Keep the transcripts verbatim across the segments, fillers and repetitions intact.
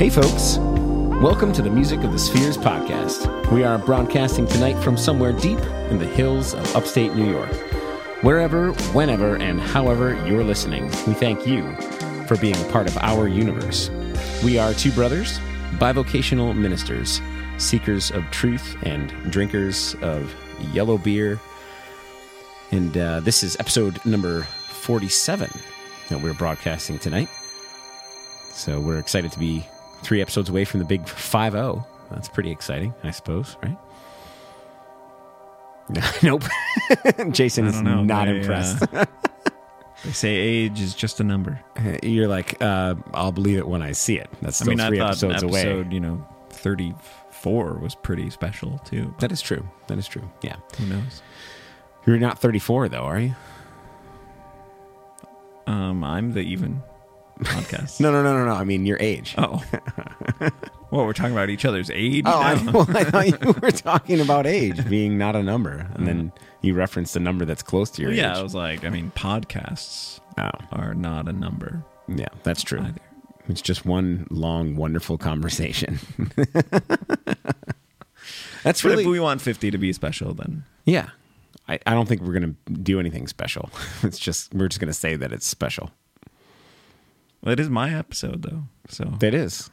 Hey folks, welcome to the Music of the Spheres podcast. We are broadcasting tonight from somewhere deep in the hills of upstate New York. Wherever, whenever, and however you're listening, we thank you for being a part of our universe. We are two brothers, bivocational ministers, seekers of truth and drinkers of yellow beer. And uh, this is episode number forty-seven that we're broadcasting tonight. So we're excited to be three episodes away from the big five oh. That's pretty exciting, I suppose, right? Nope. Jason is not they, impressed. Uh, they say age is just a number. You're like, uh, I'll believe it when I see it. That's still I mean, three I episodes episode, away. Episode, you know, thirty-four was pretty special, too. That is true. That is true. Yeah. Who knows? You're not thirty-four, though, are you? Um, I'm the even podcast. no, no, no, no, no. I mean, your age. Oh. Well, we're talking about each other's age? Oh, I, well, I thought you were talking about age being not a number. And then you referenced a number that's close to your well, age. Yeah, I was like, I mean, podcasts oh. are not a number. Yeah, that's true. Either. It's just one long, wonderful conversation. That's really... But if we want fifty to be special, then... Yeah. I, I don't think we're going to do anything special. It's just, we're just going to say that it's special. Well, it is my episode, though. So it is.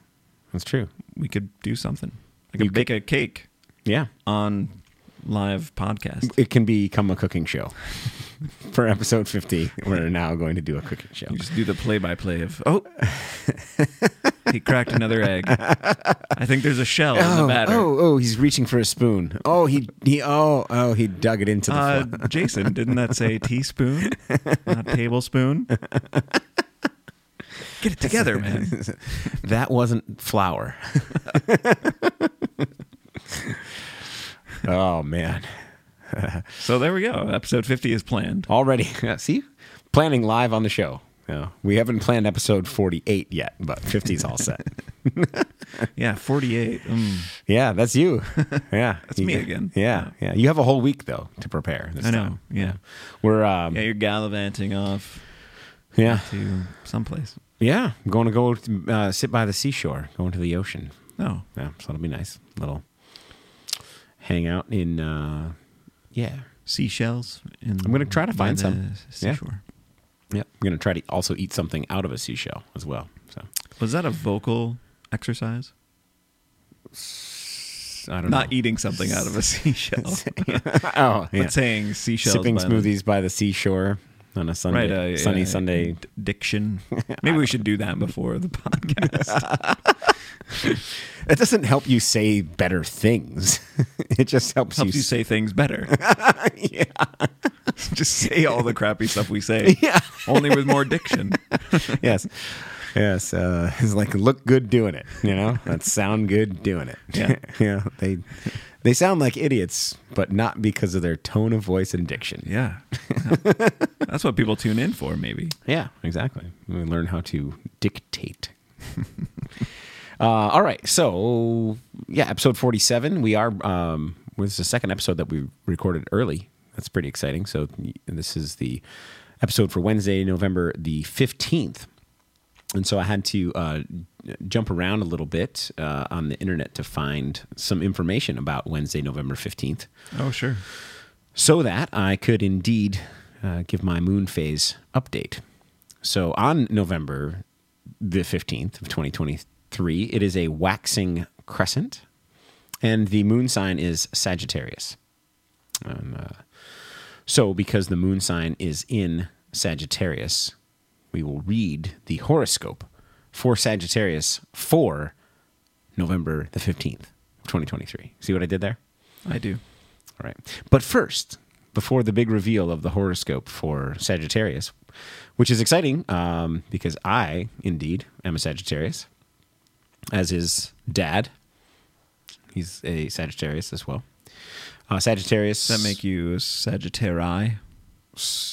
That's true. We could do something. I could bake a cake. Yeah. On live podcast. It can become a cooking show. For episode fifty, we're now going to do a cooking show. You just do the play-by-play of, oh, he cracked another egg. I think there's a shell oh, in the batter. Oh, oh, he's reaching for a spoon. Oh, he, he oh, oh, he dug it into the uh, floor. Jason, didn't that say teaspoon, not tablespoon? Get it together, man. That wasn't flour. Oh, man. So there we go. Episode fifty is planned. Already. Yeah, see? Planning live on the show. Yeah. We haven't planned episode forty-eight yet, but fifty is all set. Yeah, forty-eight. Mm. Yeah, that's you. Yeah. That's you, me again. Yeah, yeah. You have a whole week, though, to prepare this I know. Time. Yeah. We're, um, yeah, you're gallivanting off. Yeah. To someplace. Yeah. I'm going to go uh, sit by the seashore, going to the ocean. Oh. Yeah, so it'll be nice. Little hang out in... Uh, Yeah, seashells. In, I'm going to try to find some. Seashore. Yeah, yep. I'm going to try to also eat something out of a seashell as well. So, was that a vocal exercise? I don't Not know. Not eating something out of a seashell. Yeah. Oh, yeah. But saying seashells. Sipping by smoothies the... by the seashore on a Sunday, right, uh, sunny uh, Sunday d- diction. Maybe we should do that before the podcast. It doesn't help you say better things. It just helps, helps you, you say things better. Yeah. Just say all the crappy stuff we say. Yeah. Only with more diction. Yes. Yes. Uh, it's like, look good doing it, you know? That sound good doing it. Yeah. Yeah. They they sound like idiots, but not because of their tone of voice and diction. Yeah. Yeah. That's what people tune in for, maybe. Yeah, exactly. We learn how to dictate. Uh, all right, so yeah, episode forty-seven. We are um, well, this is the second episode that we recorded early. That's pretty exciting. So this is the episode for Wednesday, November the fifteenth. And so I had to uh, jump around a little bit uh, on the internet to find some information about Wednesday, November fifteenth. Oh, sure. So that I could indeed uh, give my moon phase update. So on November the fifteenth of twenty twenty-three. Three, it is a waxing crescent, and the moon sign is Sagittarius. Um, uh, so, because the moon sign is in Sagittarius, we will read the horoscope for Sagittarius for November the fifteenth, twenty twenty-three. See what I did there? I do. All right. But first, before the big reveal of the horoscope for Sagittarius, which is exciting um, because I, indeed, am a Sagittarius. As his dad, he's a Sagittarius as well. Uh, Sagittarius. Does that make you a Sagittarii?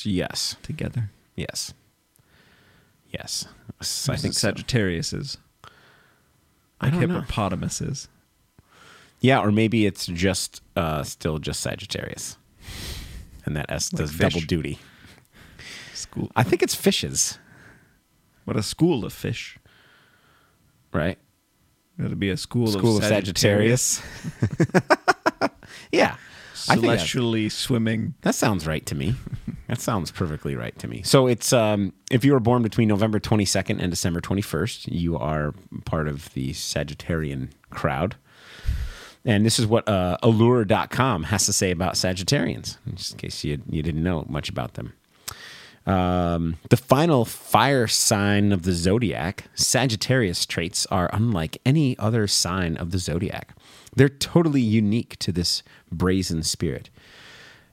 Yes. Together? Yes. Yes. So I think Sagittariuses. So. Like I don't hippopotamuses. Know. Yeah, or maybe it's just uh, still just Sagittarius. And that S like does fish. Double duty. School. I think it's fishes. What a school of fish. Right? It'll be a school, school of Sagittarius. Of Sagittarius. Yeah. Celestially swimming. That sounds right to me. That sounds perfectly right to me. So it's um, if you were born between November twenty-second and December twenty-first, you are part of the Sagittarian crowd. And this is what uh, Allure dot com has to say about Sagittarians, in just in case you, you didn't know much about them. Um, the final fire sign of the zodiac, Sagittarius traits are unlike any other sign of the zodiac. They're totally unique to this brazen spirit.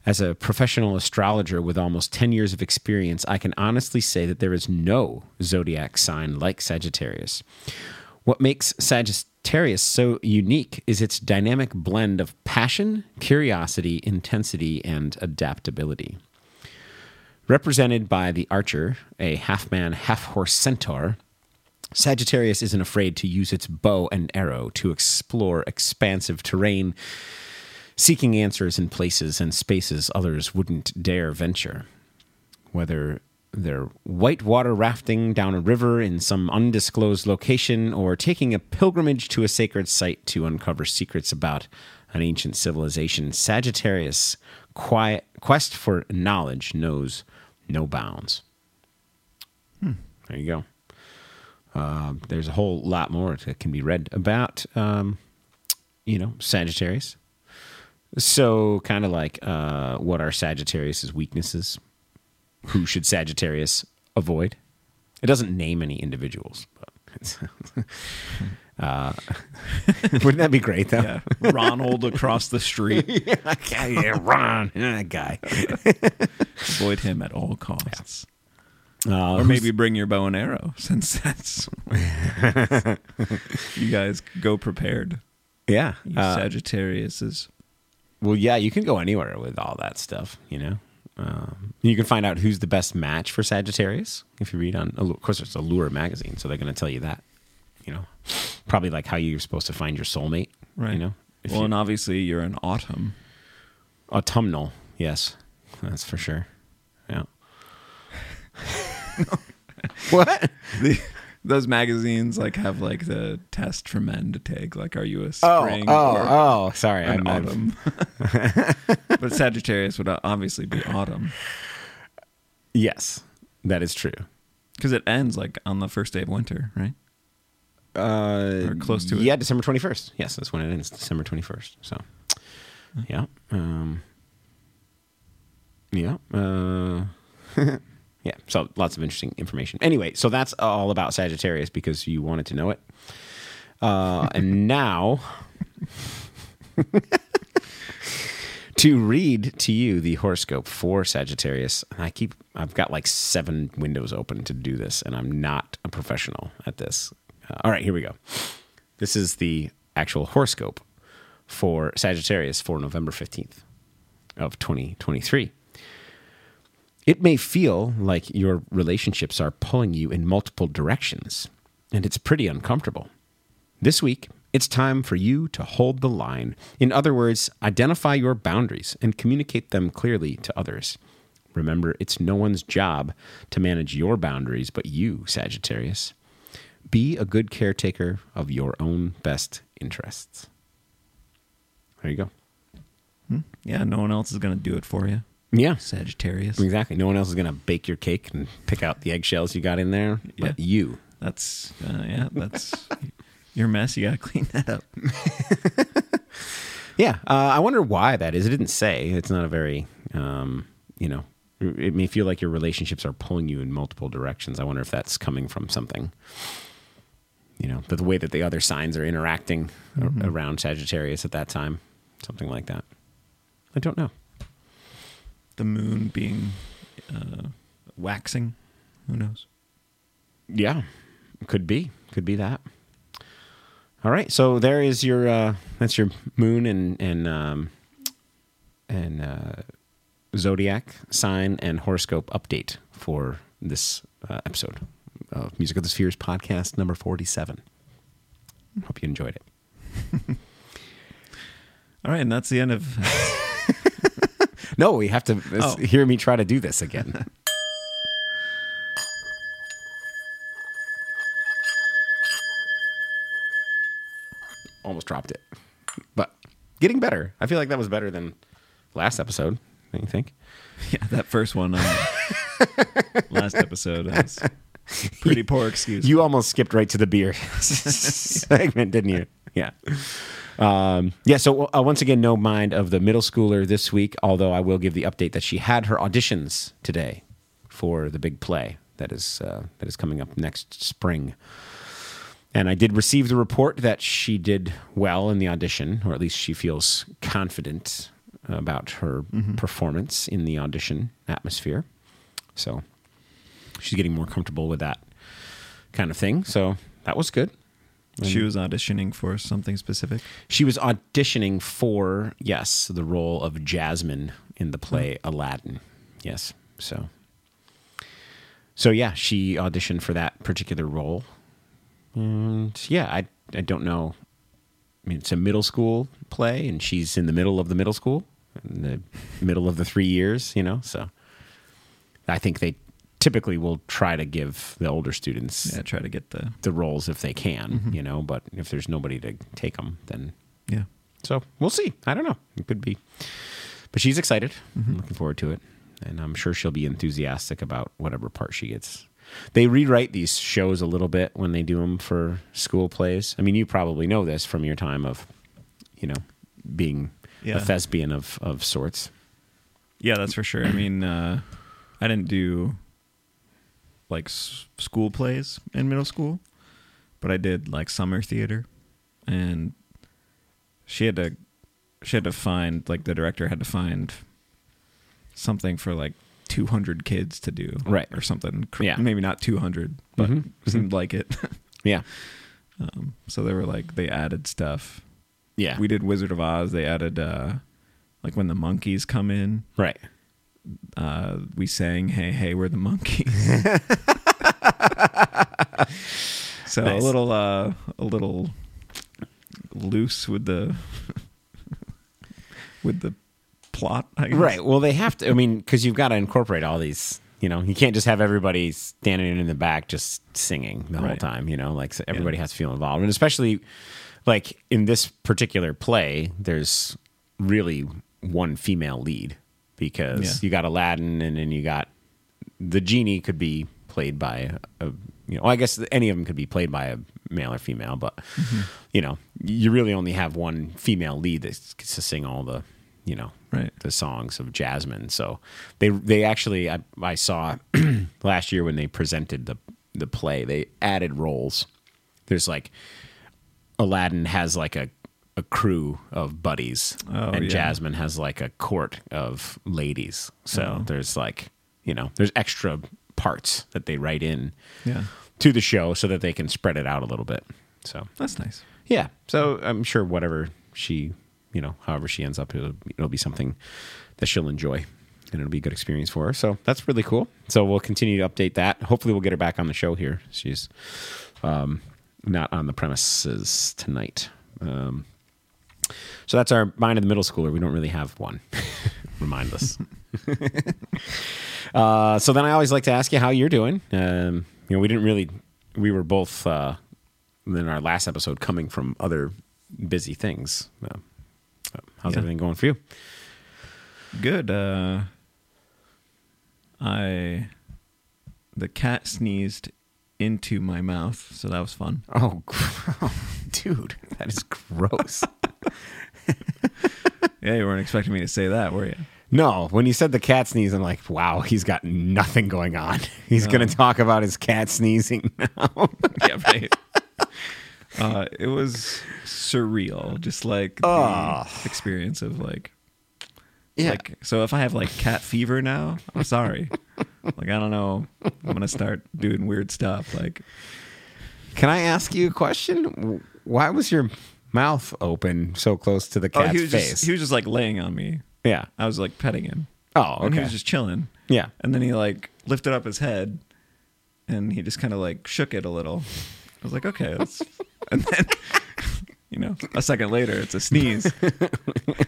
As a professional astrologer with almost ten years of experience, I can honestly say that there is no zodiac sign like Sagittarius. What makes Sagittarius so unique is its dynamic blend of passion, curiosity, intensity, and adaptability. Represented by the archer, a half-man, half-horse centaur, Sagittarius isn't afraid to use its bow and arrow to explore expansive terrain, seeking answers in places and spaces others wouldn't dare venture. Whether they're whitewater rafting down a river in some undisclosed location or taking a pilgrimage to a sacred site to uncover secrets about an ancient civilization, Sagittarius' quiet quest for knowledge knows no bounds. Hmm. There you go. Uh, there's a whole lot more that can be read about, um, you know, Sagittarius. So kind of like uh, what are Sagittarius' weaknesses? Who should Sagittarius avoid? It doesn't name any individuals. But it's, uh, wouldn't that be great, though? Yeah. Ronald across the street. yeah, yeah, Ron, that guy. Avoid him at all costs. Yeah. Uh, or maybe bring your bow and arrow, since that's... You guys go prepared. Yeah. You uh, Sagittarius's. Well, yeah, you can go anywhere with all that stuff, you know? Um, you can find out who's the best match for Sagittarius, if you read on... Of course, it's Allure magazine, so they're going to tell you that, you know? Probably like how you're supposed to find your soulmate, right? You know? If well, you, and obviously you're an autumn. Autumnal, yes. That's for sure. Yeah. What? The, those magazines like have like the test for men to take. Like, are you a spring? Oh, oh, or oh sorry, I'm autumn. But Sagittarius would obviously be autumn. Yes, that is true. Because it ends like on the first day of winter, right? Uh, or close to it. Yeah, December twenty-first. Yes, that's when it ends, December twenty-first. So, yeah, um, yeah. Uh, Yeah, so lots of interesting information. Anyway, so that's all about Sagittarius because you wanted to know it. Uh, and now, to read to you the horoscope for Sagittarius, I keep, I've got like seven windows open to do this, and I'm not a professional at this. Uh, all right, here we go. This is the actual horoscope for Sagittarius for November fifteenth of twenty twenty-three. It may feel like your relationships are pulling you in multiple directions, and it's pretty uncomfortable. This week, it's time for you to hold the line. In other words, identify your boundaries and communicate them clearly to others. Remember, it's no one's job to manage your boundaries but you, Sagittarius. Be a good caretaker of your own best interests. There you go. Hmm? Yeah, no one else is going to do it for you. Yeah. Sagittarius. Exactly. No one else is going to bake your cake and pick out the eggshells you got in there, yeah. But you. That's, uh, yeah, that's your mess. You got to clean that up. Yeah. Uh, I wonder why that is. It didn't say. It's not a very, um, you know, it may feel like your relationships are pulling you in multiple directions. I wonder if that's coming from something, you know, the way that the other signs are interacting mm-hmm. around Sagittarius at that time. Something like that. I don't know. The moon being uh, waxing. Who knows? Yeah, could be. Could be that. All right, so there is your, uh, that's your moon and and um, and uh, zodiac sign and horoscope update for this uh, episode of Music of the Spheres podcast number forty-seven. Hope you enjoyed it. All right, and that's the end of... No, we have to oh. hear me try to do this again. almost dropped it. But getting better. I feel like that was better than last episode, don't you think? Yeah, that first one, um, last episode, that was pretty poor excuse. You almost skipped right to the beer segment, didn't you? Yeah. Um, yeah, so uh, once again, no mind of the middle schooler this week, although I will give the update that she had her auditions today for the big play that is uh, that is coming up next spring. And I did receive the report that she did well in the audition, or at least she feels confident about her mm-hmm. performance in the audition atmosphere. So she's getting more comfortable with that kind of thing. So that was good. And she was auditioning for something specific? She was auditioning for, yes, the role of Jasmine in the play oh. Aladdin. Yes. So, so yeah, she auditioned for that particular role. And yeah, I I don't know. I mean, it's a middle school play, and she's in the middle of the middle school, in the middle of the three years, you know? So I think they typically will try to give the older students yeah, try to get the... the roles if they can, mm-hmm. you know? But if there's nobody to take them, then... Yeah. So we'll see. I don't know. It could be. But she's excited. Mm-hmm. I'm looking forward to it. And I'm sure she'll be enthusiastic about whatever part she gets. They rewrite these shows a little bit when they do them for school plays. I mean, you probably know this from your time of, you know, being yeah. a thespian of, of sorts. Yeah, that's for sure. I mean, uh, I didn't do, like, s- school plays in middle school, but I did, like, summer theater. And she had to, she had to find, like, the director had to find something for, like, two hundred kids to do, right, or something. Yeah, maybe not two hundred, but mm-hmm. seemed like it. Yeah. Um, so they were like, they added stuff. Yeah, we did Wizard of Oz. They added uh, like when the monkeys come in, right? Uh, we sang, "Hey, hey, we're the monkeys." So nice. a little, uh, a little loose with the with the. plot, I guess. Right. Well, they have to, I mean, because you've got to incorporate all these, you know, you can't just have everybody standing in the back just singing the right. whole time, you know, like so everybody yeah. has to feel involved. And especially like in this particular play, there's really one female lead because yeah. you got Aladdin and then you got the genie could be played by a, a you know, well, I guess any of them could be played by a male or female, but mm-hmm. you know, you really only have one female lead that gets to sing all the, you know, right. the songs of Jasmine. So they they actually, I, I saw last year when they presented the the play, they added roles. There's like, Aladdin has like a, a crew of buddies oh, and yeah. Jasmine has like a court of ladies. So oh. there's like, you know, there's extra parts that they write in yeah. to the show so that they can spread it out a little bit. So that's nice. Yeah. So I'm sure whatever she... you know, however she ends up, it'll, it'll be something that she'll enjoy and it'll be a good experience for her. So that's really cool. So we'll continue to update that. Hopefully we'll get her back on the show here. She's um, not on the premises tonight. Um, so that's our Mind of the Middle Schooler. We don't really have one. Remind us. uh, so then I always like to ask you how you're doing. Um, you know, we didn't really, we were both uh, in our last episode coming from other busy things. Uh, How's yeah. everything going for you? Good. Uh, I the cat sneezed into my mouth, so that was fun. Oh, dude, that is gross. Yeah, you weren't expecting me to say that, were you? No. When you said the cat sneezed, I'm like, wow, he's got nothing going on. He's um, going to talk about his cat sneezing now. Yeah, right. Uh, it was surreal, just like the oh. experience of like, yeah. Like, so if I have like cat fever now, I'm sorry. Like, I don't know. I'm going to start doing weird stuff. Like, can I ask you a question? Why was your mouth open so close to the cat's oh, he was face? Just, he was just like laying on me. Yeah. I was like petting him. Oh, okay. And he was just chilling. Yeah. And then he like lifted up his head and he just kind of like shook it a little. I was like, okay, that's... And then, you know, a second later, it's a sneeze.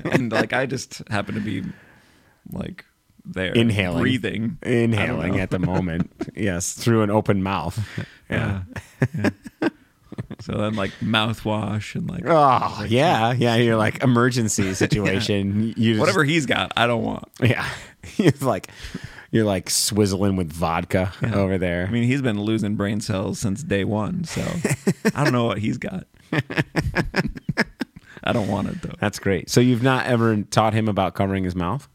And, like, I just happen to be, like, there. Inhaling. Breathing. Inhaling at the moment. Yes, through an open mouth. Yeah. Uh, yeah. So then, like, mouthwash and like, oh like, yeah, yeah, you're like emergency situation. Yeah. You just, whatever he's got, I don't want. Yeah, he's like, you're like swizzling with vodka yeah. over there. I mean, he's been losing brain cells since day one, so I don't know what he's got. I don't want it though. That's great. So you've not ever taught him about covering his mouth?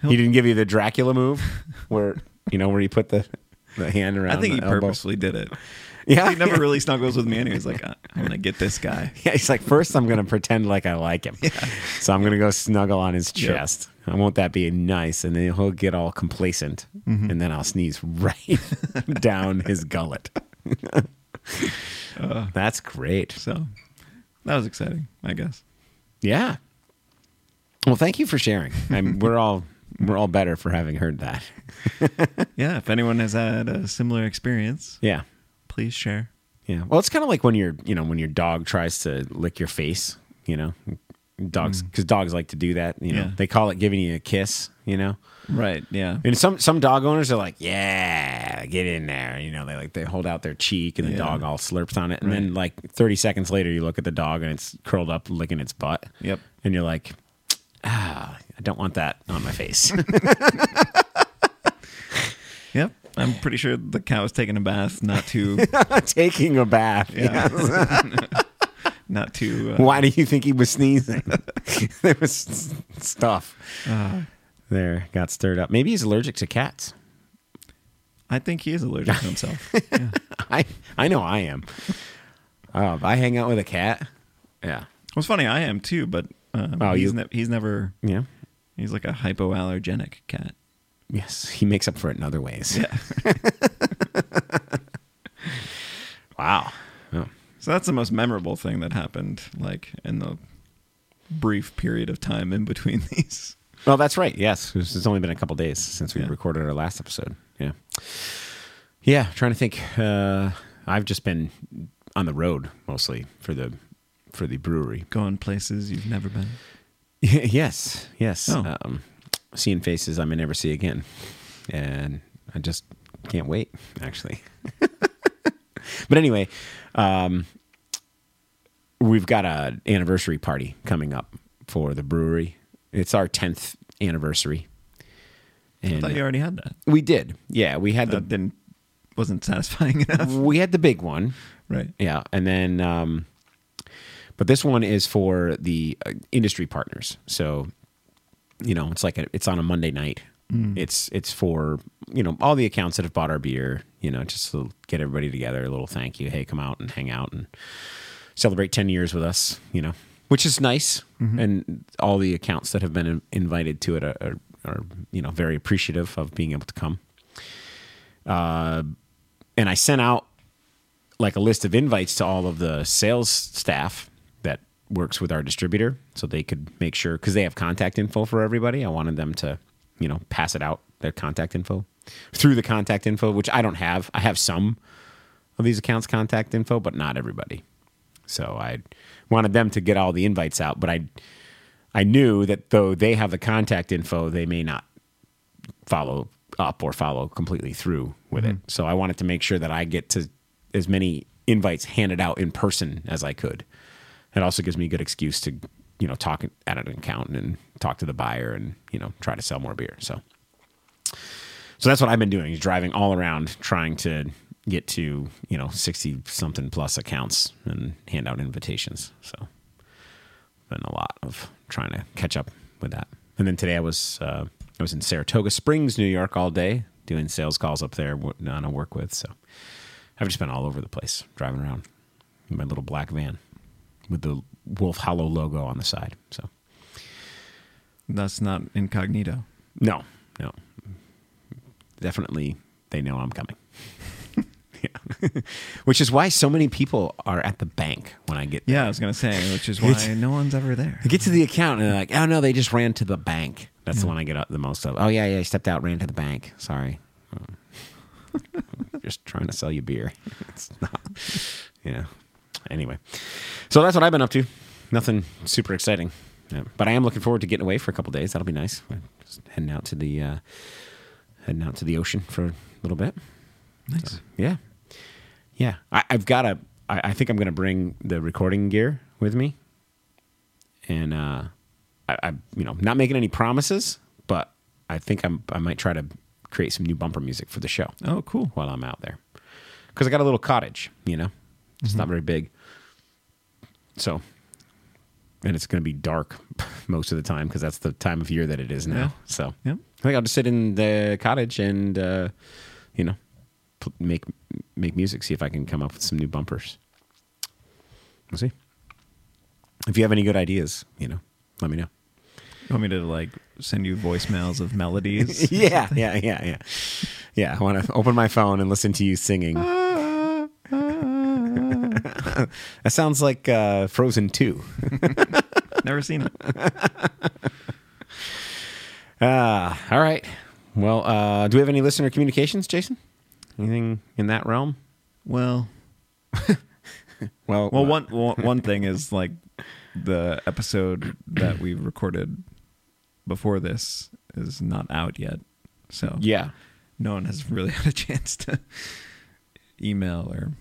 He'll, he didn't give you the Dracula move, where you know where you put the, the hand around. I think the he elbow. Purposely did it. Yeah, he never yeah. really snuggles with me, and he's like, "I'm gonna get this guy." Yeah, he's like, first I'm gonna pretend like I like him, yeah. so I'm gonna go snuggle on his chest. Yep. I want that being nice, and then he'll get all complacent, mm-hmm. and then I'll sneeze right down his gullet. uh, That's great. So that was exciting, I guess. Yeah. Well, thank you for sharing. I mean, we're all we're all better for having heard that. Yeah, if anyone has had a similar experience, yeah. Please share. Yeah. Well, it's kind of like when you're, you know, when your dog tries to lick your face, you know, dogs, because mm. dogs like to do that. You know, yeah. they call it giving you a kiss, you know? Right. Yeah. And some, some dog owners are like, yeah, get in there. You know, they like, they hold out their cheek and the yeah. dog all slurps on it. And right. then like thirty seconds later, you look at the dog and it's curled up licking its butt. Yep. And you're like, ah, I don't want that on my face. Yep. I'm pretty sure the cow is taking a bath, not too... taking a bath, yeah. Yes. Not too... Uh... Why do you think he was sneezing? There was stuff uh, there. Got stirred up. Maybe he's allergic to cats. I think he is allergic to himself. Yeah. I, I know I am. Uh, if I hang out with a cat, yeah. Well, it's funny, I am too, but um, oh, he's, you... ne- he's never... Yeah. He's like a hypoallergenic cat. Yes, he makes up for it in other ways. Yeah. Wow. Oh. So that's the most memorable thing that happened, like, in the brief period of time in between these. Well, that's right. Yes. It's only been a couple days since we yeah. recorded our last episode. Yeah. Yeah. Trying to think. Uh, I've just been on the road mostly for the for the brewery. Going places you've never been? Yes. Yes. Oh. Um, seeing faces I may never see again, and I just can't wait, actually. But anyway, um we've got an anniversary party coming up for the brewery. It's our tenth anniversary, and I thought you already had that. We did, yeah. We had that, the didn't wasn't satisfying enough. We had the big one, right? Yeah. And then um but this one is for the industry partners, so you know, it's like a, it's on a Monday night. Mm. It's it's for, you know, all the accounts that have bought our beer, you know, just to get everybody together, a little thank you. Hey, come out and hang out and celebrate ten years with us, you know, which is nice. Mm-hmm. And all the accounts that have been in, invited to it are, are, are, you know, very appreciative of being able to come. Uh, and I sent out like a list of invites to all of the sales staff works with our distributor, so they could make sure, because they have contact info for everybody. I wanted them to, you know, pass it out, their contact info, through the contact info, which I don't have. I have some of these accounts' contact info, but not everybody. So I wanted them to get all the invites out, but I I knew that though they have the contact info, they may not follow up or follow completely through with mm-hmm. it. So I wanted to make sure that I get to as many invites handed out in person as I could. It also gives me a good excuse to, you know, talk at an accountant and talk to the buyer and, you know, try to sell more beer. So so that's what I've been doing, is driving all around trying to get to, you know, sixty-something plus accounts and hand out invitations. So been a lot of trying to catch up with that. And then today I was uh, I was in Saratoga Springs, New York all day, doing sales calls up there on a work with. So I've just been all over the place, driving around in my little black van with the Wolf Hollow logo on the side. So that's not incognito. No, no. Definitely they know I'm coming. Yeah. Which is why so many people are at the bank when I get there. Yeah, I was going to say, which is why it's, no one's ever there. I get to the account and they're like, oh, no, they just ran to the bank. That's yeah. the one I get the most of. Oh, yeah, yeah, I stepped out, ran to the bank. Sorry. Oh. Just trying to sell you beer. It's not, you know. Anyway, so that's what I've been up to. Nothing super exciting, yeah. But I am looking forward to getting away for a couple days. That'll be nice. Just heading out to the uh, heading out to the ocean for a little bit. Nice. So, yeah, yeah. I, I've got a I, I think I'm going to bring the recording gear with me. And, uh, I, I, you know, not making any promises, but I think I'm, I might try to create some new bumper music for the show. Oh, cool. While I'm out there. Because I got a little cottage, you know. It's mm-hmm. not very big. So, and it's going to be dark most of the time because that's the time of year that it is now. Yeah. So, yeah. I think I'll just sit in the cottage and, uh, you know, pl- make make music, see if I can come up with some new bumpers. We'll see. If you have any good ideas, you know, let me know. You want me to, like, send you voicemails of melodies? yeah, yeah, yeah, yeah. Yeah, I want to open my phone and listen to you singing. Ah, ah, ah. That sounds like uh, Frozen two. Never seen it. Uh, all right. Well, uh, do we have any listener communications, Jason? Anything in that realm? Well, well, well, uh, one one thing is, like, the episode that we recorded before this is not out yet. So yeah, no one has really had a chance to email or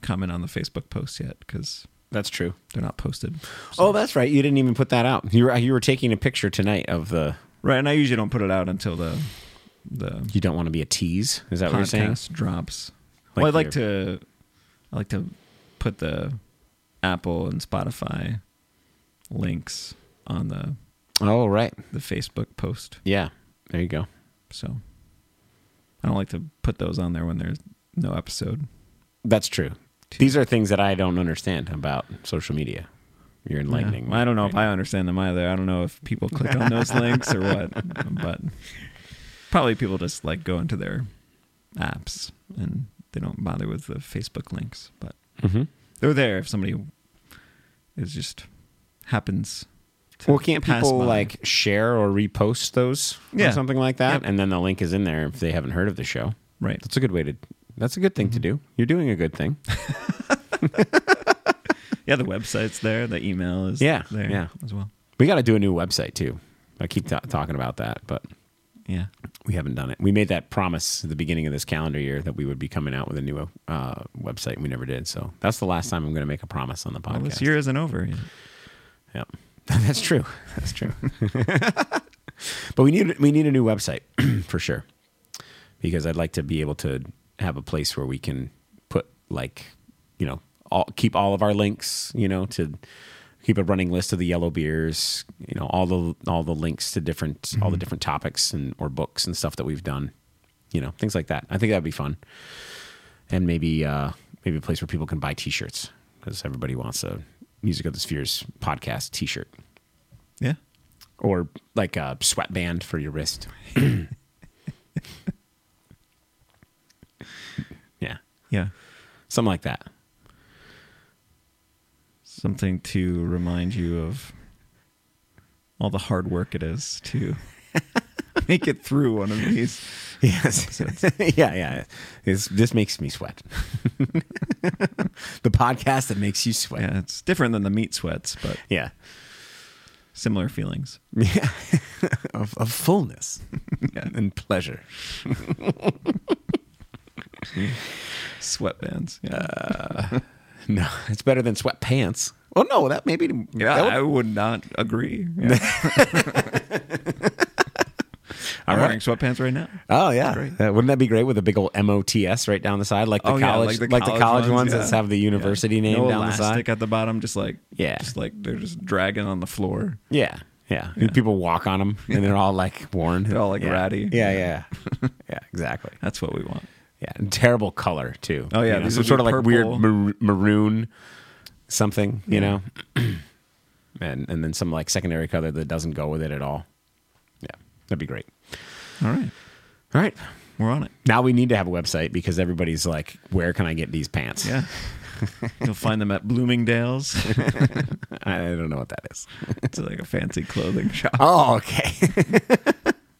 comment on the Facebook post yet because that's true. They're not posted. So. Oh, that's right. You didn't even put that out. You were you were taking a picture tonight of the right, and I usually don't put it out until the the you don't want to be a tease. Is that what you're saying? Drops. Like well, I'd like your... to I like to put the Apple and Spotify links on the oh right the Facebook post. Yeah, there you go. So I don't like to put those on there when there's no episode. That's true. Too. These are things that I don't understand about social media. You're enlightening. Yeah. Well, I don't know right if now. I understand them either. I don't know if people click on those links or what, but probably people just like go into their apps and they don't bother with the Facebook links, but mm-hmm. they're there if somebody is just happens to well, can't pass people by. Like share or repost those yeah. or something like that? Yep. And then the link is in there if they haven't heard of the show. Right. That's a good way to, that's a good thing mm-hmm. to do. You're doing a good thing. Yeah, the website's there. The email is yeah, there yeah. as well. We got to do a new website too. I keep t- talking about that, but yeah, we haven't done it. We made that promise at the beginning of this calendar year that we would be coming out with a new uh, website, and we never did. So that's the last time I'm going to make a promise on the podcast. Well, this year isn't over yet. Yep. That's true. That's true. But we need we need a new website for sure, because I'd like to be able to have a place where we can put, like, you know, all, keep all of our links, you know, to keep a running list of the yellow beers, you know, all the all the links to different mm-hmm. all the different topics and or books and stuff that we've done, you know, things like that. I think that'd be fun, and maybe uh, maybe a place where people can buy T-shirts because everybody wants a Music of the Spheres podcast T-shirt. Yeah, or like a sweatband for your wrist. yeah, yeah, something like that. Something to remind you of all the hard work it is to make it through one of these. Yes. yeah, yeah. It's, this makes me sweat. The podcast that makes you sweat. Yeah, it's different than the meat sweats, but yeah, similar feelings. Yeah, of, of fullness yeah. and pleasure. Sweatbands. Yeah. Uh, No, it's better than sweatpants. Oh no, that maybe. Yeah, that would... I would not agree. Yeah. I'm right. wearing sweatpants right now. Oh yeah, uh, wouldn't that be great with a big old M O T S right down the side, like the oh, college, yeah, like, the like college the college ones, ones yeah. that have the university yeah. name no down the side at the bottom, just like yeah, just like they're just dragging on the floor. Yeah, yeah. yeah. People walk on them, and they're all like worn. They're all like yeah. ratty. Yeah, yeah, yeah. yeah. Exactly. That's what we want. Yeah, and terrible color, too. Oh, yeah. You know, some sort of like purple. Weird mar- maroon something, you yeah. know? and and then some like secondary color that doesn't go with it at all. Yeah, that'd be great. All right. All right. We're on it. Now we need to have a website because everybody's like, where can I get these pants? Yeah. You'll find them at Bloomingdale's. I don't know what that is. It's like a fancy clothing shop. Oh, okay.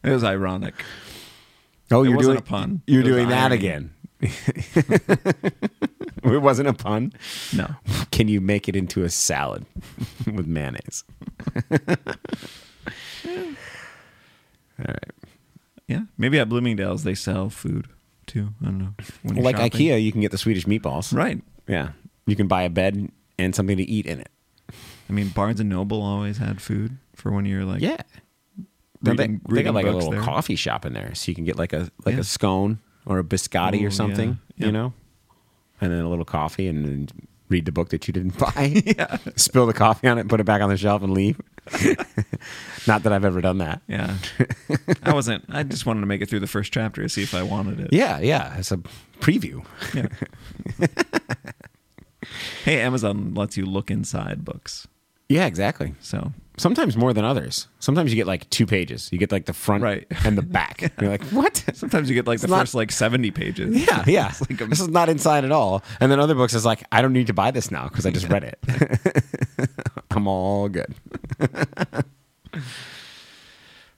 It was ironic. Oh, you're doing a pun. You're doing that again. It wasn't a pun? No. Can you make it into a salad with mayonnaise? yeah. All right. Yeah. Maybe at Bloomingdale's they sell food too. I don't know. When like shopping. IKEA, you can get the Swedish meatballs. Right. Yeah. You can buy a bed and something to eat in it. I mean, Barnes and Noble always had food for when you're like... Yeah. Reading, they, they got like a little there. coffee shop in there, so you can get like a like yeah. a scone or a biscotti Ooh, or something, yeah. you yep. know? And then a little coffee and then read the book that you didn't buy. yeah. Spill the coffee on it, put it back on the shelf and leave. Not that I've ever done that. Yeah. I wasn't. I just wanted to make it through the first chapter to see if I wanted it. Yeah, yeah. It's a preview. Yeah. Hey, Amazon lets you look inside books. Yeah, exactly. So... Sometimes more than others. Sometimes you get like two pages. You get like the front right. and the back. yeah. You're like, what? Sometimes you get like it's the not... first like seventy pages. Yeah, yeah. It's like a... This is not inside at all. And then other books is like, I don't need to buy this now because I just yeah. read it. I'm all good. uh,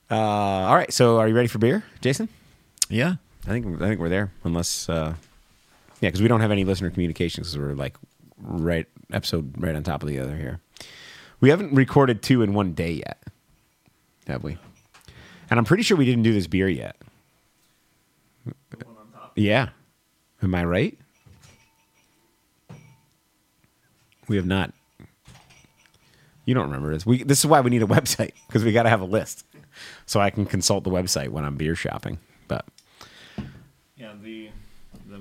all right. So are you ready for beer, Jason? Yeah. I think I think we're there. Unless, uh, yeah, because we don't have any listener communications because we're like right episode right on top of the other here. We haven't recorded two in one day yet, have we? And I'm pretty sure we didn't do this beer yet. The one on top. Yeah. Am I right? We have not. You don't remember this. We, this is why we need a website, because we got to have a list. So I can consult the website when I'm beer shopping. But yeah, the, the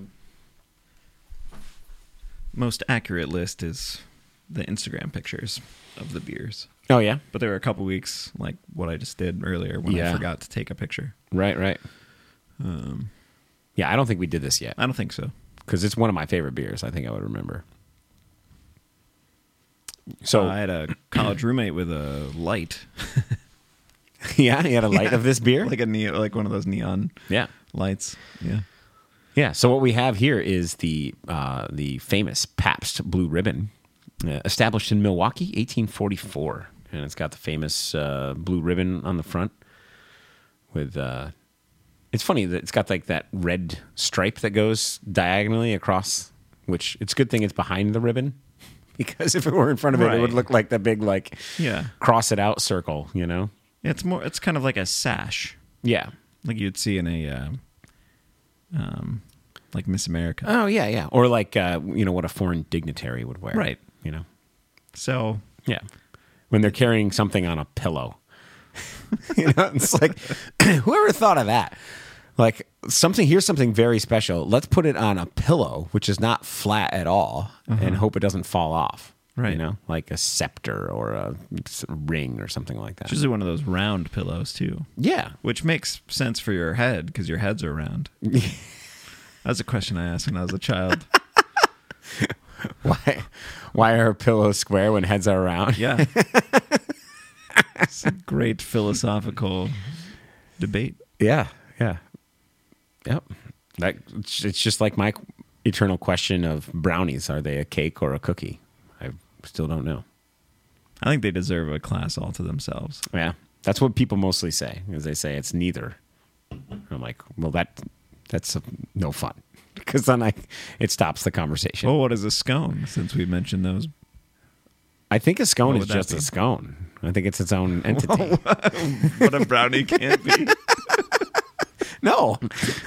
most accurate list is the Instagram pictures of the beers. Oh, yeah? But there were a couple weeks, like what I just did earlier, when yeah. I forgot to take a picture. Right, right. Um, yeah, I don't think we did this yet. I don't think so. Because it's one of my favorite beers. I think I would remember. So uh, I had a college roommate with a light. yeah, he had a light yeah. of this beer? Like a neo, like one of those neon yeah. lights. Yeah. Yeah, so what we have here is the uh, the famous Pabst Blue Ribbon. Uh, established in Milwaukee, eighteen forty-four, and it's got the famous uh, blue ribbon on the front. With uh, it's funny that it's got like that red stripe that goes diagonally across. Which it's a good thing it's behind the ribbon, because if it were in front of it, right. it would look like the big like yeah. cross it out circle. You know, it's more. It's kind of like a sash. Yeah, like you'd see in a uh, um, like Miss America. Oh yeah, yeah, or like uh, you know what a foreign dignitary would wear. Right. You know, so yeah, when they're carrying something on a pillow, you know, it's like whoever thought of that? Like something here's something very special. Let's put it on a pillow, which is not flat at all, uh-huh. and hope it doesn't fall off. Right? You know, like a scepter or a ring or something like that. It's usually one of those round pillows too. Yeah, which makes sense for your head because your heads are round. That was a question I asked when I was a child. Why, why are pillows square when heads are round? Yeah. It's a great philosophical debate. Yeah, yeah. Yep. That, it's just like my eternal question of brownies. Are they a cake or a cookie? I still don't know. I think they deserve a class all to themselves. Yeah. That's what people mostly say, is they say it's neither. I'm like, well, that that's a, no fun. Because then I, it stops the conversation. Well, what is a scone, since we mentioned those? I think a scone is just be? a scone. I think it's its own entity. What a brownie can't be. No.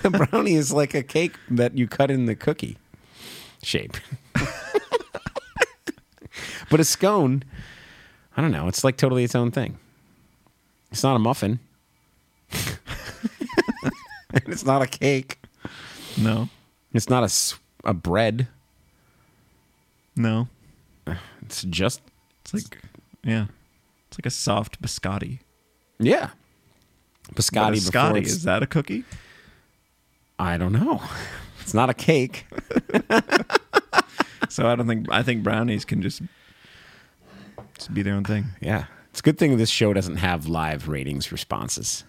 A brownie is like a cake that you cut in the cookie shape. But a scone, I don't know. It's like totally its own thing. It's not a muffin. It's not a cake. No. It's not a, a bread. No. It's just... It's like... Yeah. It's like a soft biscotti. Yeah. Biscotti before biscotti, is that a cookie? I don't know. It's not a cake. So I don't think... I think brownies can just, just be their own thing. Yeah. It's a good thing this show doesn't have live ratings responses.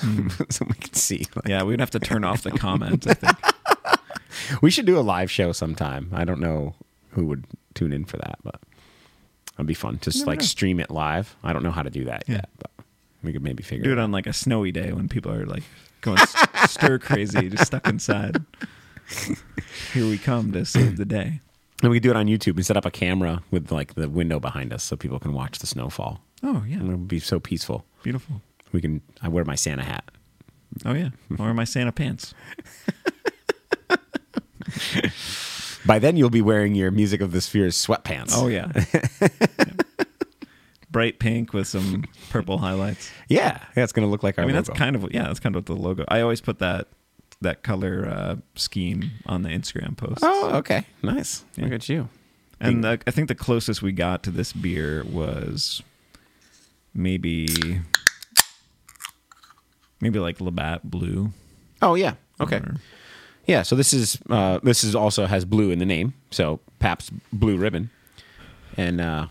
Mm. So we can see. Like, yeah, we'd have to turn off the comment, I think. We should do a live show sometime. I don't know who would tune in for that, but it'd be fun. Just like know. stream it live. I don't know how to do that yeah. yet, but we could maybe figure do it out. Do it on like a snowy day when people are like going stir crazy, just stuck inside. Here we come to save the day. And we could do it on YouTube. We set up a camera with like the window behind us so people can watch the snowfall. Oh, yeah. And it would be so peaceful. Beautiful. We can, I wear my Santa hat. Oh, yeah. I wear my Santa pants. By then, you'll be wearing your Music of the Spheres sweatpants. Oh, yeah. Yeah. Bright pink with some purple highlights. Yeah. Yeah, it's going to look like our I mean, logo. That's kind of, yeah, that's kind of the logo. I always put that that color uh, scheme on the Instagram post. Oh, okay. Nice. Yeah. Look at you. And the, I think the closest we got to this beer was maybe... Maybe like Labatt Blue. Oh, yeah. Okay. Or... Yeah, so this is uh, this is also has blue in the name. So Pabst Blue Ribbon. And uh,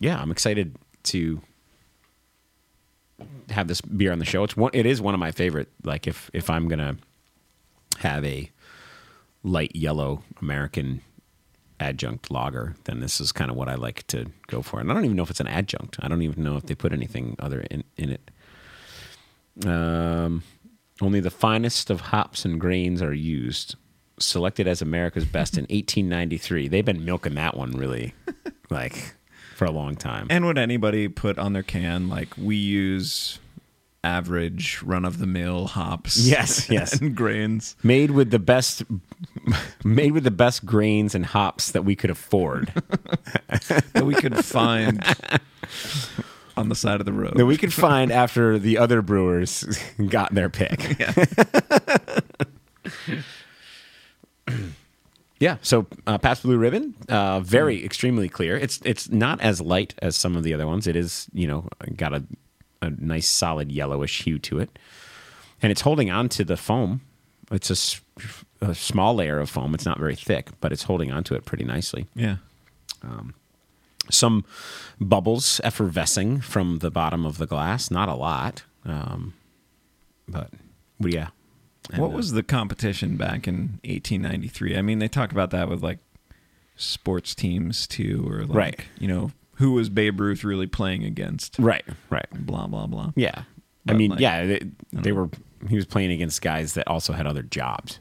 yeah, I'm excited to have this beer on the show. It's one it is one of my favorite. Like if if I'm going to have a light yellow American adjunct lager, then this is kind of what I like to go for. And I don't even know if it's an adjunct. I don't even know if they put anything other in, in it. Um, only the finest of hops and grains are used. Selected as America's best in eighteen ninety-three. They've been milking that one really, like, for a long time. And would anybody put on their can, like, we use average run-of-the-mill hops? Yes, yes. And grains made with the best, made with the best grains and hops that we could afford, that we could find. On the side of the road. That we could find after the other brewers got their pick. Yeah. Yeah. So uh, Pabst Blue Ribbon, uh, very, mm. extremely clear. It's it's not as light as some of the other ones. It is, you know, got a, a nice solid yellowish hue to it. And it's holding on to the foam. It's a, a small layer of foam. It's not very thick, but it's holding on to it pretty nicely. Yeah. Um Some bubbles effervescing from the bottom of the glass. Not a lot, um, but yeah. And what uh, was the competition back in eighteen ninety-three? I mean, they talk about that with like sports teams too, or like, right. you know, who was Babe Ruth really playing against? Right, right. Blah, blah, blah. Yeah. But I mean, like, yeah, they, they were, he was playing against guys that also had other jobs,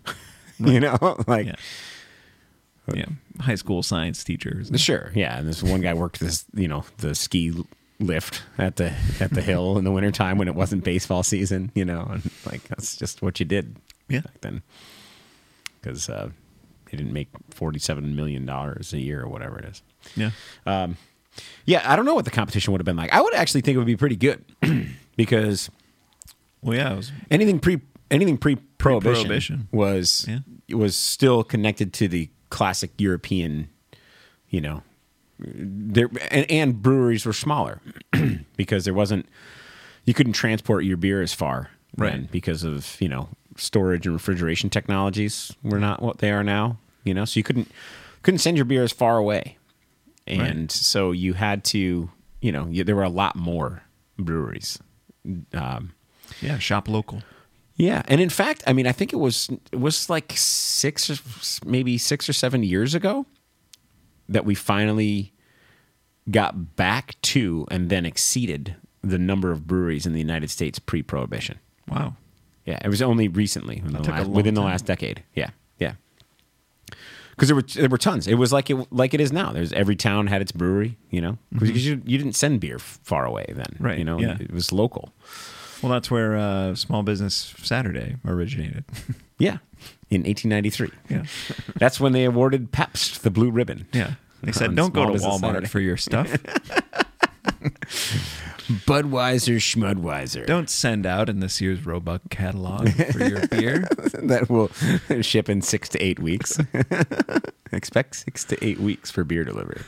right. You know, like. Yeah. Yeah, high school science teachers. Sure, yeah. And this one guy worked this, you know, the ski lift at the at the hill in the wintertime when it wasn't baseball season, you know, and like that's just what you did, yeah, back then. Because uh, they didn't make forty-seven million dollars a year or whatever it is. Yeah. Um, yeah, I don't know what the competition would have been like. I would actually think it would be pretty good because, well, yeah, it was... anything pre anything pre-prohibition, pre-prohibition. was yeah. it was still connected to the classic European, you know, there and, and breweries were smaller because there wasn't, you couldn't transport your beer as far, right? Then because of, you know, storage and refrigeration technologies were not what they are now, you know, so you couldn't couldn't send your beer as far away, and right. so you had to, you know, you, there were a lot more breweries. Um, yeah, shop local. Yeah, and in fact, I mean, I think it was it was like six, or maybe six or seven years ago, that we finally got back to and then exceeded the number of breweries in the United States pre-prohibition. Wow. Yeah, it was only recently within, the last, within the last decade. Yeah, yeah. Because there were there were tons. It was like it like it is now. There's every town had its brewery. You know, because mm-hmm. you you didn't send beer far away then. Right. You know, yeah. It was local. Well, that's where uh, Small Business Saturday originated. Yeah, in eighteen ninety-three. Yeah, that's when they awarded Pabst the Blue Ribbon. Yeah, they said, "Don't go to Walmart Saturday. For your stuff." Budweiser, Schmudweiser. Don't send out in this year's Roebuck catalog for your beer. That will ship in six to eight weeks. Expect six to eight weeks for beer delivery.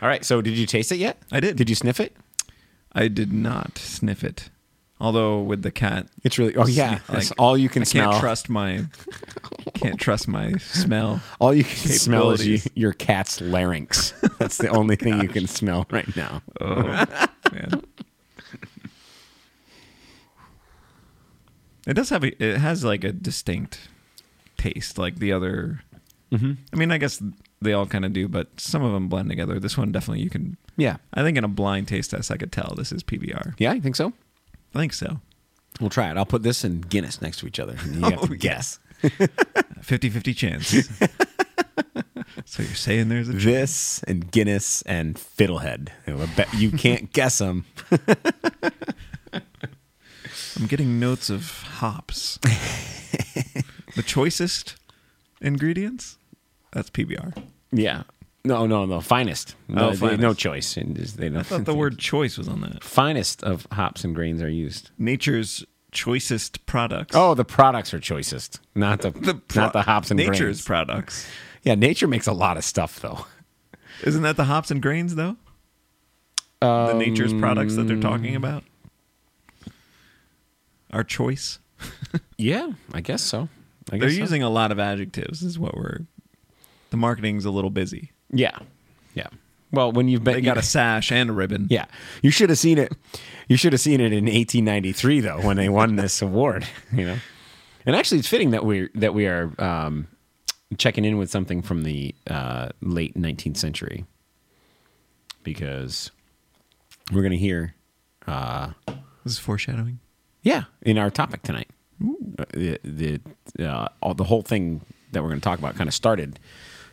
All right. So, did you taste it yet? I did. Did you sniff it? I did not sniff it. Although with the cat, it's really oh yeah, like, that's all you can I smell. Can't trust my, can't trust my smell. All you can smell is you, your cat's larynx. That's the only oh, thing you can smell right now. Oh man, it does have a, it has like a distinct taste, like the other. Mm-hmm. I mean, I guess they all kind of do, but some of them blend together. This one definitely you can. Yeah, I think in a blind taste test, I could tell this is P B R. Yeah, you think so? I think so. We'll try it. I'll put this and Guinness next to each other. And you oh, have to guess. fifty-fifty chance. So you're saying there's a chance? This and Guinness and Fiddlehead. You can't guess them. I'm getting notes of hops. The choicest ingredients? That's P B R. Yeah. No, no, no. Finest. No, oh, finest. They, no choice. They don't I thought the word choice was on that. Finest of hops and grains are used. Nature's choicest products. Oh, the products are choicest, not the, the pro- not the hops and nature's grains. Nature's products. Yeah, nature makes a lot of stuff, though. Isn't that the hops and grains, though? Um, the nature's products that they're talking about? Our choice? Yeah, I guess so. I guess they're so. Using a lot of adjectives is what we're... The marketing's a little busy. Yeah, yeah. Well, when you've been... They got a sash and a ribbon. Yeah. You should have seen it. You should have seen it in eighteen ninety-three, though, when they won this award, you know? And actually, it's fitting that we that we are... Um, checking in with something from the uh, late nineteenth century, because we're going to hear... Uh, this is foreshadowing? Yeah, in our topic tonight. Ooh. The the uh, all, the whole thing that we're going to talk about kind of started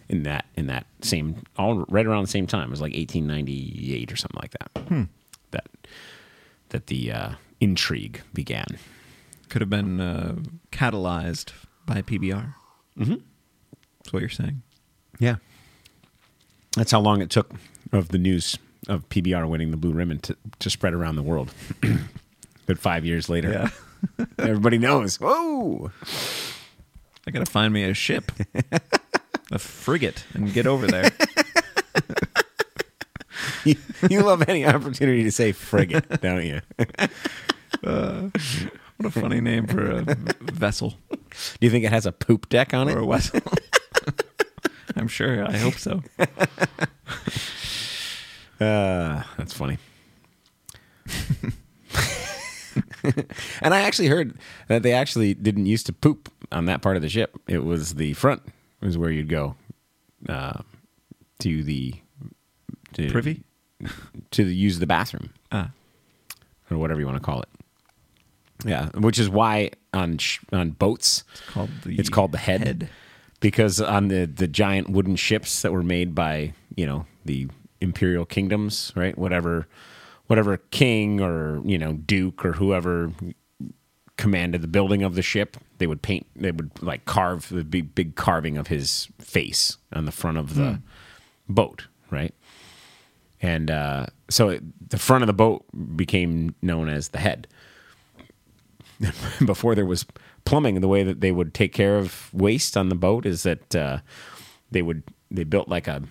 in that in that same... all right around the same time. It was like eighteen ninety-eight or something like that. Hmm. That that the uh, intrigue began. Could have been uh, catalyzed by P B R. Mm-hmm. That's what you're saying. Yeah. That's how long it took of the news of P B R winning the Blue Ribbon to, to spread around the world. But five years later, yeah. Everybody knows. Whoa! I got to find me a ship, a frigate, and get over there. you, you love any opportunity to say frigate, don't you? uh, what a funny name for a vessel. Do you think it has a poop deck on it? Or a vessel? I'm sure. I hope so. uh, that's funny. And I actually heard that they actually didn't used to poop on that part of the ship. It was the front is where you'd go uh, to the... To, privy? To the, use the bathroom. Ah. Or whatever you want to call it. Yeah, which is why on sh- on boats, it's called the, it's called the head. head. Because on the, the giant wooden ships that were made by, you know, the imperial kingdoms, right? Whatever whatever king or, you know, duke or whoever commanded the building of the ship, they would paint, they would like carve, the big, big carving of his face on the front of the mm. boat, right? And uh, so it, the front of the boat became known as the head. Before there was... plumbing, the way that they would take care of waste on the boat is that uh, they would they built like a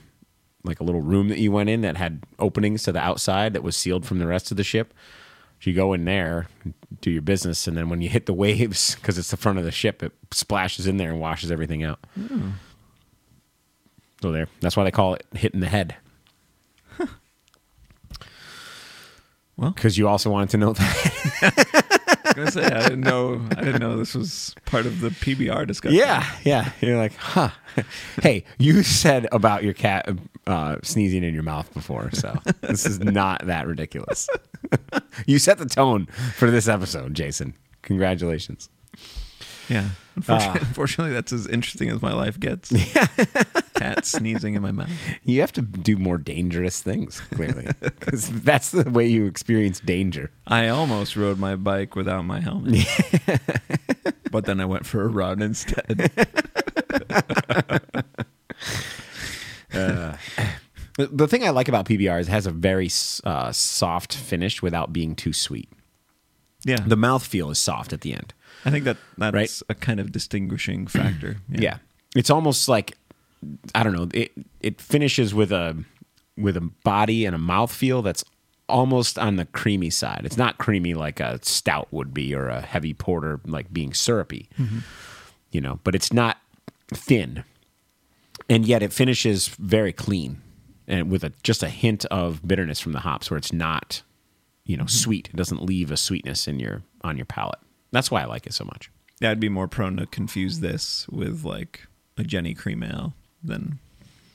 like a little room that you went in that had openings to the outside that was sealed from the rest of the ship. So you go in there, do your business, and then when you hit the waves, because it's the front of the ship, it splashes in there and washes everything out. Mm. So there, that's why they call it hitting the head. Huh. Well, because you also wanted to know that. I was gonna say I didn't know I didn't know this was part of the P B R discussion. Yeah, yeah. You're like, huh? Hey, you said about your cat uh, sneezing in your mouth before, so this is not that ridiculous. You set the tone for this episode, Jason. Congratulations. Yeah. Unfortunately, uh, unfortunately that's as interesting as my life gets. Yeah. Cat sneezing in my mouth. You have to do more dangerous things, clearly, because that's the way you experience danger. I almost rode my bike without my helmet, but then I went for a run instead. uh, the thing I like about P B R is it has a very uh, soft finish without being too sweet. Yeah. The mouthfeel is soft at the end. I think that that's right? a kind of distinguishing factor. Yeah. yeah. It's almost like, I don't know, it it finishes with a with a body and a mouthfeel that's almost on the creamy side. It's not creamy like a stout would be or a heavy porter like being syrupy. Mm-hmm. You know, but it's not thin. And yet it finishes very clean and with a just a hint of bitterness from the hops where it's not, you know, mm-hmm. sweet. It doesn't leave a sweetness in your on your palate. That's why I like it so much. Yeah, I'd be more prone to confuse this with like a Jenny Cream Ale than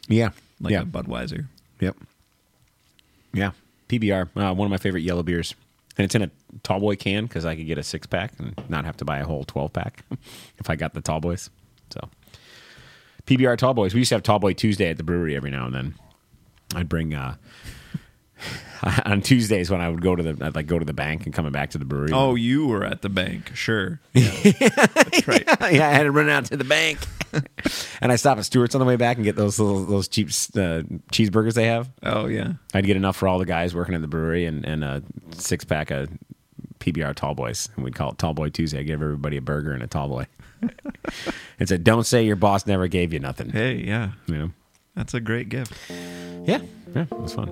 yeah, like yeah. a Budweiser. Yep. Yeah, P B R, uh, one of my favorite yellow beers, and it's in a Tallboy can because I could get a six pack and not have to buy a whole twelve pack if I got the Tallboys. So P B R Tallboys. We used to have Tallboy Tuesday at the brewery every now and then. I'd bring. Uh, On Tuesdays when I would go to the I'd like go to the bank and coming back to the brewery. Oh, you were at the bank, sure. Yeah, that's right. yeah, yeah, I had to run out to the bank. And I stop at Stewart's on the way back and get those little, those cheap uh, cheeseburgers they have. Oh, yeah. I'd get enough for all the guys working at the brewery and, and a six-pack of P B R Tall Boys. And we'd call it Tall Boy Tuesday. I'd give everybody a burger and a Tall Boy. And said, don't say your boss never gave you nothing. Hey, yeah. You know? That's a great gift. Yeah. Yeah, it was fun.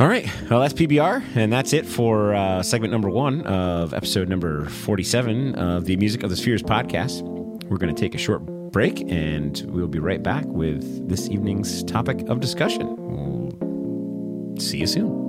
All right, well, that's P B R, and that's it for uh, segment number one of episode number forty-seven of the Music of the Spheres podcast. We're going to take a short break, and we'll be right back with this evening's topic of discussion. We'll see you soon.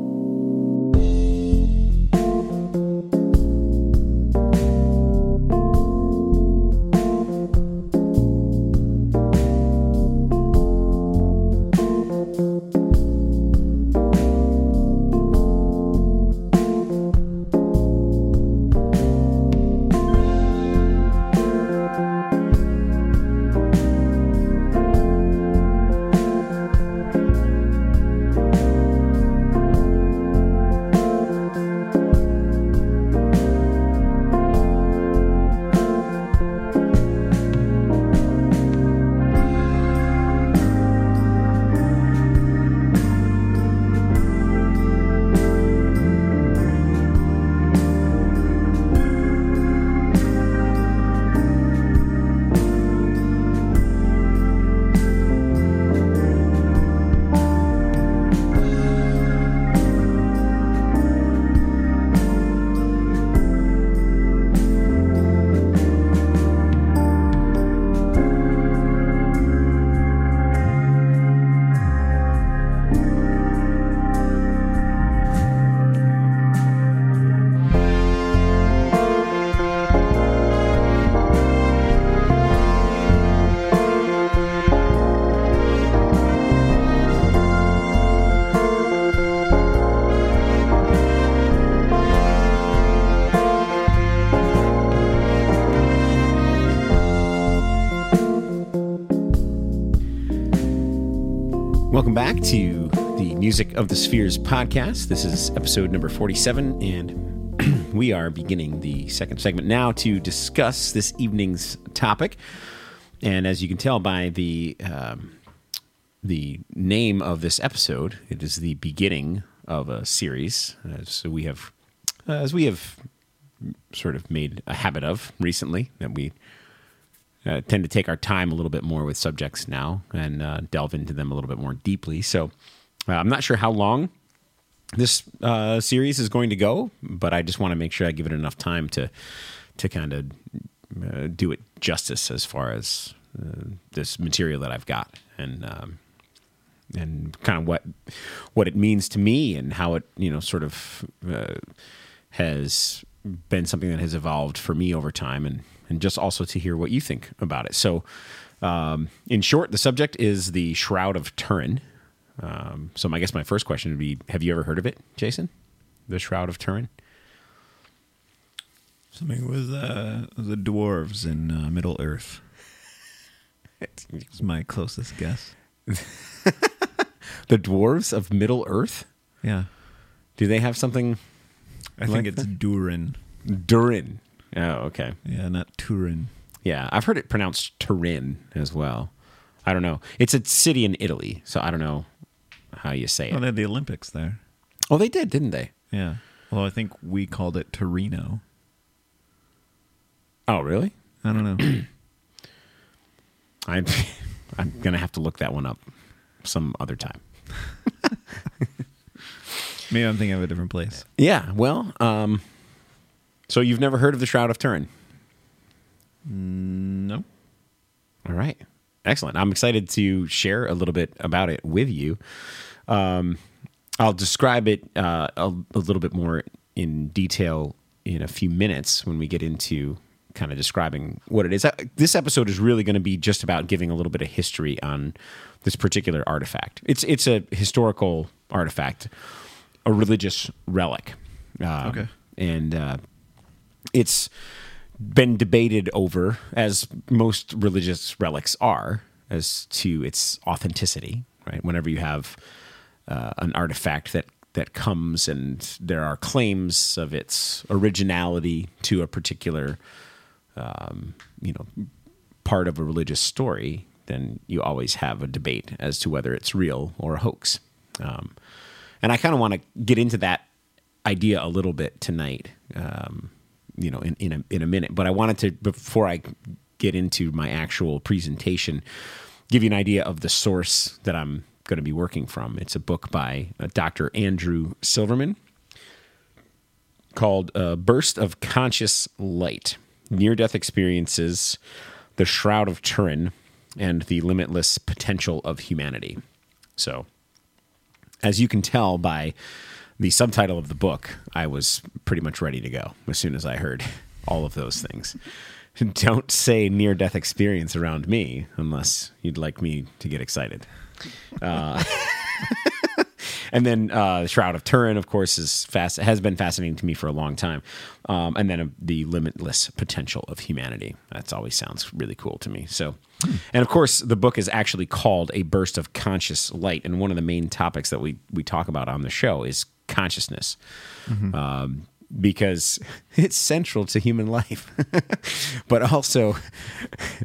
Back to the Music of the Spheres podcast. This is episode number forty-seven, and we are beginning the second segment now to discuss this evening's topic. And as you can tell by the um, the name of this episode, it is the beginning of a series. Uh, so we have, uh, as we have sort of made a habit of recently, that we Uh, tend to take our time a little bit more with subjects now and uh, delve into them a little bit more deeply. So uh, I'm not sure how long this uh, series is going to go, but I just want to make sure I give it enough time to to kind of uh, do it justice as far as uh, this material that I've got and um, and kind of what what it means to me and how it, you know, sort of uh, has been something that has evolved for me over time, and and just also to hear what you think about it. So, um, in short, the subject is the Shroud of Turin. Um, so I guess my first question would be, have you ever heard of it, Jason? The Shroud of Turin? Something with uh, the dwarves in uh, Middle Earth. It's my closest guess. The dwarves of Middle Earth? Yeah. Do they have something? I like think it's that? Durin. Durin. Oh, okay. Yeah, not Turin. Yeah, I've heard it pronounced Turin as well. I don't know. It's a city in Italy, so I don't know how you say it. Well, they had the Olympics there. Oh, they did, didn't they? Yeah. Well, I think we called it Torino. Oh, really? I don't know. I'm, I'm going to have to look that one up some other time. Maybe I'm thinking of a different place. Yeah, well... um So you've never heard of the Shroud of Turin? No. All right. Excellent. I'm excited to share a little bit about it with you. Um, I'll describe it uh, a, a little bit more in detail in a few minutes when we get into kind of describing what it is. This episode is really going to be just about giving a little bit of history on this particular artifact. It's, it's a historical artifact, a religious relic. Uh, okay. And... Uh, It's been debated over, as most religious relics are, as to its authenticity, right? Whenever you have uh, an artifact that, that comes and there are claims of its originality to a particular, um, you know, part of a religious story, then you always have a debate as to whether it's real or a hoax. Um, and I kind of want to get into that idea a little bit tonight, um, you know, in, in, a, in a minute. But I wanted to, before I get into my actual presentation, give you an idea of the source that I'm going to be working from. It's a book by uh, Doctor Andrew Silverman called uh, Burst of Conscious Light, Near-Death Experiences, the Shroud of Turin, and the Limitless Potential of Humanity. So, as you can tell by the subtitle of the book, I was pretty much ready to go as soon as I heard all of those things. Don't say near-death experience around me unless you'd like me to get excited. Uh, and then uh, the Shroud of Turin, of course, is fast, has been fascinating to me for a long time. Um, and then uh, the Limitless Potential of Humanity. That's always sounds really cool to me. So, and of course, the book is actually called A Burst of Conscious Light. And one of the main topics that we, we talk about on the show is consciousness. Mm-hmm. Um, because it's central to human life, but also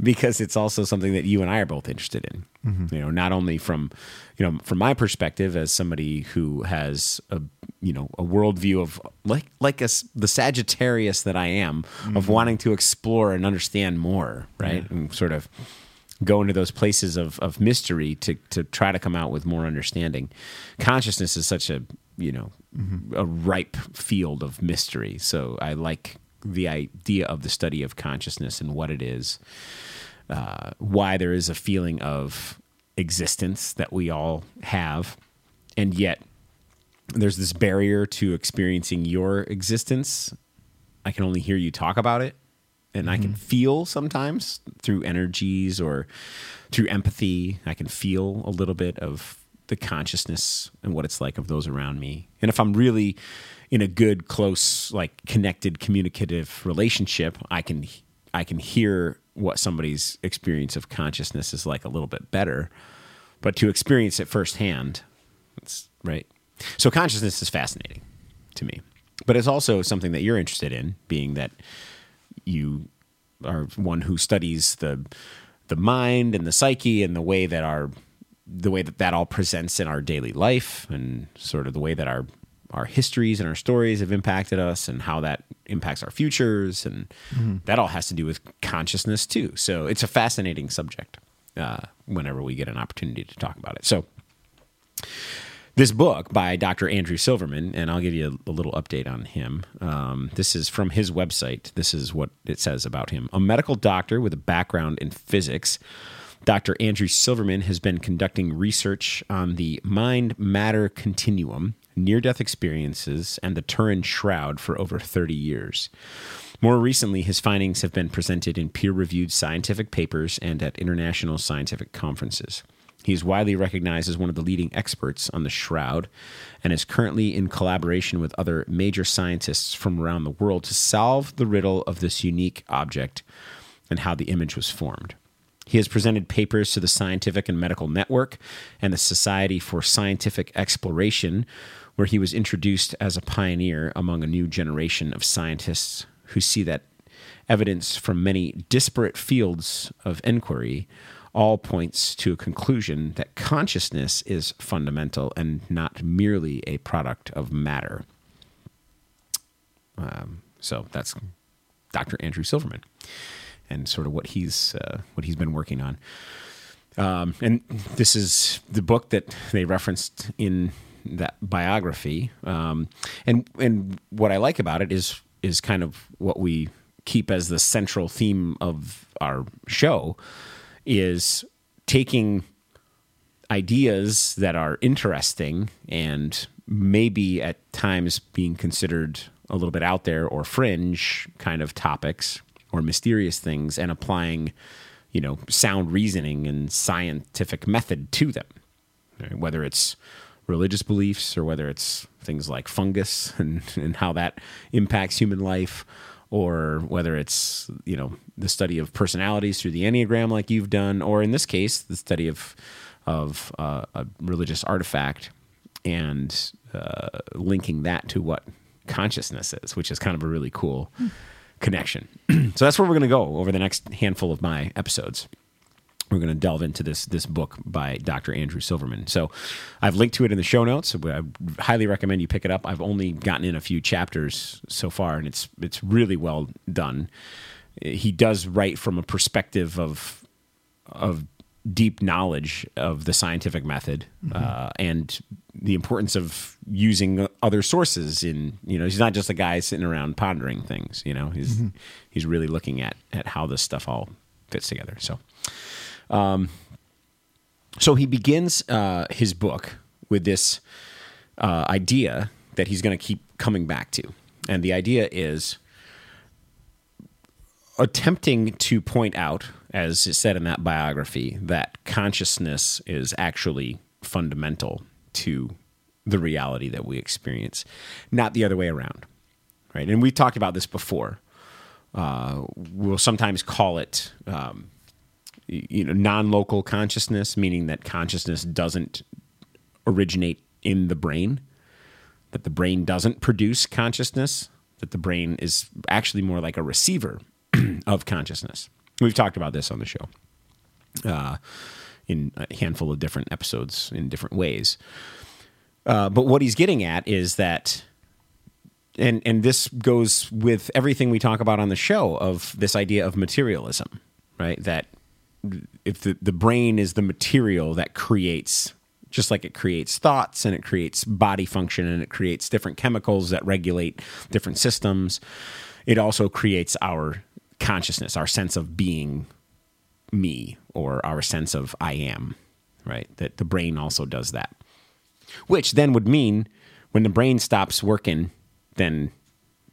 because it's also something that you and I are both interested in. Mm-hmm. You know, not only from, you know, from my perspective as somebody who has a, you know, a worldview of like, like a, the Sagittarius that I am, mm-hmm. of wanting to explore and understand more, right? Yeah. And sort of go into those places of, of mystery to, to try to come out with more understanding. Consciousness is such a, you know, mm-hmm. a ripe field of mystery. So I like the idea of the study of consciousness and what it is, uh, why there is a feeling of existence that we all have. And yet there's this barrier to experiencing your existence. I can only hear you talk about it. And mm-hmm. I can feel sometimes through energies or through empathy. I can feel a little bit of the consciousness and what it's like of those around me. And if I'm really in a good, close, like connected, communicative relationship, I can I can hear what somebody's experience of consciousness is like a little bit better. But to experience it firsthand, it's right. So consciousness is fascinating to me. But it's also something that you're interested in, being that you are one who studies the the mind and the psyche and the way that our the way that that all presents in our daily life, and sort of the way that our, our histories and our stories have impacted us, and how that impacts our futures. And mm-hmm. that all has to do with consciousness too. So it's a fascinating subject uh, whenever we get an opportunity to talk about it. So this book by Doctor Andrew Silverman, and I'll give you a, a little update on him. Um, this is from his website. This is what it says about him. A medical doctor with a background in physics, Doctor Andrew Silverman has been conducting research on the mind-matter continuum, near-death experiences, and the Turin Shroud for over thirty years. More recently, his findings have been presented in peer-reviewed scientific papers and at international scientific conferences. He is widely recognized as one of the leading experts on the Shroud and is currently in collaboration with other major scientists from around the world to solve the riddle of this unique object and how the image was formed. He has presented papers to the Scientific and Medical Network and the Society for Scientific Exploration, where he was introduced as a pioneer among a new generation of scientists who see that evidence from many disparate fields of inquiry all points to a conclusion that consciousness is fundamental and not merely a product of matter. Um, so that's Doctor Andrew Silverman, and sort of what he's uh, what he's been working on. Um, and this is the book that they referenced in that biography. Um, and and what I like about it is is kind of what we keep as the central theme of our show, is taking ideas that are interesting and maybe at times being considered a little bit out there or fringe kind of topics or mysterious things, and applying, you know, sound reasoning and scientific method to them, right? Whether it's religious beliefs or whether it's things like fungus and, and how that impacts human life, or whether it's, you know, the study of personalities through the Enneagram like you've done, or in this case, the study of, of uh, a religious artifact and uh, linking that to what consciousness is, which is kind of a really cool connection. So that's where we're going to go over the next handful of my episodes. We're going to delve into this this book by Doctor Andrew Silverman. So I've linked to it in the show notes. I highly recommend you pick it up. I've only gotten in a few chapters so far, and it's it's really well done. He does write from a perspective of of deep knowledge of the scientific method, mm-hmm. uh, and the importance of using other sources. In you know, he's not just a guy sitting around pondering things. You know, he's mm-hmm. he's really looking at at how this stuff all fits together. So. Um, so he begins uh, his book with this uh, idea that he's going to keep coming back to. And the idea is attempting to point out, as is said in that biography, that consciousness is actually fundamental to the reality that we experience, not the other way around. Right? And we talked about this before. Uh, we'll sometimes call it... Um, You know, non-local consciousness, meaning that consciousness doesn't originate in the brain, that the brain doesn't produce consciousness, that the brain is actually more like a receiver of consciousness. We've talked about this on the show uh, in a handful of different episodes in different ways. Uh, but what he's getting at is that, and and this goes with everything we talk about on the show of this idea of materialism, right? That if the, the brain is the material that creates, just like it creates thoughts and it creates body function and it creates different chemicals that regulate different systems, it also creates our consciousness, our sense of being me, or our sense of I am, right? That the brain also does that, which then would mean when the brain stops working, then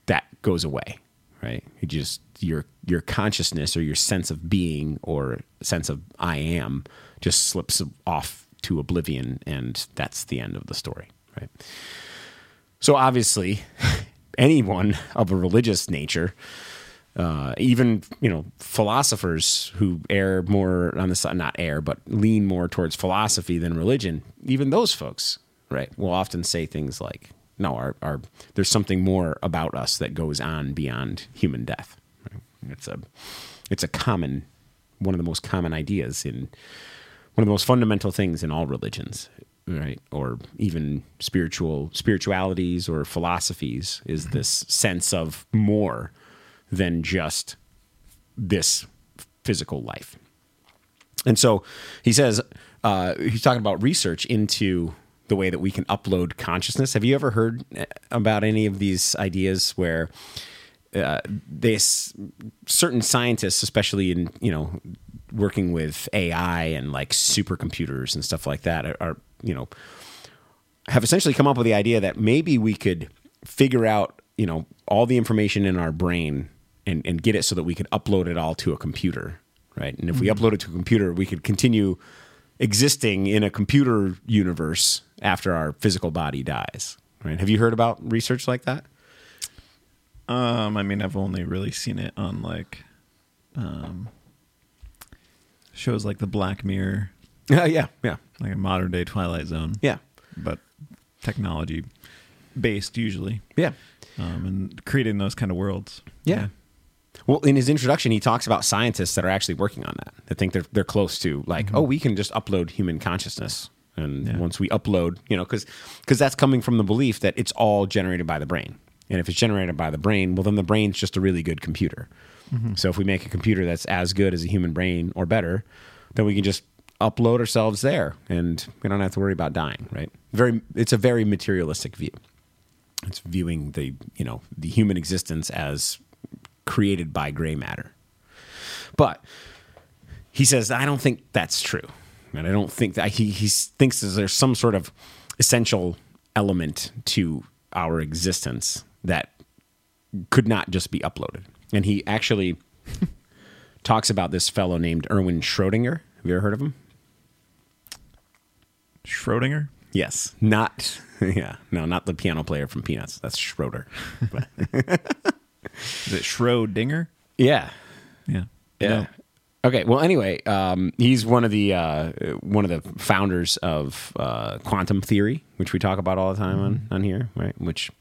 that goes away, right? It just... your your consciousness or your sense of being or sense of I am just slips off to oblivion, and that's the end of the story, right? So obviously, anyone of a religious nature, uh, even, you know, philosophers who err more on the side, not err, but lean more towards philosophy than religion, even those folks, right, will often say things like, no, our, our there's something more about us that goes on beyond human death. It's a, it's a common, one of the most common ideas in, one of the most fundamental things in all religions, right? Or even spiritual, spiritualities or philosophies is this sense of more than just this physical life. And so he says, uh, he's talking about research into the way that we can upload consciousness. Have you ever heard about any of these ideas where... Uh, they, certain scientists, especially in, you know, working with A I and like supercomputers and stuff like that, are, are, you know, have essentially come up with the idea that maybe we could figure out, you know, all the information in our brain and, and get it so that we could upload it all to a computer, right? And if mm-hmm. we upload it to a computer, we could continue existing in a computer universe after our physical body dies, right? Have you heard about research like that? Um, I mean, I've only really seen it on like, um, shows like the Black Mirror. Yeah, uh, yeah, yeah. Like a modern day Twilight Zone. Yeah, but technology based usually. Yeah, um, and creating those kind of worlds. Yeah. yeah. Well, in his introduction, he talks about scientists that are actually working on that. That think they're they're close to like, mm-hmm. oh, we can just upload human consciousness, and yeah. once we upload, you know, because because that's coming from the belief that it's all generated by the brain. And if it's generated by the brain, well, then the brain's just a really good computer. Mm-hmm. So if we make a computer that's as good as a human brain or better, then we can just upload ourselves there, and we don't have to worry about dying, right? Very, it's a very materialistic view. It's viewing the, you know, the human existence as created by gray matter. But he says, I don't think that's true, and I don't think that he he thinks that there's some sort of essential element to our existence that could not just be uploaded. And he actually talks about this fellow named Erwin Schrödinger. Have you ever heard of him? Schrödinger? Yes. Not, yeah. No, not the piano player from Peanuts. That's Schroeder. Is it Schrödinger? Yeah. Yeah. Yeah. No. Okay. Well, anyway, um, he's one of the uh, one of the founders of uh, quantum theory, which we talk about all the time on, on here, right? Which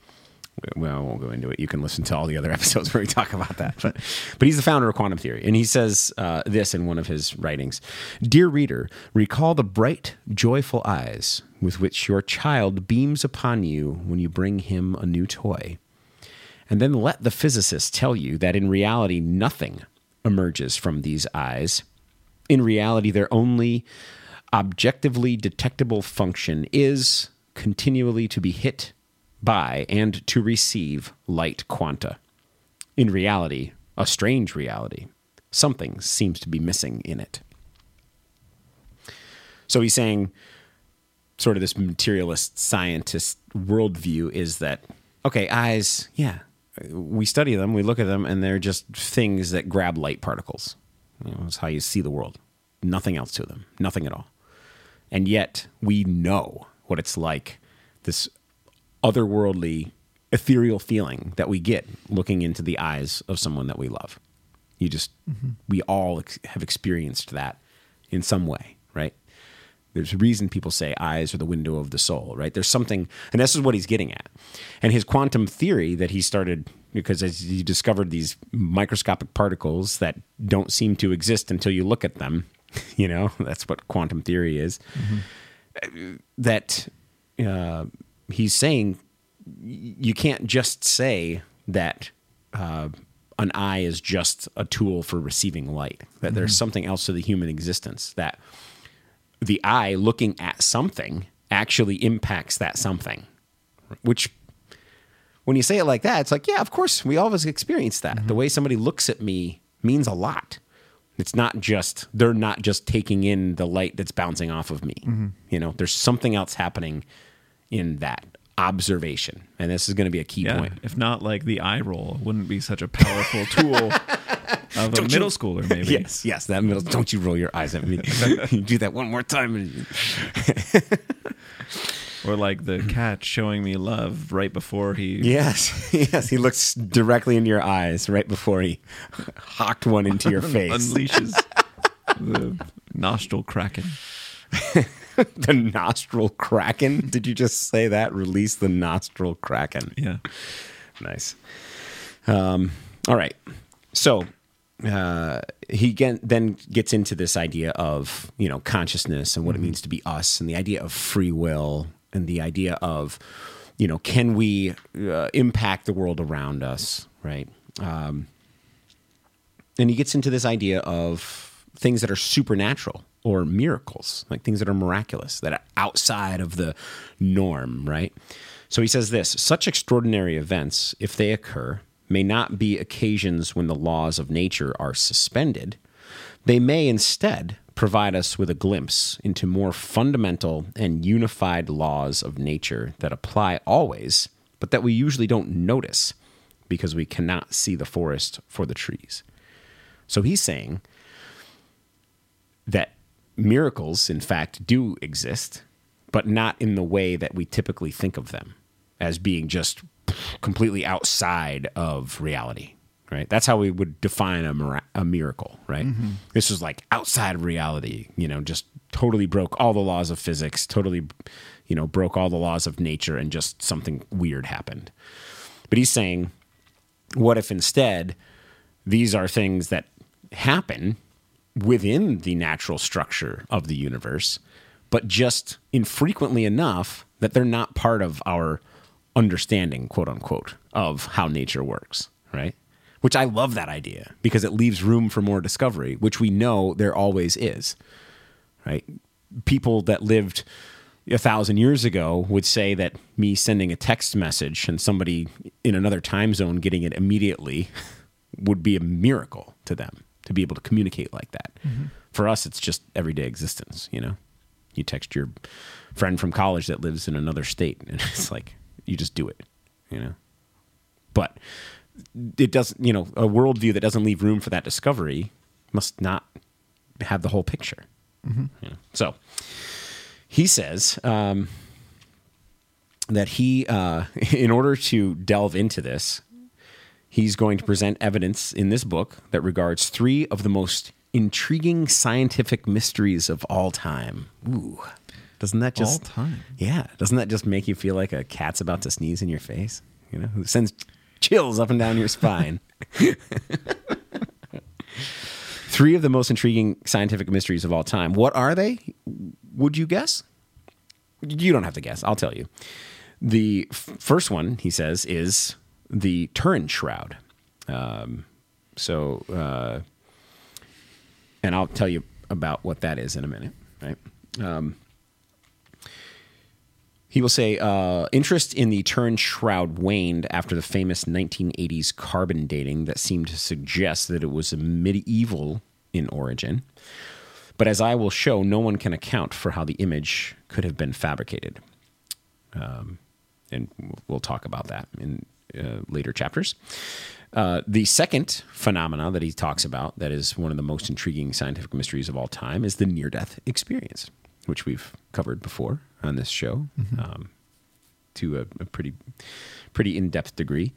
well, I won't go into it. You can listen to all the other episodes where we talk about that. But, but he's the founder of quantum theory. And he says uh, this in one of his writings. Dear reader, recall the bright, joyful eyes with which your child beams upon you when you bring him a new toy. And then let the physicist tell you that in reality, nothing emerges from these eyes. In reality, their only objectively detectable function is continually to be hit by and to receive light quanta. In reality, a strange reality, something seems to be missing in it. So he's saying sort of this materialist scientist worldview is that, okay, eyes, yeah, we study them, we look at them, and they're just things that grab light particles. You know, that's how you see the world. Nothing else to them, nothing at all. And yet we know what it's like, this otherworldly, ethereal feeling that we get looking into the eyes of someone that we love. You just, mm-hmm. we all ex- have experienced that in some way, right? There's a reason people say eyes are the window of the soul, right? There's something, and this is what he's getting at. And his quantum theory that he started, because as he discovered these microscopic particles that don't seem to exist until you look at them, you know, that's what quantum theory is, mm-hmm. that uh, he's saying you can't just say that uh, an eye is just a tool for receiving light, that mm-hmm. there's something else to the human existence, that the eye looking at something actually impacts that something, which when you say it like that, it's like, yeah, of course, we always experience that. Mm-hmm. The way somebody looks at me means a lot. It's not just, they're not just taking in the light that's bouncing off of me. Mm-hmm. You know, there's something else happening in that observation. And this is going to be a key yeah, point. If not, like the eye roll wouldn't be such a powerful tool. Of don't a middle you, schooler, maybe. Yes, yes. That middle. Don't you roll your eyes at me? You do that one more time, and or like the cat showing me love right before he. Yes, yes. He looks directly into your eyes right before he hocked one into your face. Unleashes the nostril kraken. The nostril kraken. Did you just say that? Release the nostril kraken. Yeah. Nice. Um. All right. So. Uh, he get, then gets into this idea of, you know, consciousness and what mm-hmm. it means to be us, and the idea of free will, and the idea of, you know, can we uh, impact the world around us, right? Um, and he gets into this idea of things that are supernatural or miracles, like things that are miraculous, that are outside of the norm, right? So he says this, such extraordinary events, if they occur, may not be occasions when the laws of nature are suspended. They may instead provide us with a glimpse into more fundamental and unified laws of nature that apply always, but that we usually don't notice because we cannot see the forest for the trees. So he's saying that miracles, in fact, do exist, but not in the way that we typically think of them, as being just completely outside of reality, right? That's how we would define a, mira- a miracle, right? Mm-hmm. This is like outside of reality, you know, just totally broke all the laws of physics, totally, you know, broke all the laws of nature, and just something weird happened. But he's saying, what if instead these are things that happen within the natural structure of the universe, but just infrequently enough that they're not part of our understanding, quote unquote, of how nature works, right? Which I love that idea, because it leaves room for more discovery, which we know there always is, right? People that lived a thousand years ago would say that me sending a text message and somebody in another time zone getting it immediately would be a miracle to them, to be able to communicate like that. Mm-hmm. For us, it's just everyday existence, you know? You text your friend from college that lives in another state, and it's like, you just do it, you know? But it doesn't, you know, a worldview that doesn't leave room for that discovery must not have the whole picture. Mm-hmm. You know? So he says um, that he, uh, in order to delve into this, he's going to present evidence in this book that regards three of the most intriguing scientific mysteries of all time. Ooh. Doesn't that just all time? Yeah, doesn't that just make you feel like a cat's about to sneeze in your face? you know, it sends chills up and down your spine. Three of the most intriguing scientific mysteries of all time. What are they? Would you guess? You don't have to guess. I'll tell you. The f- first one, he says, is the Turin Shroud. Um, so, uh, and I'll tell you about what that is in a minute, right? Um, he will say, uh, interest in the Turin Shroud waned after the famous nineteen eighties carbon dating that seemed to suggest that it was a medieval in origin. But as I will show, no one can account for how the image could have been fabricated. Um, and we'll talk about that in uh, later chapters. Uh, the second phenomena that he talks about that is one of the most intriguing scientific mysteries of all time is the near-death experience, which we've covered before on this show, mm-hmm. um, to a, a pretty, pretty in-depth degree.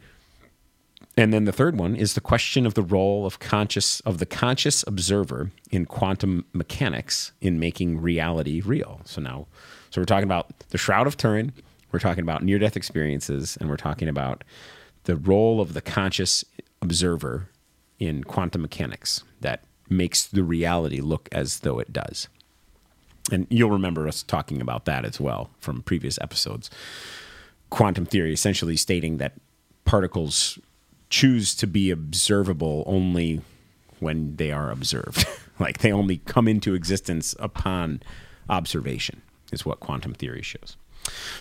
And then the third one is the question of the role of conscious of the conscious observer in quantum mechanics in making reality real. So now, so we're talking about the Shroud of Turin, we're talking about near-death experiences, and we're talking about the role of the conscious observer in quantum mechanics that makes the reality look as though it does. And you'll remember us talking about that as well from previous episodes. Quantum theory essentially stating that particles choose to be observable only when they are observed. Like they only come into existence upon observation is what quantum theory shows.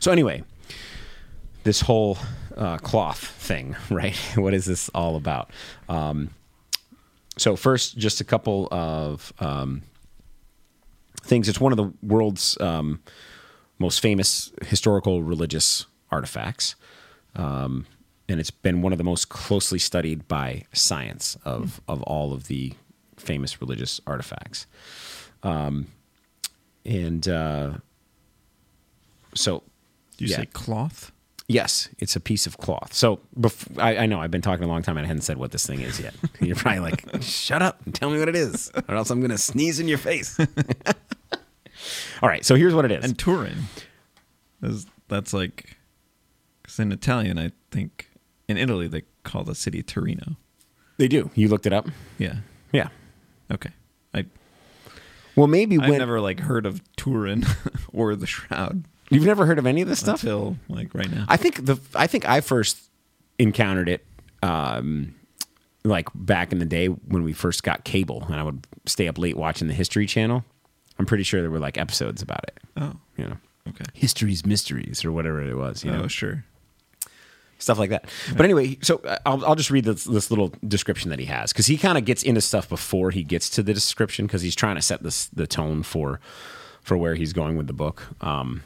So anyway, this whole uh, cloth thing, right? What is this all about? Um, so first, just a couple of um, things. It's one of the world's um, most famous historical religious artifacts. Um And it's been one of the most closely studied by science of, of all of the famous religious artifacts. Um, and uh, so... Do you yeah. say cloth? Yes, it's a piece of cloth. So bef- I, I know I've been talking a long time and I hadn't said what this thing is yet. You're probably like, shut up and tell me what it is or else I'm going to sneeze in your face. All right, so here's what it is. And Turin, that's, that's like... Because in Italian, I think... In Italy, they call the city Torino. They do. You looked it up? Yeah. Yeah. Okay. I well, maybe I've when, never like heard of Turin or the Shroud. You've never heard of any of this stuff until like right now. I think the I think I first encountered it um, like back in the day when we first got cable, and I would stay up late watching the History Channel. I'm pretty sure there were like episodes about it. Oh, you know, okay. History's Mysteries or whatever it was. You oh, know, sure. Stuff like that. Right. But anyway, so I'll, I'll just read this, this little description that he has, because he kind of gets into stuff before he gets to the description, because he's trying to set this, the tone for for where he's going with the book. Um,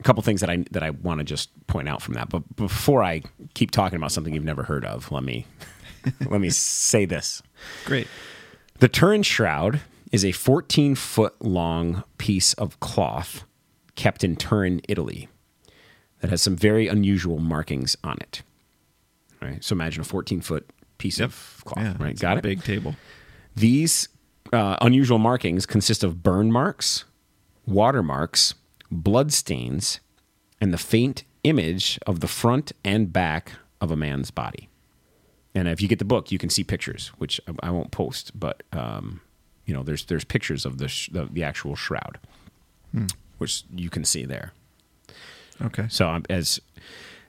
a couple things that I that I want to just point out from that. But before I keep talking about something you've never heard of, let me let me say this. Great. The Turin Shroud is a fourteen-foot-long piece of cloth kept in Turin, Italy, that has some very unusual markings on it. All right, so imagine a fourteen-foot piece yep. of cloth. Yeah, right, got it. Big table. These uh, unusual markings consist of burn marks, watermarks, blood stains, and the faint image of the front and back of a man's body. And if you get the book, you can see pictures, which I won't post, but um, you know, there's there's pictures of the sh- the, the actual shroud, hmm. which you can see there. Okay. So I'm, as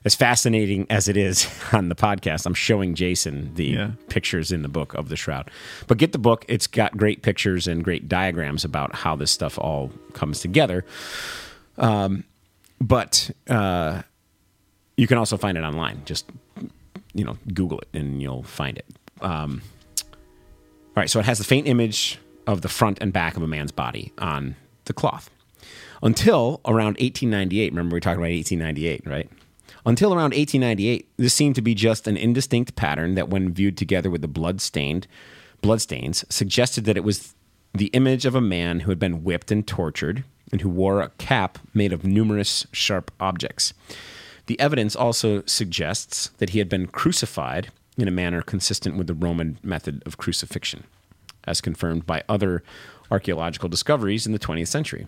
as fascinating as it is on the podcast, I'm showing Jason the yeah. pictures in the book of the shroud. But get the book. It's got great pictures and great diagrams about how this stuff all comes together. Um, but uh, you can also find it online. Just, you know, Google it and you'll find it. Um, all right. So it has the faint image of the front and back of a man's body on the cloth. Until around eighteen ninety-eight, remember we were talking about eighteen ninety-eight, right? Until around eighteen ninety-eight, this seemed to be just an indistinct pattern that when viewed together with the blood-stained, bloodstains, suggested that it was the image of a man who had been whipped and tortured and who wore a cap made of numerous sharp objects. The evidence also suggests that he had been crucified in a manner consistent with the Roman method of crucifixion, as confirmed by other archaeological discoveries in the twentieth century.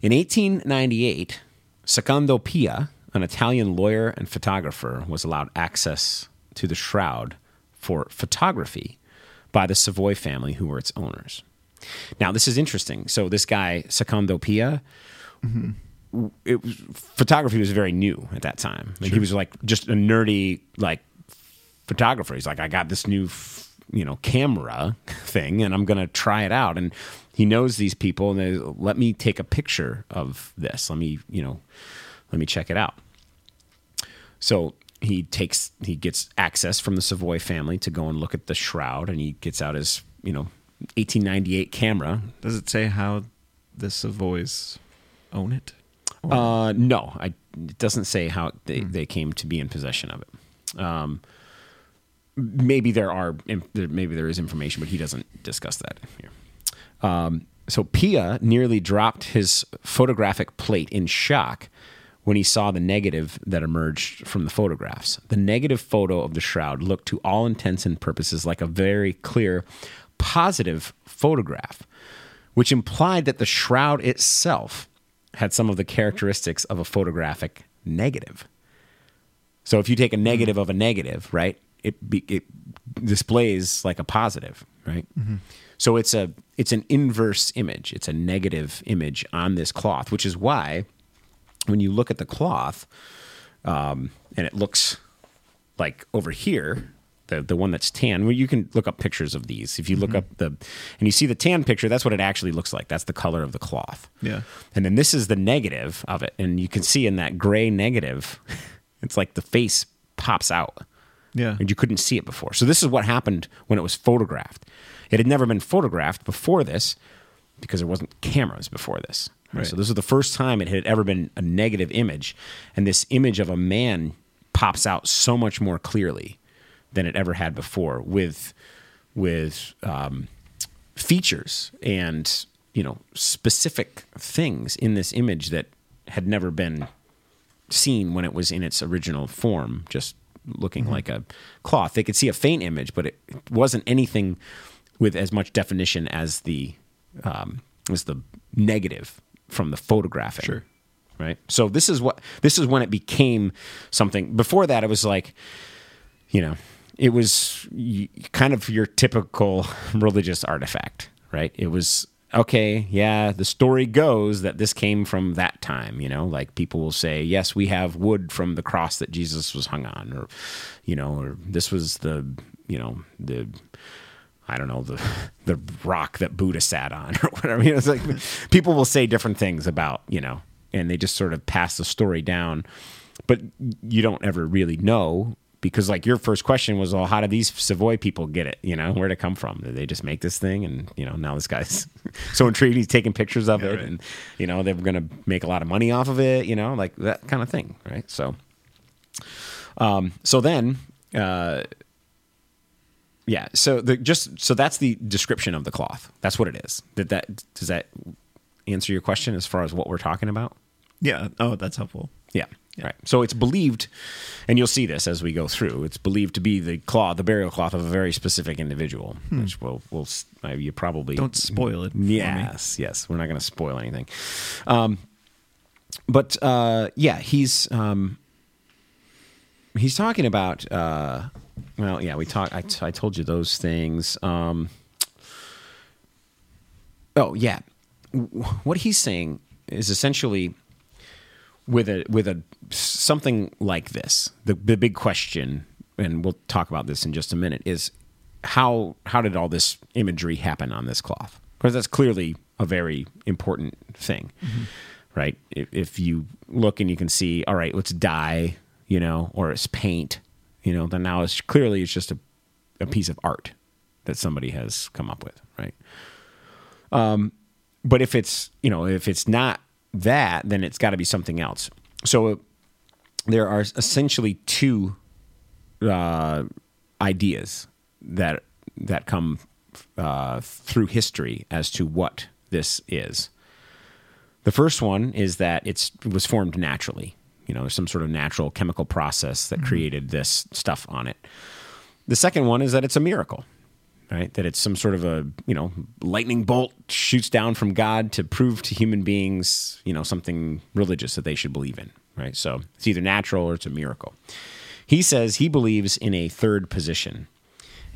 In eighteen ninety-eight, Secondo Pia, an Italian lawyer and photographer was allowed access to the Shroud for photography by the Savoy family, who were its owners. Now, this is interesting. So this guy, Secondo Pia, mm-hmm. It was, photography was very new at that time. Like, sure. He was like just a nerdy like photographer. He's like, I got this new, you know, camera thing, and I'm going to try it out. And he knows these people, and they let me take a picture of this. Let me, you know, let me check it out. So he takes, he gets access from the Savoy family to go and look at the Shroud, and he gets out his, you know, eighteen ninety-eight camera. Does it say how the Savoys own it? Uh, no, I, it doesn't say how they, mm. they came to be in possession of it. Um, maybe there are, maybe there is information, but he doesn't discuss that here. Um, so Pia nearly dropped his photographic plate in shock when he saw the negative that emerged from the photographs. The negative photo of the Shroud looked to all intents and purposes like a very clear, positive photograph, which implied that the Shroud itself had some of the characteristics of a photographic negative. So if you take a negative of a negative, right, it be, it displays like a positive, right? Mm-hmm. So it's a it's an inverse image. It's a negative image on this cloth, which is why when you look at the cloth, um, and it looks like over here, the the one that's tan, well, you can look up pictures of these. If you look mm-hmm. up the, and you see the tan picture, that's what it actually looks like. That's the color of the cloth. Yeah. And then this is the negative of it. And you can see in that gray negative, it's like the face pops out. Yeah. And you couldn't see it before. So this is what happened when it was photographed. It had never been photographed before this because there wasn't cameras before this. Right? Right. So this was the first time it had ever been a negative image. And this image of a man pops out so much more clearly than it ever had before, with with um, features and, you know, specific things in this image that had never been seen when it was in its original form, just looking mm-hmm. like a cloth. They could see a faint image, but it wasn't anything with as much definition as the um, as the negative from the photographic. Sure. Right. So this is what this is when it became something. Before that, it was like, you know, it was kind of your typical religious artifact, right? It was, okay, yeah, the story goes that this came from that time, you know? Like, people will say, yes, we have wood from the cross that Jesus was hung on, or, you know, or this was the, you know, the, I don't know, the the rock that Buddha sat on, or whatever. You know, it's like, people will say different things about, you know, and they just sort of pass the story down, but you don't ever really know. Because, like, your first question was, well, how did these Savoy people get it? You know, where'd it come from? Did they just make this thing? And, you know, now this guy's so intrigued, he's taking pictures of yeah, it. Right. And, you know, they're going to make a lot of money off of it, you know, like that kind of thing, right? So, um, so then, uh, yeah, so the just, so that's the description of the cloth. That's what it is. Did that, does that answer your question as far as what we're talking about? Yeah. Oh, that's helpful. Yeah. Yeah. Right. So it's believed, and you'll see this as we go through, it's believed to be the cloth, the burial cloth of a very specific individual, hmm. which we'll, we'll, you probably... Don't spoil it. Yes, yes. We're not going to spoil anything. Um, but, uh, yeah, he's um, he's talking about, uh, well, yeah, we talk, I, t- I told you those things. Um, oh, yeah. What he's saying is essentially... With a with a something like this, the the big question, and we'll talk about this in just a minute, is how how did all this imagery happen on this cloth? Because that's clearly a very important thing, mm-hmm. right? If, if you look and you can see, all right, let's dye, you know, or it's paint, you know. Then now it's clearly it's just a a piece of art that somebody has come up with, right? Um, but if it's you know if it's not that, then it's got to be something else. So uh, there are essentially two uh, ideas that that come uh, through history as to what this is. The first one is that it's, it was formed naturally. You know, there's some sort of natural chemical process that mm-hmm. created this stuff on it. The second one is that it's a miracle. Right? That it's some sort of a, you know, lightning bolt shoots down from God to prove to human beings, you know, something religious that they should believe in, right? So it's either natural or it's a miracle. He says he believes in a third position,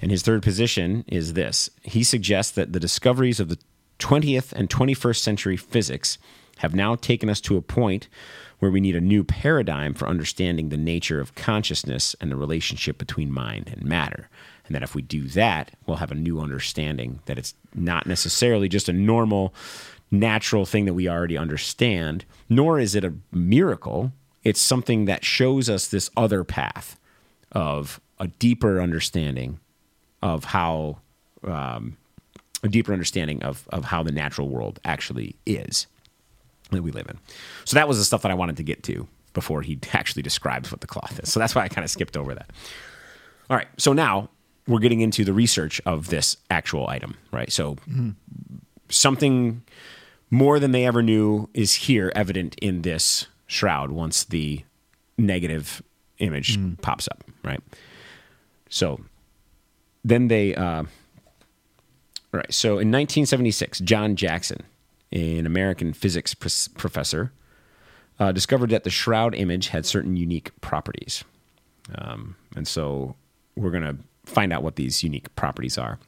and his third position is this. He suggests that the discoveries of the twentieth and twenty-first century physics have now taken us to a point where we need a new paradigm for understanding the nature of consciousness and the relationship between mind and matter. And that if we do that, we'll have a new understanding that it's not necessarily just a normal, natural thing that we already understand, nor is it a miracle. It's something that shows us this other path of a deeper understanding of how um, a deeper understanding of, of how the natural world actually is that we live in. So that was the stuff that I wanted to get to before he actually describes what the cloth is. So that's why I kind of skipped over that. All right. So now we're getting into the research of this actual item, right? So mm-hmm. something more than they ever knew is here evident in this shroud once the negative image mm-hmm. pops up, right? So then they... Uh, all right. So in nineteen seventy-six, John Jackson, an American physics professor, uh, discovered that the shroud image had certain unique properties. Um, and so we're going to find out what these unique properties are.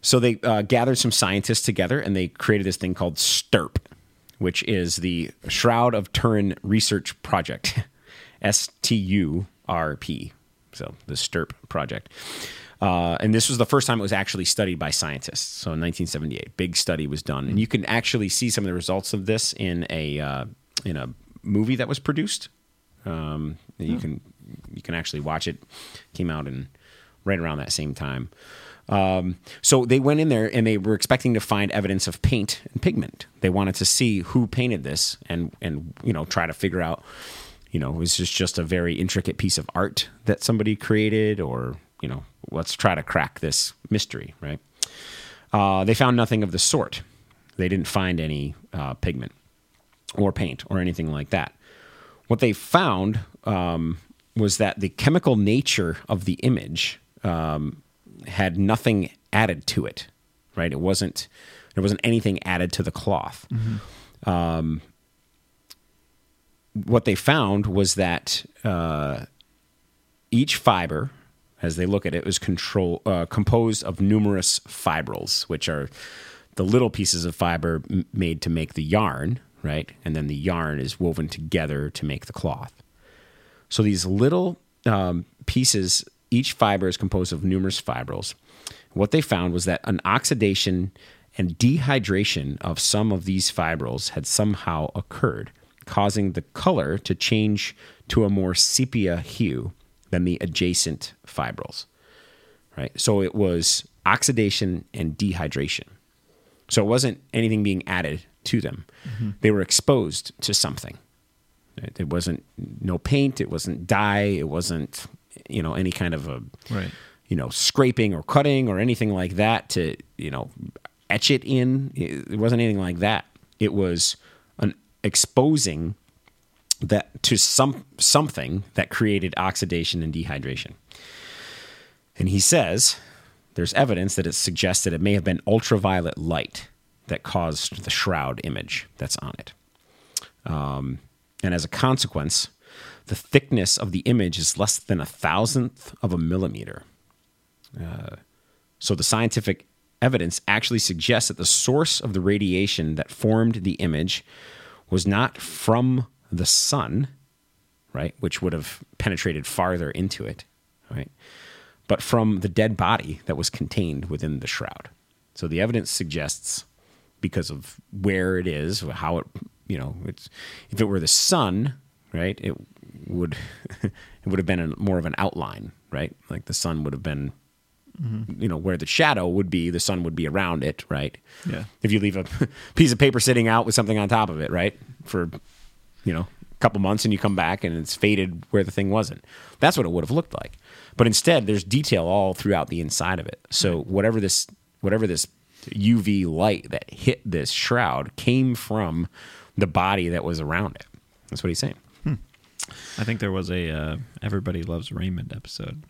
So they uh, gathered some scientists together, and they created this thing called STURP, which is the Shroud of Turin Research Project, S T U R P, so the STURP project. Uh, and this was the first time it was actually studied by scientists. So in nineteen seventy-eight, big study was done, and you can actually see some of the results of this in a uh, in a movie that was produced. Um, oh. You can you can actually watch it. Came out in right around that same time. Um, so they went in there and they were expecting to find evidence of paint and pigment. They wanted to see who painted this and and you know try to figure out you know was this just a very intricate piece of art that somebody created, or you know. Let's try to crack this mystery, right? Uh, they found nothing of the sort. They didn't find any uh, pigment or paint or anything like that. What they found um, was that the chemical nature of the image um, had nothing added to it, right? It wasn't there wasn't anything added to the cloth. Mm-hmm. Um, what they found was that uh, each fiber, as they look at it, it was control, uh, composed of numerous fibrils, which are the little pieces of fiber m- made to make the yarn, right? And then the yarn is woven together to make the cloth. So these little um, pieces, each fiber is composed of numerous fibrils. What they found was that an oxidation and dehydration of some of these fibrils had somehow occurred, causing the color to change to a more sepia hue than the adjacent fibrils, right? So it was oxidation and dehydration. So it wasn't anything being added to them. Mm-hmm. They were exposed to something. It wasn't no paint. It wasn't dye. It wasn't, you know, any kind of a, right. you know, scraping or cutting or anything like that to, you know, etch it in. It wasn't anything like that. It was an exposing that to some something that created oxidation and dehydration. And he says there's evidence that it suggests that it may have been ultraviolet light that caused the shroud image that's on it. Um, and as a consequence, the thickness of the image is less than a thousandth of a millimeter. Uh, so the scientific evidence actually suggests that the source of the radiation that formed the image was not from the sun, right, which would have penetrated farther into it, right, but from the dead body that was contained within the shroud. So the evidence suggests, because of where it is, how it, you know, it's, if it were the sun, right, it would it would have been a, more of an outline, right, like the sun would have been, mm-hmm. you know, where the shadow would be, the sun would be around it, right? Yeah. If you leave a piece of paper sitting out with something on top of it, right, for you know, a couple months, and you come back and it's faded where the thing wasn't. That's what it would have looked like. But instead, there's detail all throughout the inside of it. So whatever this whatever this U V light that hit this shroud came from the body that was around it. That's what he's saying. Hmm. I think there was a uh, Everybody Loves Raymond episode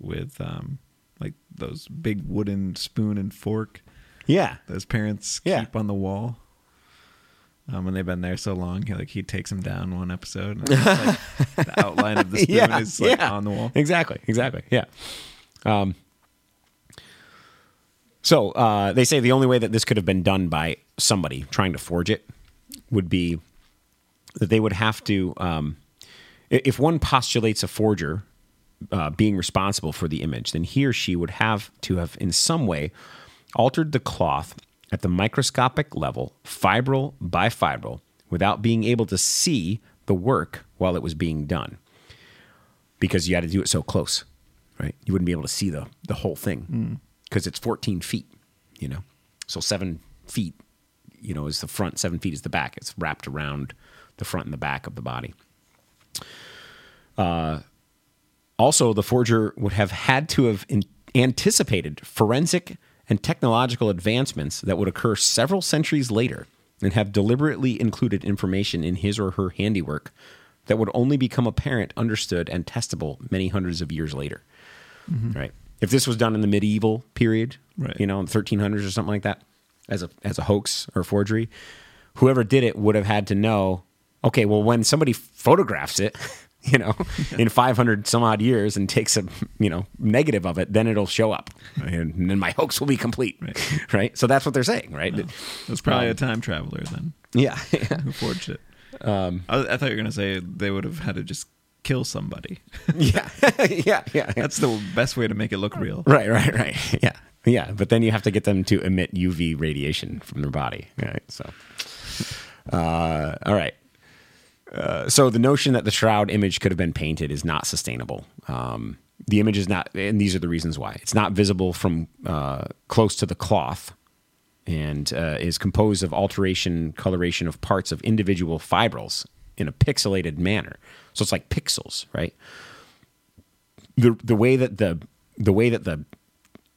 with um, like those big wooden spoon and fork. Yeah, those parents yeah. keep on the wall. Um, when they've been there so long, he, like he takes them down one episode. And it's like the outline of the spoon yeah, is like yeah. on the wall. Exactly, exactly. Yeah. Um. So uh, they say the only way that this could have been done by somebody trying to forge it would be that they would have to, um, if one postulates a forger uh, being responsible for the image, then he or she would have to have in some way altered the cloth at the microscopic level, fibril by fibril, without being able to see the work while it was being done. Because you had to do it so close, right? You wouldn't be able to see the, the whole thing because mm. it's fourteen feet, you know? So seven feet, you know, is the front, seven feet is the back. It's wrapped around the front and the back of the body. Uh, also, the forger would have had to have in- anticipated forensic and technological advancements that would occur several centuries later and have deliberately included information in his or her handiwork that would only become apparent, understood, and testable many hundreds of years later. Mm-hmm. Right? If this was done in the medieval period, right. you know, in the thirteen hundreds or something like that, as a as a hoax or forgery, whoever did it would have had to know, okay, well, when somebody photographs it, you know, in five hundred some odd years and takes a, you know, negative of it, then it'll show up. Right. And then my hoax will be complete. Right. right? So that's what they're saying, right? No, that's probably um, a time traveler then. Yeah. yeah. Who forged it. Um, I, I thought you were going to say they would have had to just kill somebody. yeah. yeah. Yeah. That's the best way to make it look real. Right, right, right. Yeah. Yeah. But then you have to get them to emit U V radiation from their body. Right. So, uh, all right. Uh, so the notion that the shroud image could have been painted is not sustainable. Um, the image is not, and these are the reasons why. It's not visible from uh, close to the cloth and uh, is composed of alteration, coloration of parts of individual fibrils in a pixelated manner. So it's like pixels, right? The the way that the the way that the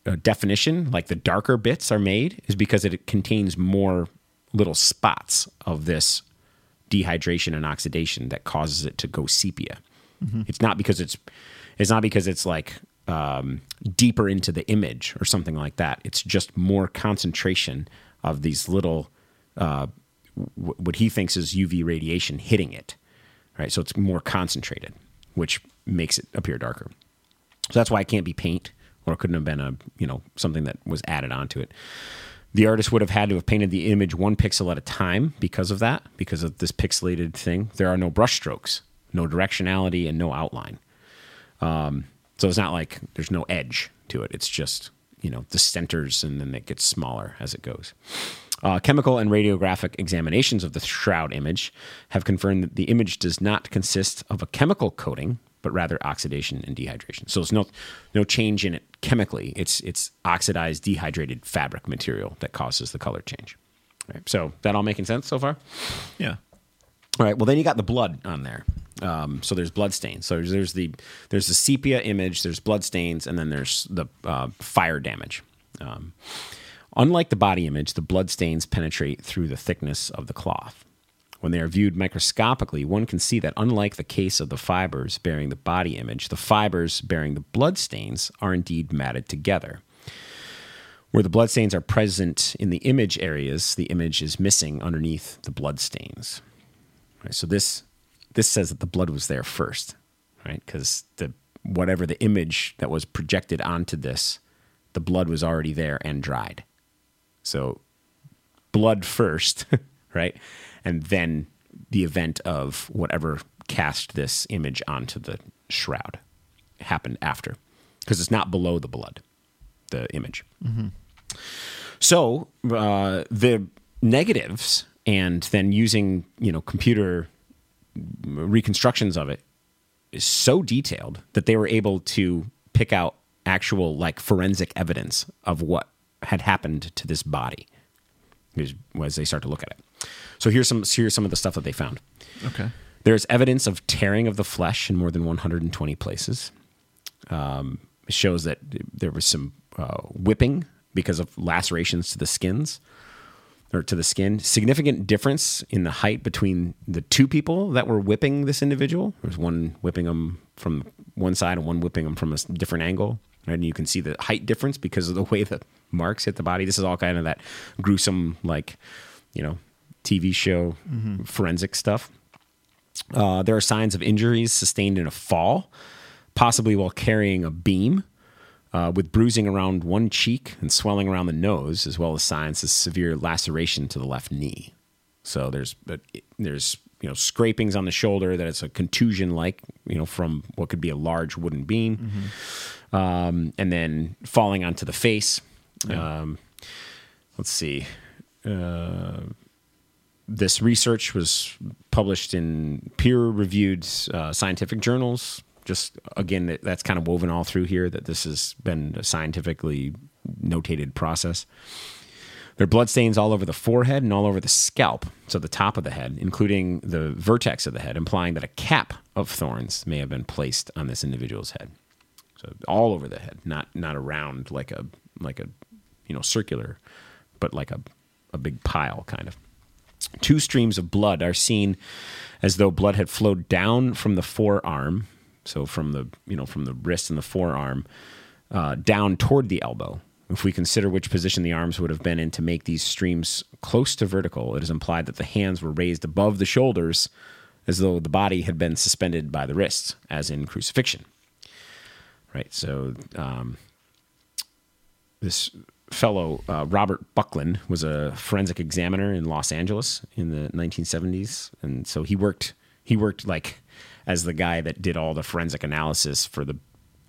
uh, definition, like the darker bits are made, is because it contains more little spots of this dehydration and oxidation that causes it to go sepia. Mm-hmm. It's not because it's, it's not because it's like um, deeper into the image or something like that. It's just more concentration of these little, uh, w- what he thinks is U V radiation hitting it, right? So it's more concentrated, which makes it appear darker. So that's why it can't be paint, or it couldn't have been a, you know, something that was added onto it. The artist would have had to have painted the image one pixel at a time because of that, because of this pixelated thing. There are no brush strokes, no directionality, and no outline. Um, so it's not like there's no edge to it. It's just, you know, the centers, and then it gets smaller as it goes. Uh, chemical and radiographic examinations of the shroud image have confirmed that the image does not consist of a chemical coating, but rather oxidation and dehydration. So there's no no change in it chemically. It's it's oxidized, dehydrated fabric material that causes the color change. All right. So that all making sense so far? Yeah. All right. Well, then you got the blood on there. Um, so there's blood stains. So there's the there's the sepia image. There's blood stains, and then there's the uh, fire damage. Um, unlike the body image, the blood stains penetrate through the thickness of the cloth. When they are viewed microscopically, one can see that unlike the case of the fibers bearing the body image, the fibers bearing the blood stains are indeed matted together. Where the blood stains are present in the image areas, the image is missing underneath the blood stains. Right, so this this says that the blood was there first, right? Because the whatever the image that was projected onto this, the blood was already there and dried. So blood first, right? And then the event of whatever cast this image onto the shroud happened after, because it's not below the blood, the image. Mm-hmm. So uh, the negatives, and then using, you know, computer reconstructions of it, is so detailed that they were able to pick out actual, like, forensic evidence of what had happened to this body as they start to look at it. So here's some here's some of the stuff that they found. Okay. There's evidence of tearing of the flesh in more than one hundred twenty places. Um, it shows that there was some uh, whipping because of lacerations to the skins or to the skin. Significant difference in the height between the two people that were whipping this individual. There's one whipping them from one side and one whipping them from a different angle. Right? And you can see the height difference because of the way the marks hit the body. This is all kind of that gruesome, like, you know, T V show mm-hmm. forensic stuff. Uh, there are signs of injuries sustained in a fall, possibly while carrying a beam, uh, with bruising around one cheek and swelling around the nose, as well as signs of severe laceration to the left knee. So there's there's you know scrapings on the shoulder that it's a contusion like you know from what could be a large wooden beam, mm-hmm. um, and then falling onto the face. Yeah. Um, let's see. Uh, This research was published in peer-reviewed uh, scientific journals. Just, again, that, that's kind of woven all through here, that this has been a scientifically notated process. There are bloodstains all over the forehead and all over the scalp, so the top of the head, including the vertex of the head, implying that a cap of thorns may have been placed on this individual's head. So all over the head, not not around like a, like a you know, circular, but like a, a big pile kind of. Two streams of blood are seen as though blood had flowed down from the forearm, so from the you know from the wrist and the forearm, uh, down toward the elbow. If we consider which position the arms would have been in to make these streams close to vertical, it is implied that the hands were raised above the shoulders as though the body had been suspended by the wrists, as in crucifixion. Right, so um, this... fellow uh, Robert Bucklin was a forensic examiner in Los Angeles in the nineteen seventies, and so he worked he worked like as the guy that did all the forensic analysis for the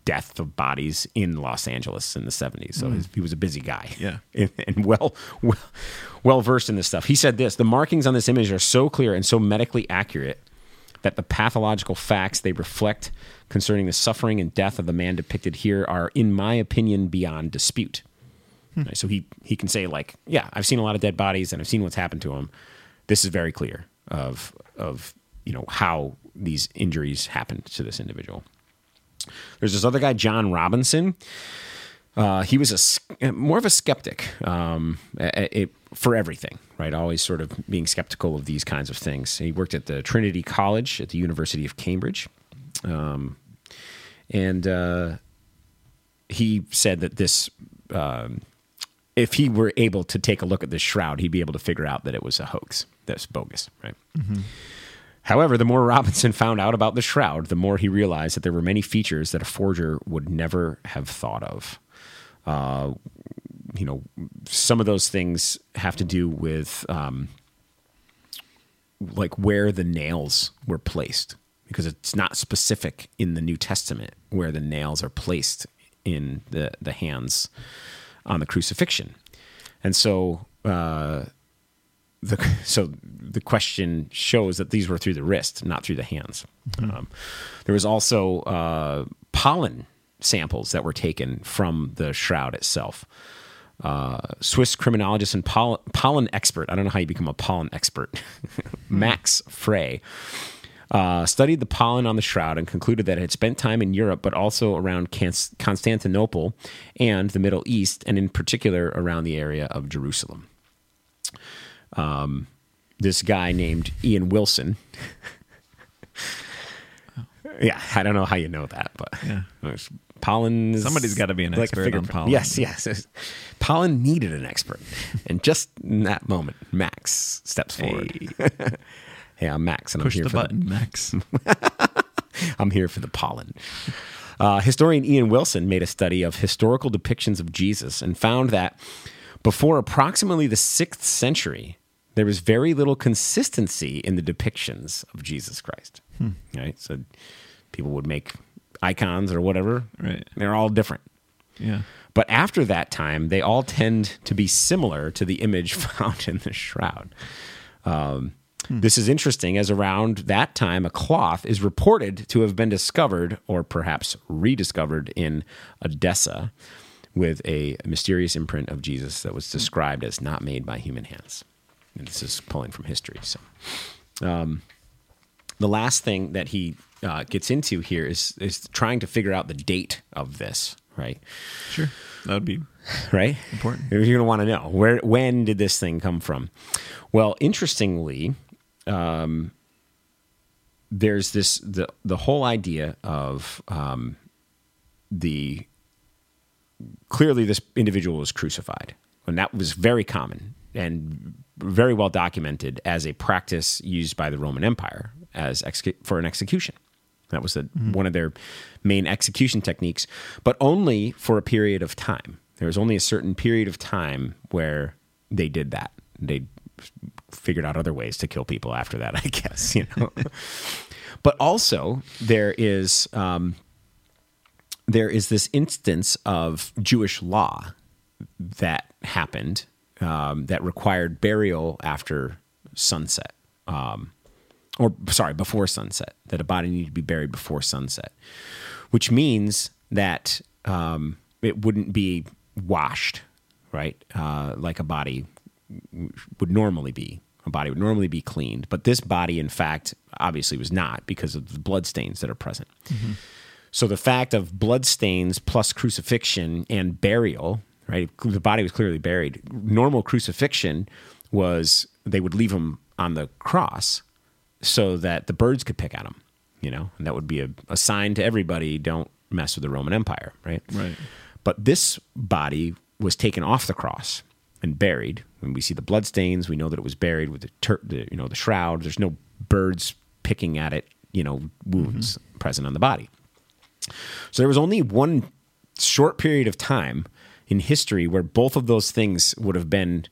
death of bodies in Los Angeles in the seventies. So mm. he was a busy guy, yeah, and, and well, well well versed in this stuff. He said this: the markings on this image are so clear and so medically accurate that the pathological facts they reflect concerning the suffering and death of the man depicted here are, in my opinion, beyond dispute. So he, he can say, like, yeah, I've seen a lot of dead bodies and I've seen what's happened to them. This is very clear of, of you know, how these injuries happened to this individual. There's this other guy, John Robinson. Uh, he was a, more of a skeptic um, it, for everything, right? Always sort of being skeptical of these kinds of things. He worked at the Trinity College at the University of Cambridge. Um, and uh, he said that this... Um, if he were able to take a look at this shroud, he'd be able to figure out that it was a hoax, that's bogus, right? Mm-hmm. However, the more Robinson found out about the shroud, the more he realized that there were many features that a forger would never have thought of. Uh, you know, some of those things have to do with um, like where the nails were placed, because it's not specific in the New Testament where the nails are placed in the, the hands on the crucifixion. And so uh, the so the question shows that these were through the wrist, not through the hands. Mm-hmm. Um, there was also uh, pollen samples that were taken from the shroud itself. Uh, Swiss criminologist and pollen, pollen expert, I don't know how you become a pollen expert, Max Frey, Uh, studied the pollen on the shroud and concluded that it had spent time in Europe, but also around Const- Constantinople and the Middle East, and in particular around the area of Jerusalem. Um, this guy named Ian Wilson. Yeah, I don't know how you know that, but yeah. Pollen is... Somebody's got to be an like expert on pollen. Yes, yes. Pollen needed an expert. And just in that moment, Max steps forward. Hey. Hey, I'm Max, and Push I'm here the for button, the button, Max. I'm here for the pollen. Uh, historian Ian Wilson made a study of historical depictions of Jesus and found that before approximately the sixth century, there was very little consistency in the depictions of Jesus Christ. Hmm. Right? So people would make icons or whatever. Right. They're all different. Yeah. But after that time, they all tend to be similar to the image found in the shroud. Um Hmm. This is interesting, as around that time, a cloth is reported to have been discovered, or perhaps rediscovered, in Edessa, with a mysterious imprint of Jesus that was described as not made by human hands. And this is pulling from history. So, um, the last thing that he uh, gets into here is is trying to figure out the date of this, right? Sure, that would be right important. You're going to want to know where, when did this thing come from? Well, interestingly. Um, there's this the the whole idea of um, the clearly this individual was crucified, and that was very common, and very well documented as a practice used by the Roman Empire as exec- for an execution. That was the, mm-hmm. one of their main execution techniques, but only for a period of time. There was only a certain period of time where they did that. They figured out other ways to kill people after that, I guess, you know. But also there is um, there is this instance of Jewish law that happened um, that required burial after sunset, um, or sorry, before sunset, that a body needed to be buried before sunset, which means that um, it wouldn't be washed, right, uh, like a body would normally be. A body would normally be cleaned, but this body, in fact, obviously was not because of the bloodstains that are present. Mm-hmm. So the fact of bloodstains plus crucifixion and burial, right? The body was clearly buried. Normal crucifixion was they would leave him on the cross so that the birds could pick at him, you know, and that would be a, a sign to everybody, don't mess with the Roman Empire, right? Right. But this body was taken off the cross and buried. When we see the bloodstains, we know that it was buried with the, tur- the you know the shroud. There's no birds picking at it, you know, wounds mm-hmm. present on the body. So there was only one short period of time in history where both of those things would have been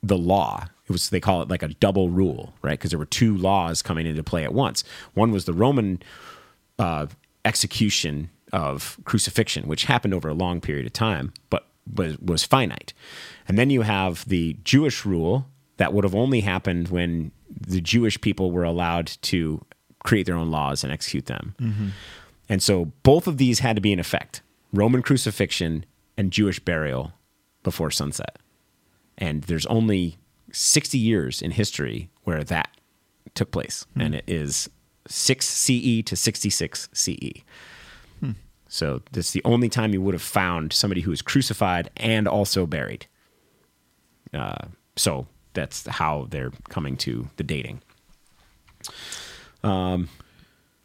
the law. It was, they call it like a double rule, right? Because there were two laws coming into play at once. One was the Roman uh, execution of crucifixion, which happened over a long period of time, but was, was finite. And then you have the Jewish rule that would have only happened when the Jewish people were allowed to create their own laws and execute them. Mm-hmm. And so both of these had to be in effect, Roman crucifixion and Jewish burial before sunset. And there's only sixty years in history where that took place. Mm-hmm. And it is six C E to sixty-six C E. Hmm. So that's the only time you would have found somebody who was crucified and also buried. Uh, so that's how they're coming to the dating. Um,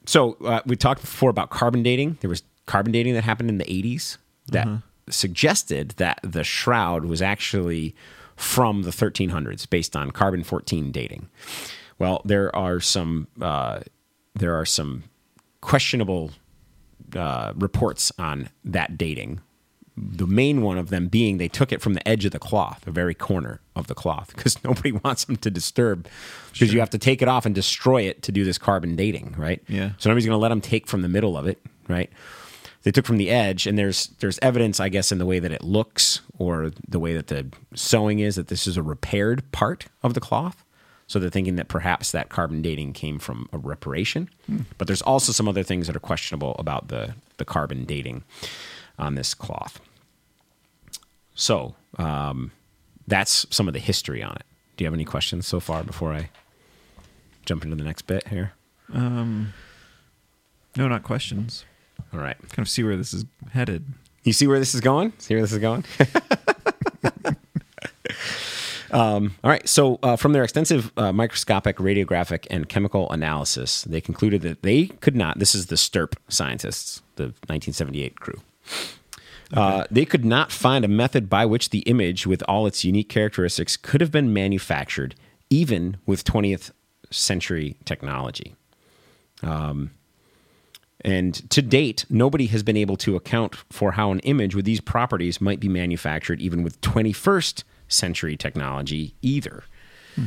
so uh, we talked before about carbon dating. There was carbon dating that happened in the eighties that uh-huh. suggested that the shroud was actually from the thirteen hundreds based on carbon fourteen dating. Well, there are some uh, there are some questionable uh, reports on that dating. The main one of them being they took it from the edge of the cloth, the very corner of the cloth, because nobody wants them to disturb, because sure. you have to take it off and destroy it to do this carbon dating, right? Yeah. So nobody's going to let them take from the middle of it, right? They took from the edge, and there's there's evidence, I guess, in the way that it looks or the way that the sewing is, that this is a repaired part of the cloth. So they're thinking that perhaps that carbon dating came from a reparation. Hmm. But there's also some other things that are questionable about the, the carbon dating on this cloth. So um, that's some of the history on it. Do you have any questions so far before I jump into the next bit here? Um, no, not questions. All right. Kind of see where this is headed. You see where this is going? See where this is going? Um, all right. So uh, from their extensive uh, microscopic, radiographic, and chemical analysis, they concluded that they could not, this is the STURP scientists, the nineteen seventy-eight crew, uh, okay. they could not find a method by which the image with all its unique characteristics could have been manufactured, even with twentieth century technology. Um, and to date, nobody has been able to account for how an image with these properties might be manufactured, even with twenty-first century technology either. Hmm.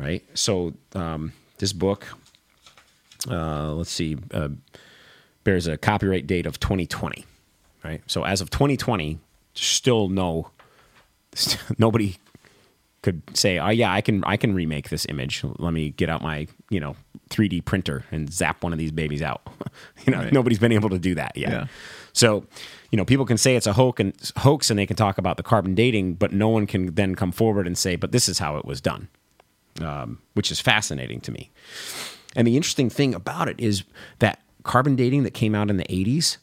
Right? So um, this book, uh, let's see, uh, bears a copyright date of twenty twenty, right? So as of twenty twenty, still no, st- nobody could say, oh yeah, I can I can remake this image. Let me get out my, you know, three D printer and zap one of these babies out. You know, right. Nobody's been able to do that yet. Yeah. So, you know, people can say it's a hoax and, hoax and they can talk about the carbon dating, but no one can then come forward and say, but this is how it was done, um, which is fascinating to me. And the interesting thing about it is that carbon dating that came out in the eighties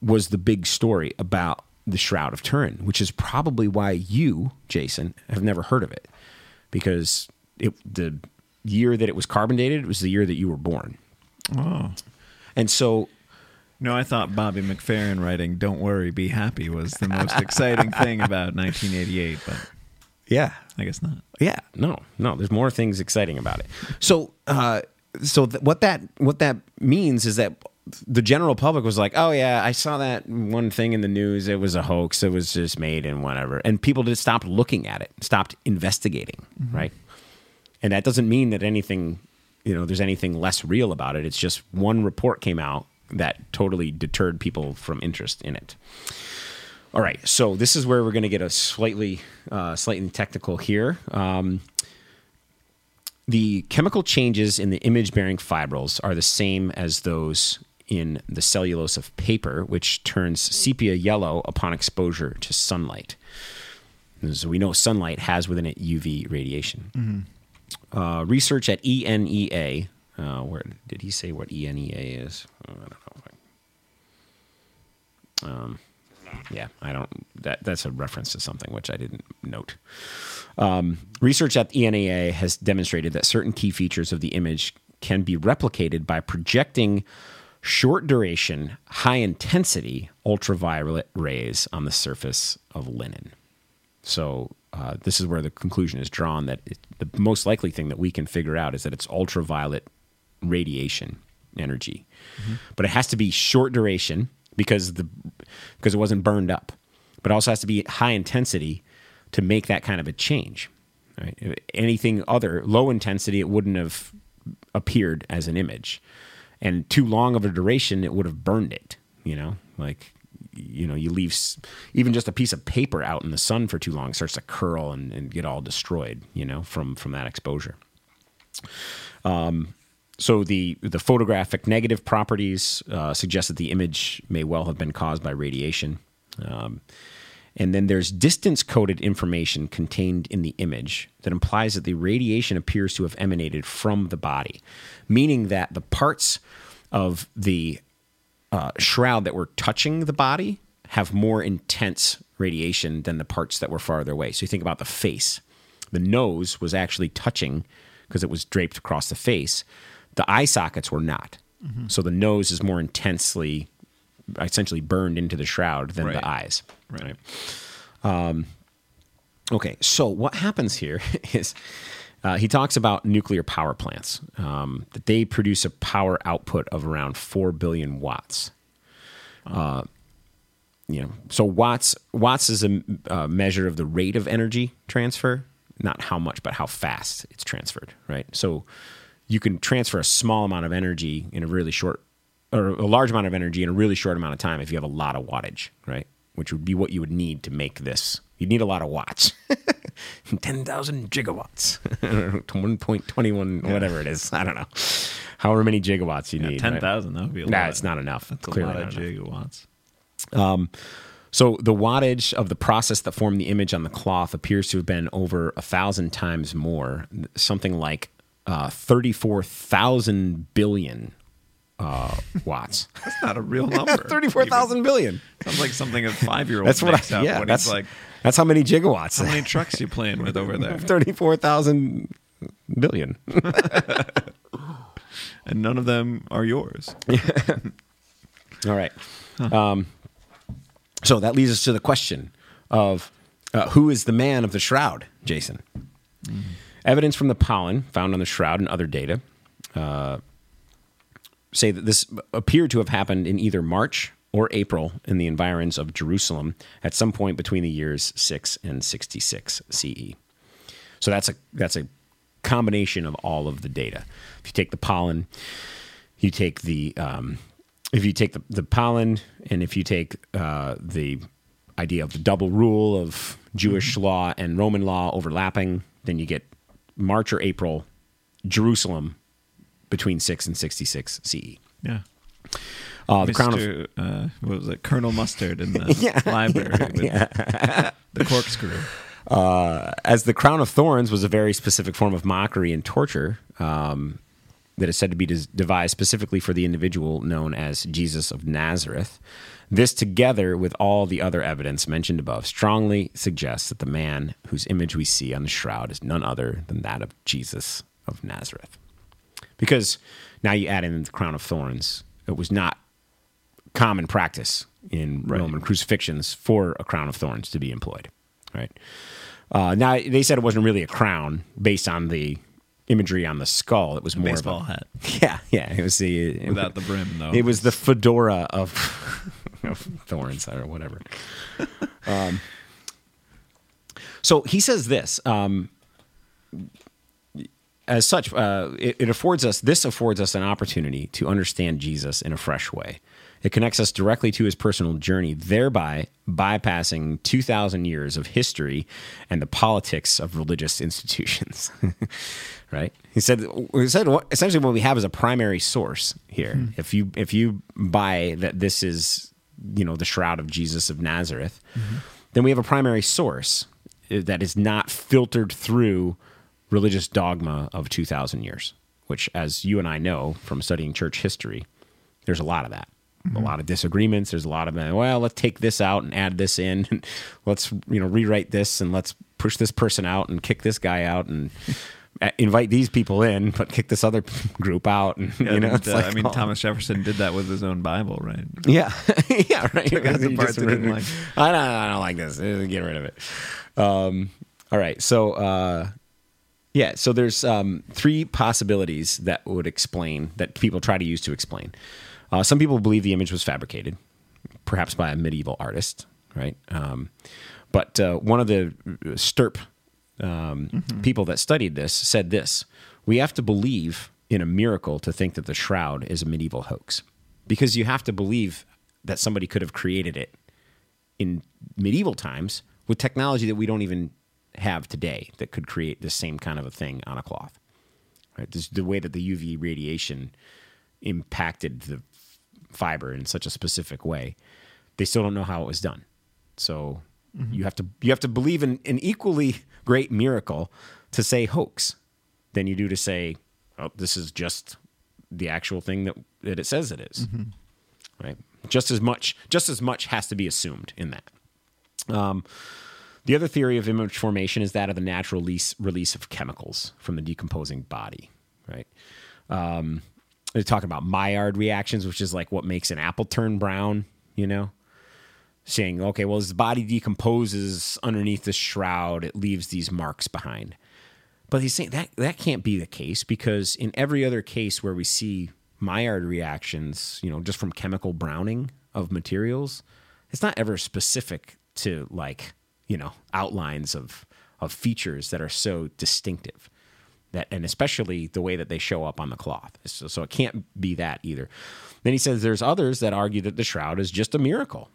was the big story about the Shroud of Turin, which is probably why you, Jason, have never heard of it, because it, the year that it was carbon dated was the year that you were born. Oh. And so... No, I thought Bobby McFerrin writing "Don't Worry, Be Happy" was the most exciting thing about nineteen eighty-eight. But Yeah, I guess not. Yeah, no, no. There's more things exciting about it. So, uh, so th- what that what that means is that the general public was like, "Oh yeah, I saw that one thing in the news. It was a hoax. It was just made and whatever." And people just stopped looking at it, stopped investigating, mm-hmm. right? And that doesn't mean that anything, you know, there's anything less real about it. It's just one report came out that totally deterred people from interest in it. All right, so this is where we're going to get a slightly, uh, slightly technical here. Um, the chemical changes in the image-bearing fibrils are the same as those in the cellulose of paper, which turns sepia yellow upon exposure to sunlight. So we know sunlight has within it U V radiation. Mm-hmm. Uh, research at E N E A. Uh, where did he say what E N E A is? Oh, I don't know. Um. Yeah, I don't. That that's a reference to something which I didn't note. Um, research at E N E A has demonstrated that certain key features of the image can be replicated by projecting short-duration, high-intensity ultraviolet rays on the surface of linen. So uh, this is where the conclusion is drawn that it, the most likely thing that we can figure out is that it's ultraviolet radiation energy, mm-hmm. but it has to be short duration. Because the because it wasn't burned up, but it also has to be high intensity to make that kind of a change. Right? Anything other low intensity, it wouldn't have appeared as an image, and too long of a duration, it would have burned it. You know, like you know, you leave even just a piece of paper out in the sun for too long, it starts to curl and, and get all destroyed. You know, from from that exposure. Um. So the, the photographic negative properties uh, suggest that the image may well have been caused by radiation. Um, and then there's distance-coded information contained in the image that implies that the radiation appears to have emanated from the body, meaning that the parts of the uh, shroud that were touching the body have more intense radiation than the parts that were farther away. So you think about the face. The nose was actually touching because it was draped across the face. The eye sockets were not. Mm-hmm. So the nose is more intensely, essentially burned into the shroud than right. the eyes. Right. Um, okay, so what happens here is uh, he talks about nuclear power plants, um, that they produce a power output of around four billion watts. Uh, you know, so watts, watts is a, a measure of the rate of energy transfer, not how much, but how fast it's transferred, right? So you can transfer a small amount of energy in a really short, or a large amount of energy in a really short amount of time if you have a lot of wattage, right? Which would be what you would need to make this. You'd need a lot of watts. ten thousand gigawatts. one point two one, yeah. Whatever it is. I don't know. However many gigawatts you yeah, need. ten thousand, right? That would be a lot. Nah, it's not enough. That's clearly a lot of gigawatts. Um, so the wattage of the process that formed the image on the cloth appears to have been over a thousand times more, something like Uh, thirty-four thousand billion uh, watts. That's not a real number. thirty-four thousand billion. Sounds like something a five-year-old that's what makes I, up yeah, when that's, he's like... That's how many gigawatts. How many trucks you playing with over there? thirty-four thousand billion. And none of them are yours. All right. Huh. Um, so that leads us to the question of uh, who is the man of the shroud, Jason? Mm-hmm. Evidence from the pollen found on the shroud and other data uh, say that this appeared to have happened in either March or April in the environs of Jerusalem at some point between the years six and sixty-six C E. So that's a that's a combination of all of the data. If you take the pollen, you take the um, if you take the, the pollen, and if you take uh, the idea of the double rule of Jewish law and Roman law overlapping, then you get March or April, Jerusalem, between six and sixty-six C E. Yeah. Uh, the Mister crown of uh, what was it, Colonel Mustard in the yeah, library yeah, with yeah. the corkscrew. Uh, as the crown of thorns was a very specific form of mockery and torture um, that is said to be des- devised specifically for the individual known as Jesus of Nazareth. This, together with all the other evidence mentioned above, strongly suggests that the man whose image we see on the shroud is none other than that of Jesus of Nazareth. Because now you add in the crown of thorns. It was not common practice in right. Roman crucifixions for a crown of thorns to be employed. Right? Uh, now, they said it wasn't really a crown based on the imagery on the skull. It was a more baseball of a... hat. Yeah, yeah. It was the... It, Without the brim, though. It was the fedora of, of thorns or whatever. um, so he says this... Um, As such, uh, it, it affords us, this affords us an opportunity to understand Jesus in a fresh way. It connects us directly to his personal journey, thereby bypassing two thousand years of history and the politics of religious institutions. Right? He said, he said what, essentially what we have is a primary source here. Hmm. If you if you buy that this is, you know, the shroud of Jesus of Nazareth, mm-hmm. then we have a primary source that is not filtered through religious dogma of two thousand years, which, as you and I know from studying church history, there's a lot of that. Mm-hmm. A lot of disagreements. There's a lot of, well, let's take this out and add this in. And let's, you know, rewrite this and let's push this person out and kick this guy out and invite these people in, but kick this other group out. And, yeah, you know, it's uh, like, I mean, oh. Thomas Jefferson did that with his own Bible, right? Yeah. Yeah, right. Took out the parts he didn't like. I don't, I don't like this. Get rid of it. Um, all right. So, uh, Yeah, so there's um, three possibilities that would explain, that people try to use to explain. Uh, some people believe the image was fabricated, perhaps by a medieval artist, right? Um, but uh, one of the STURP um, mm-hmm. people that studied this said this: we have to believe in a miracle to think that the shroud is a medieval hoax, because you have to believe that somebody could have created it in medieval times with technology that we don't even have today that could create this same kind of a thing on a cloth, right? This, the way that the U V radiation impacted the fiber in such a specific way, they still don't know how it was done. So mm-hmm. you have to you have to believe in an equally great miracle to say hoax than you do to say, oh, this is just the actual thing that, that it says it is, mm-hmm. right? Just as much, just as much has to be assumed in that. Um, The other theory of image formation is that of the natural release, release of chemicals from the decomposing body, right? Um, they're talking about Maillard reactions, which is like what makes an apple turn brown, you know? Saying, okay, well, as the body decomposes underneath the shroud, it leaves these marks behind. But he's saying that that can't be the case, because in every other case where we see Maillard reactions, you know, just from chemical browning of materials, it's not ever specific to, like, you know, outlines of, of features that are so distinctive, that, and especially the way that they show up on the cloth. So, so it can't be that either. Then he says there's others that argue that the shroud is just a miracle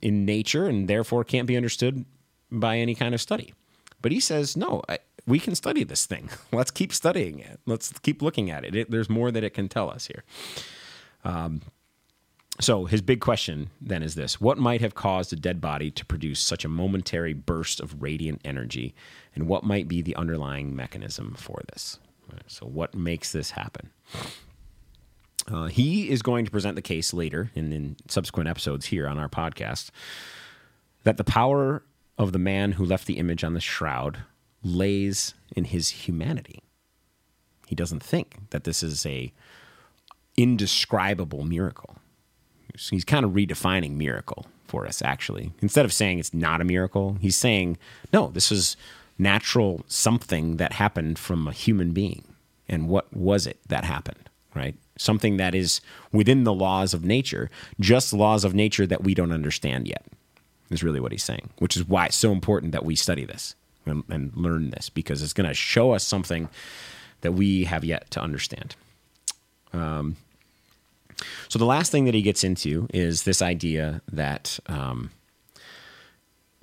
in nature and therefore can't be understood by any kind of study. But he says, no, I, we can study this thing. Let's keep studying it. Let's keep looking at it. it there's more that it can tell us here. Um, So his big question then is this: what might have caused a dead body to produce such a momentary burst of radiant energy, and what might be the underlying mechanism for this? So what makes this happen? Uh, he is going to present the case later in, in subsequent episodes here on our podcast that the power of the man who left the image on the shroud lays in his humanity. He doesn't think that this is a indescribable miracle. He's kind of redefining miracle for us, actually. Instead of saying it's not a miracle, he's saying, no, this is natural something that happened from a human being. And what was it that happened, right? Something that is within the laws of nature, just laws of nature that we don't understand yet, is really what he's saying, which is why it's so important that we study this and, and learn this, because it's going to show us something that we have yet to understand. Um. So the last thing that he gets into is this idea that um,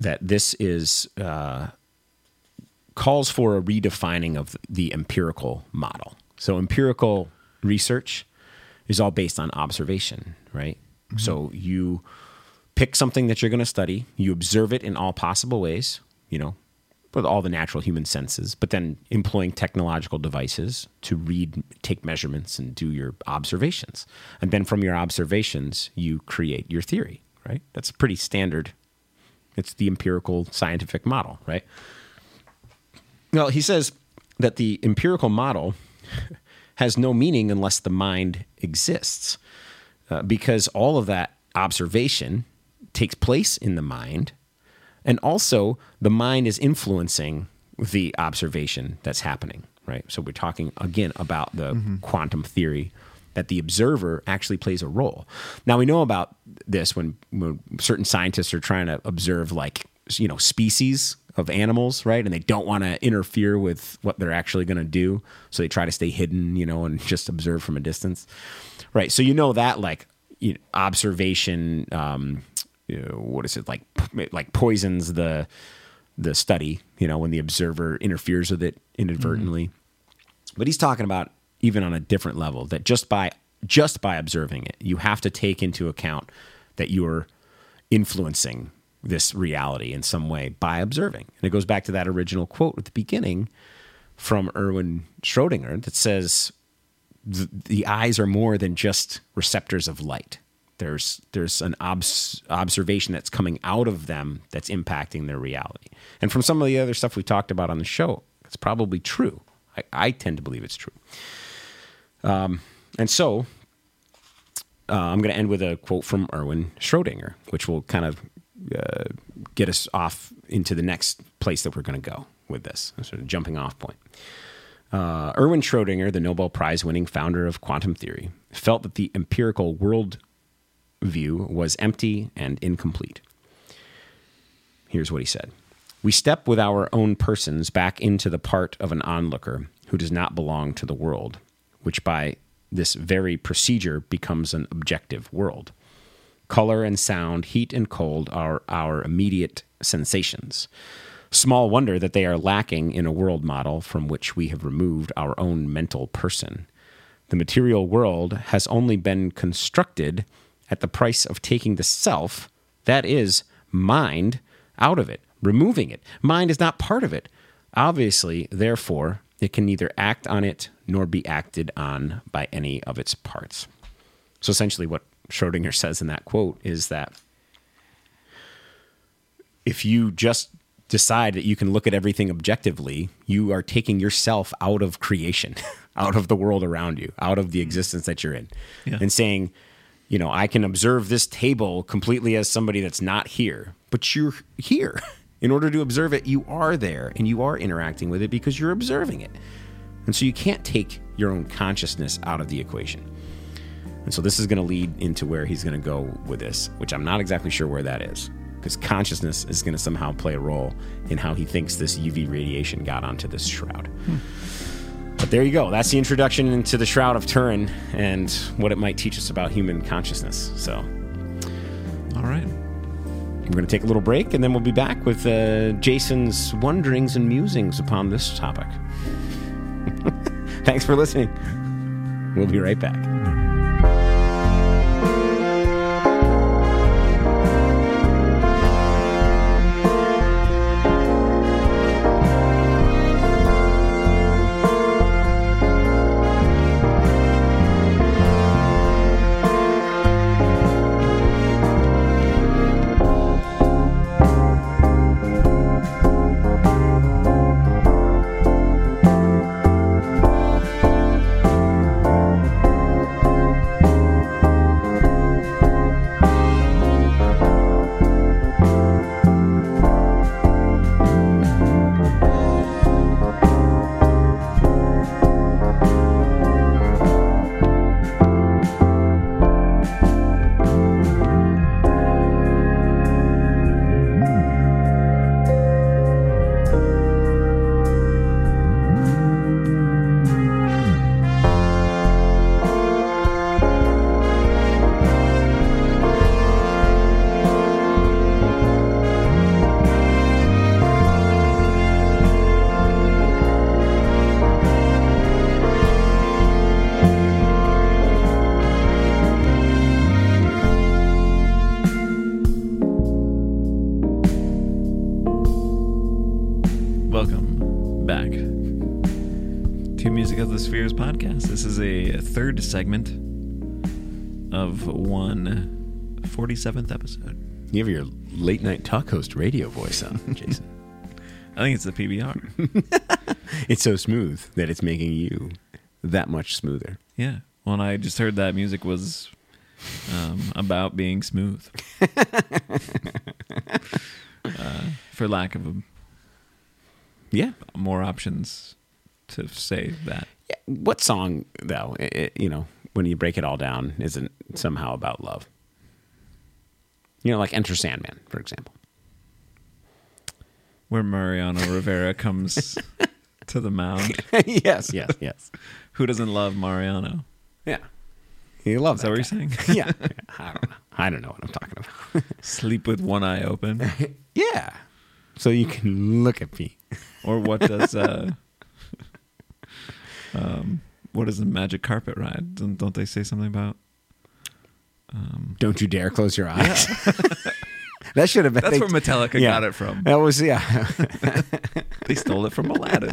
that this is uh, calls for a redefining of the empirical model. So empirical research is all based on observation, right? Mm-hmm. So you pick something that you're going to study, you observe it in all possible ways, you know, with all the natural human senses, but then employing technological devices to read, take measurements, and do your observations. And then from your observations, you create your theory, right? That's pretty standard. It's the empirical scientific model, right? Well, he says that the empirical model has no meaning unless the mind exists, uh, because all of that observation takes place in the mind, And also, the mind is influencing the observation that's happening, right? So we're talking, again, about the mm-hmm. quantum theory that the observer actually plays a role. Now, we know about this when, when certain scientists are trying to observe, like, you know, species of animals, right? And they don't want to interfere with what they're actually going to do. So they try to stay hidden, you know, and just observe from a distance, right? So you know that, like, you know, observation, um, you know, what is it, like, like poisons the the study, you know, when the observer interferes with it inadvertently. Mm-hmm. But he's talking about even on a different level, that just by just by observing it, you have to take into account that you're influencing this reality in some way by observing. And it goes back to that original quote at the beginning from Erwin Schrödinger that says, the, the eyes are more than just receptors of light. There's there's an obs- observation that's coming out of them that's impacting their reality. And from some of the other stuff we talked about on the show, it's probably true. I, I tend to believe it's true. Um, and so uh, I'm going to end with a quote from Erwin Schrödinger, which will kind of uh, get us off into the next place that we're going to go with this, sort of jumping off point. Uh, Erwin Schrödinger, the Nobel Prize winning founder of quantum theory, felt that the empirical world view was empty and incomplete. Here's what he said. We step with our own persons back into the part of an onlooker who does not belong to the world, which by this very procedure becomes an objective world. Color and sound, heat and cold are our immediate sensations. Small wonder that they are lacking in a world model from which we have removed our own mental person. The material world has only been constructed at the price of taking the self, that is, mind, out of it, removing it. Mind is not part of it. Obviously, therefore, it can neither act on it nor be acted on by any of its parts. So essentially what Schrödinger says in that quote is that if you just decide that you can look at everything objectively, you are taking yourself out of creation, out of the world around you, out of the existence that you're in, yeah. and saying, you know, I can observe this table completely as somebody that's not here, but you're here. In order to observe it, you are there and you are interacting with it because you're observing it. And so you can't take your own consciousness out of the equation. And so this is going to lead into where he's going to go with this, which I'm not exactly sure where that is, because consciousness is going to somehow play a role in how he thinks this U V radiation got onto this shroud. Hmm. But there you go. That's the introduction into the Shroud of Turin and what it might teach us about human consciousness. So, all right. We're going to take a little break, and then we'll be back with uh, Jason's wonderings and musings upon this topic. Thanks for listening. We'll be right back. Podcast. This is a third segment of one forty-seventh episode. You have your late night talk host radio voice on, Jason. I think it's the P B R. It's so smooth that it's making you that much smoother. Yeah. When I just heard that music was um, about being smooth. uh, for lack of a, yeah, more options to say that. Yeah. What song, though, it, you know, when you break it all down, isn't somehow about love? You know, like Enter Sandman, for example. Where Mariano Rivera comes to the mound. Yes, yes, yes. Who doesn't love Mariano? Yeah. He loves that. Is that what guy. You're saying? Yeah. I don't know. I don't know what I'm talking about. Sleep with one eye open. Yeah. So you can look at me. Or what does... Uh, Um, what is the magic carpet ride? Don't, don't they say something about? Um, don't you dare close your eyes. Yeah. That should have been. That's they, where Metallica yeah, got it from. That was yeah. They stole it from Aladdin.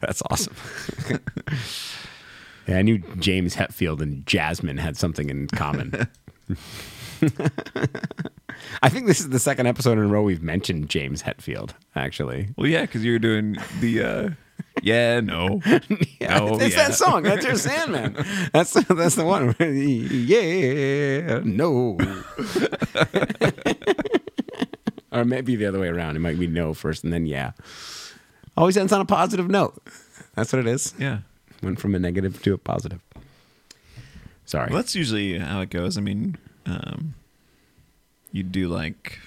That's awesome. Yeah, I knew James Hetfield and Jasmine had something in common. I think this is the second episode in a row we've mentioned James Hetfield, actually. Well, yeah, because you're doing the, uh, yeah, no. Yeah, no it's yeah. that song. That's your Sandman. That's, that's the one. Yeah, no. Or maybe the other way around. It might be no first and then yeah. Always ends on a positive note. That's what it is. Yeah. Went from a negative to a positive. Sorry. Well, that's usually how it goes. I mean... Um, you do like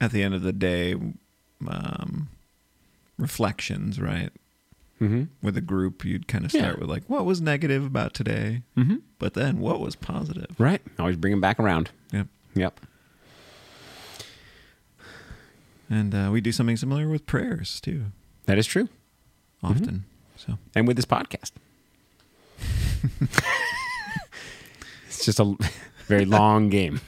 at the end of the day, um, reflections, right? Mm-hmm. With a group, you'd kind of start yeah. with like, what was negative about today? Mm-hmm. But then what was positive? Right. Always bring them back around. Yep. Yep. And uh, we do something similar with prayers too. That is true. Often. Mm-hmm. So. And with this podcast. It's just a... very long game.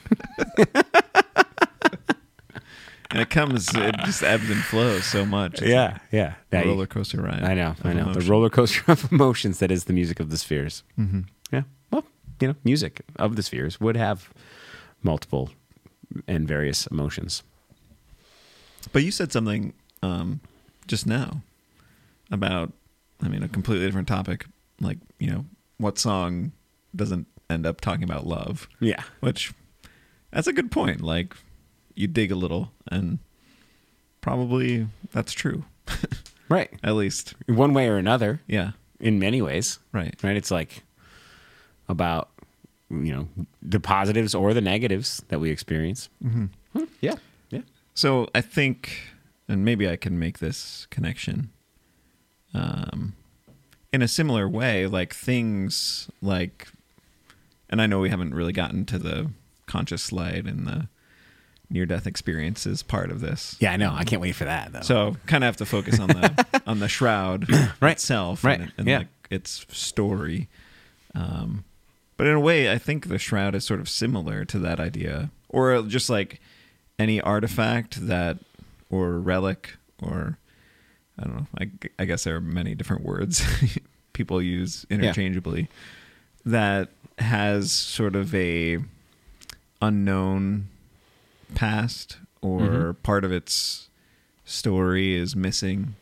And it comes, it just ebbs and flows so much. It's yeah, like yeah. A roller coaster ride. I know, I know. Emotion. The roller coaster of emotions that is the music of the spheres. Mm-hmm. Yeah. Well, you know, music of the spheres would have multiple and various emotions. But you said something um, just now about, I mean, a completely different topic. Like, you know, what song doesn't end up talking about love? Yeah, which that's a good point. Like, you dig a little and probably that's true. Right. At least one way or another. Yeah, in many ways. Right. Right. It's like about, you know, the positives or the negatives that we experience. Mm-hmm. Yeah. Yeah. So I think, and maybe I can make this connection um in a similar way, like things like, and I know we haven't really gotten to the conscious slide and the near-death experiences part of this. Yeah, I know. I can't wait for that, though. So kind of have to focus on the on the shroud right. itself right. and, and yeah. like its story. Um, but in a way, I think the shroud is sort of similar to that idea, or just like any artifact that, or relic, or I don't know. I, I guess there are many different words people use interchangeably yeah. that has sort of a unknown past, or mm-hmm. part of its story is missing,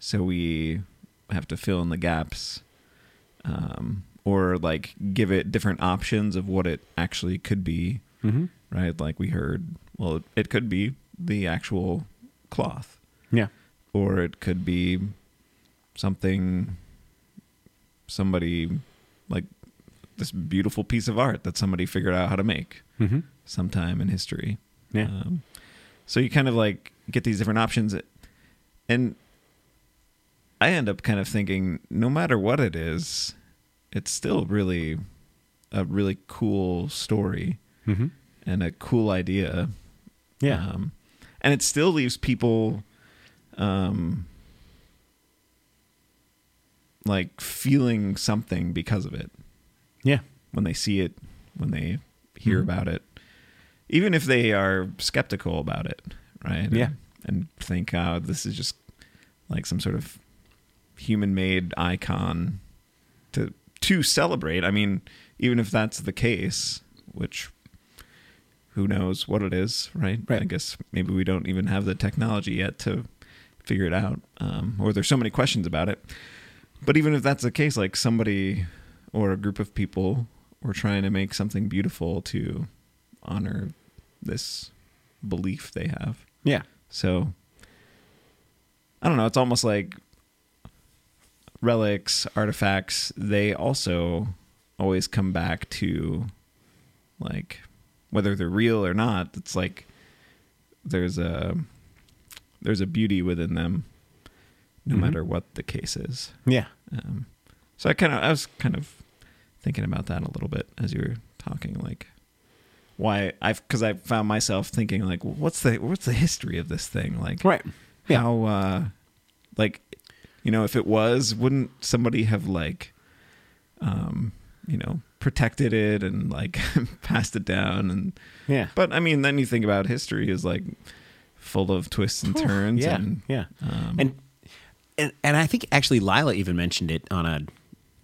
so we have to fill in the gaps, um, or like give it different options of what it actually could be, mm-hmm. right? Like we heard, well, it could be the actual cloth. Yeah. Or it could be something, somebody, like this beautiful piece of art that somebody figured out how to make mm-hmm. sometime in history. Yeah. Um, so you kind of like get these different options. And I end up kind of thinking, no matter what it is, it's still really a really cool story mm-hmm. and a cool idea. Yeah. Um, and it still leaves people um, like feeling something because of it. Yeah. When they see it, when they hear mm-hmm. about it, even if they are skeptical about it, right? Yeah. And, and think, oh, this is just like some sort of human-made icon to to celebrate. I mean, even if that's the case, which who knows what it is, right? Right. I guess maybe we don't even have the technology yet to figure it out, um, or there's so many questions about it. But even if that's the case, like somebody... or a group of people were trying to make something beautiful to honor this belief they have. Yeah. So, I don't know. It's almost like relics, artifacts, they also always come back to, like, whether they're real or not, it's like there's a there's a beauty within them, no mm-hmm. matter what the case is. Yeah. Um, so I kind of I was kind of thinking about that a little bit as you were talking, like why I've because I found myself thinking like, well, what's the what's the history of this thing? Like, right? Yeah. How uh, like you know, if it was, wouldn't somebody have like um, you know. protected it and like passed it down and yeah but I mean then you think about history is like full of twists and turns yeah and, yeah um, and, and and I think actually Lila even mentioned it on a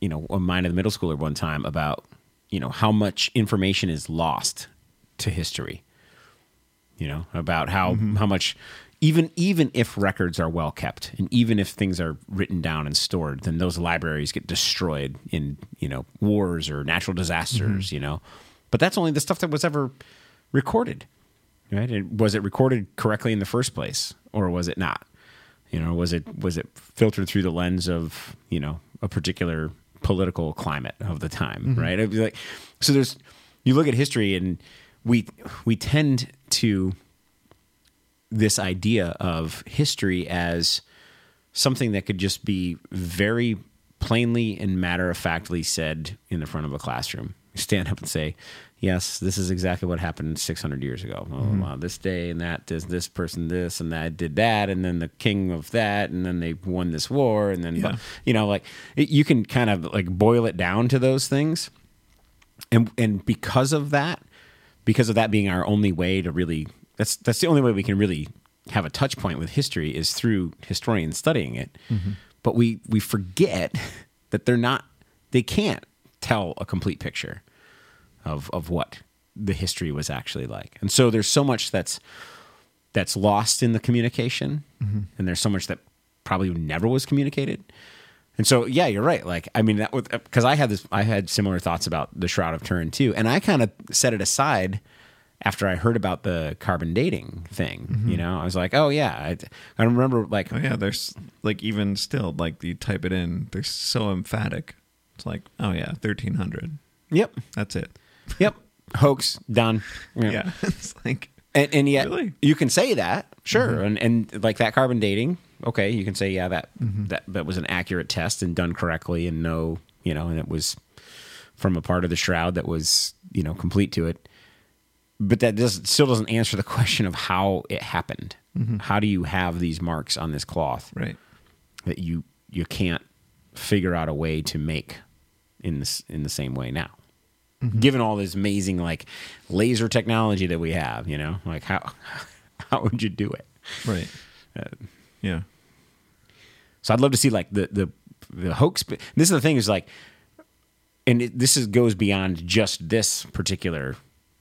you know a Mind of the Middle Schooler one time about you know how much information is lost to history you know about how mm-hmm. how much even even if records are well kept and even if things are written down and stored, then those libraries get destroyed in, you know, wars or natural disasters, mm-hmm. you know. But that's only the stuff that was ever recorded, right? And was it recorded correctly in the first place or was it not? You know, was it was it filtered through the lens of, you know, a particular political climate of the time, mm-hmm. right? It'd be like, so there's you look at history and we we tend to this idea of history as something that could just be very plainly and matter-of-factly said in the front of a classroom. You stand up and say, yes, this is exactly what happened six hundred years ago. Blah, blah, blah. This day and that, this, this person this and that did that, and then the king of that, and then they won this war, and then, yeah. you know, like it, you can kind of like boil it down to those things. And and because of that, because of that being our only way to really... That's that's the only way we can really have a touch point with history is through historians studying it. Mm-hmm. But we, we forget that they're not they can't tell a complete picture of of what the history was actually like. And so there's so much that's that's lost in the communication mm-hmm. and there's so much that probably never was communicated. And so yeah, you're right. Like I mean that because I had this I had similar thoughts about the Shroud of Turin too, and I kind of set it aside after I heard about the carbon dating thing, mm-hmm. you know, I was like, oh yeah, I, I remember like, oh yeah, there's like even still like you type it in, they're so emphatic. It's like, oh yeah, thirteen hundred. Yep, that's it. Yep, hoax done. Yeah, yeah. It's like, and, and yet really? You can say that, sure, mm-hmm. and and like that carbon dating, okay, you can say yeah that mm-hmm. that that was an accurate test and done correctly and no, you know, and it was from a part of the shroud that was you know complete to it. But that does, still doesn't answer the question of how it happened. Mm-hmm. How do you have these marks on this cloth right. that you you can't figure out a way to make in this in the same way now? Mm-hmm. Given all this amazing like laser technology that we have, you know, like how how would you do it? Right. Uh, yeah. So I'd love to see like the the the hoax. This is the thing is like, and it, this is goes beyond just this particular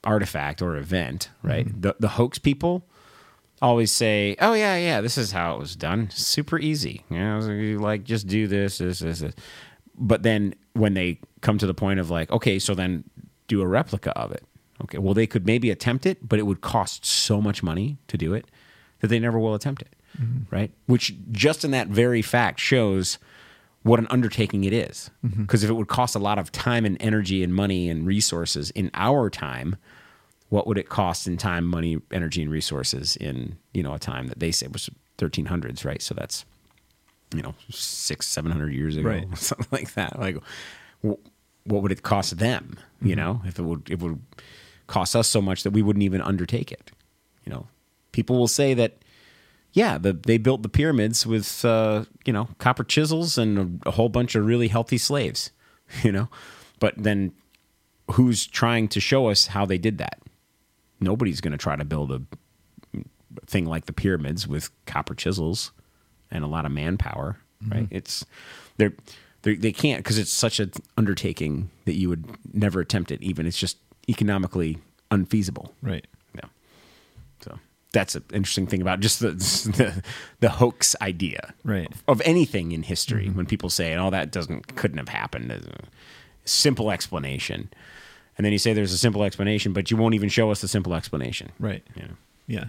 artifact or event, right? Mm-hmm. The the hoax people always say, "Oh yeah, yeah, this is how it was done. Super easy. You know, you like just do this, this, this, this." But then when they come to the point of like, okay, so then do a replica of it. Okay, well they could maybe attempt it, but it would cost so much money to do it that they never will attempt it, mm-hmm. right? Which just in that very fact shows what an undertaking it is. Because mm-hmm. if it would cost a lot of time and energy and money and resources in our time, what would it cost in time, money, energy, and resources in, you know, a time that they say was thirteen hundreds, right? So that's, you know, six, seven hundred years ago, right. something like that. Like, what would it cost them, you mm-hmm. know, if it would, it would cost us so much that we wouldn't even undertake it. You know, people will say that, yeah, the, they built the pyramids with, uh, you know, copper chisels and a, a whole bunch of really healthy slaves, you know. But then who's trying to show us how they did that? Nobody's going to try to build a thing like the pyramids with copper chisels and a lot of manpower, mm-hmm. right? It's they're, they're, they can't because it's such an undertaking that you would never attempt it even. It's just economically unfeasible. Right. Yeah. So. That's an interesting thing about just the the, the hoax idea right. of, of anything in history. Mm-hmm. When people say, "Oh, that doesn't couldn't have happened," simple explanation, and then you say there's a simple explanation, but you won't even show us the simple explanation. Right. Yeah. Yeah.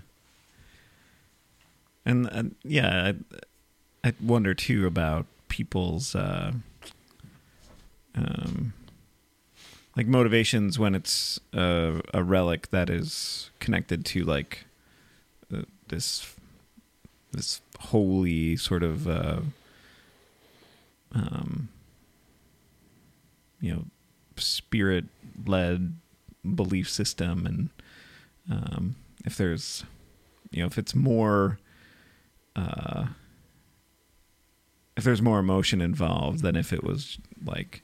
And, uh, yeah, I, I wonder, too, about people's, uh, um, like, motivations when it's uh, a relic that is connected to, like, uh, this this holy sort of, uh, um, you know, spirit-led belief system. And um, if there's, you know, if it's more... Uh, if there's more emotion involved than if it was like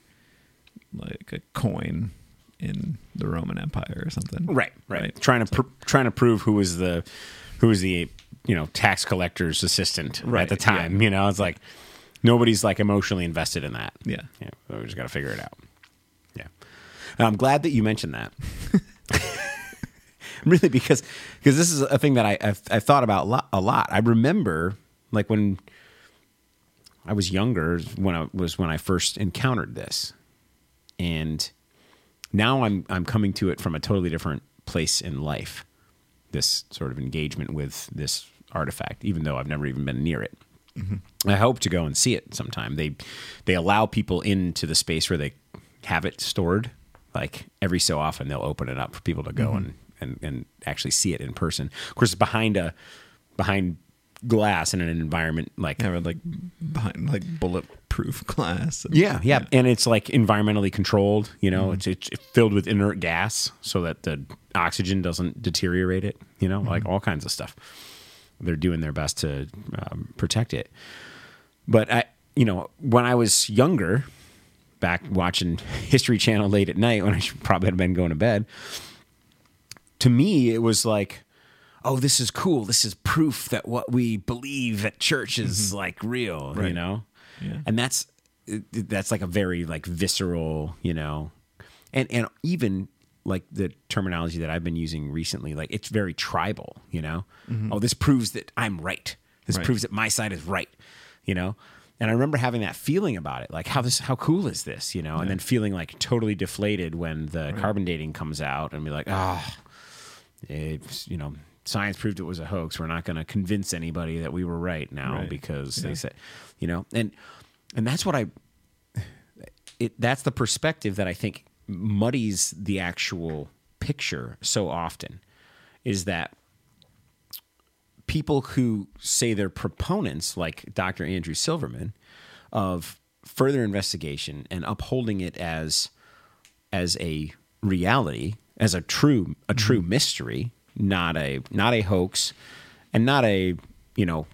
like a coin in the Roman Empire or something, right? Right. right? Trying to pr- trying to prove who was the who was the you know tax collector's assistant right. at the time. Yeah. You know, it's like nobody's like emotionally invested in that. Yeah, yeah. So we just got to figure it out. Yeah, and I'm glad that you mentioned that. Really, because because this is a thing that I I've, I've thought about lo- a lot. I remember, like when I was younger, when I was when I first encountered this, and now I'm I'm coming to it from a totally different place in life. This sort of engagement with this artifact, even though I've never even been near it, mm-hmm. I hope to go and see it sometime. They they allow people into the space where they have it stored. Like every so often, they'll open it up for people to go mm-hmm. and. And, and actually see it in person. Of course, behind a behind glass in an environment like yeah, like behind like bulletproof glass. And, yeah, yeah, yeah, and it's like environmentally controlled. You know, mm-hmm. it's, it's it's filled with inert gas so that the oxygen doesn't deteriorate it. You know, mm-hmm. like all kinds of stuff. They're doing their best to um, protect it. But I, you know, when I was younger, back watching History Channel late at night when I should probably have been going to bed. To me, it was like, oh, this is cool. This is proof that what we believe at church is mm-hmm. like real, right. you know? Yeah. And that's that's like a very like visceral, you know? And and even like the terminology that I've been using recently, like it's very tribal, you know? Mm-hmm. Oh, this proves that I'm right. This right. proves that my side is right, you know? And I remember having that feeling about it, like how this, how cool is this, you know? Yeah. And then feeling like totally deflated when the right. carbon dating comes out and be like, oh... It's, you know, science proved it was a hoax. We're not going to convince anybody that we were right now right. because yeah. they said, you know, and and that's what I. It that's the perspective that I think muddies the actual picture so often, is that people who say they're proponents, like Doctor Andrew Silverman, of further investigation and upholding it as as a reality. As a true a true mystery, not a not a hoax, and not a you know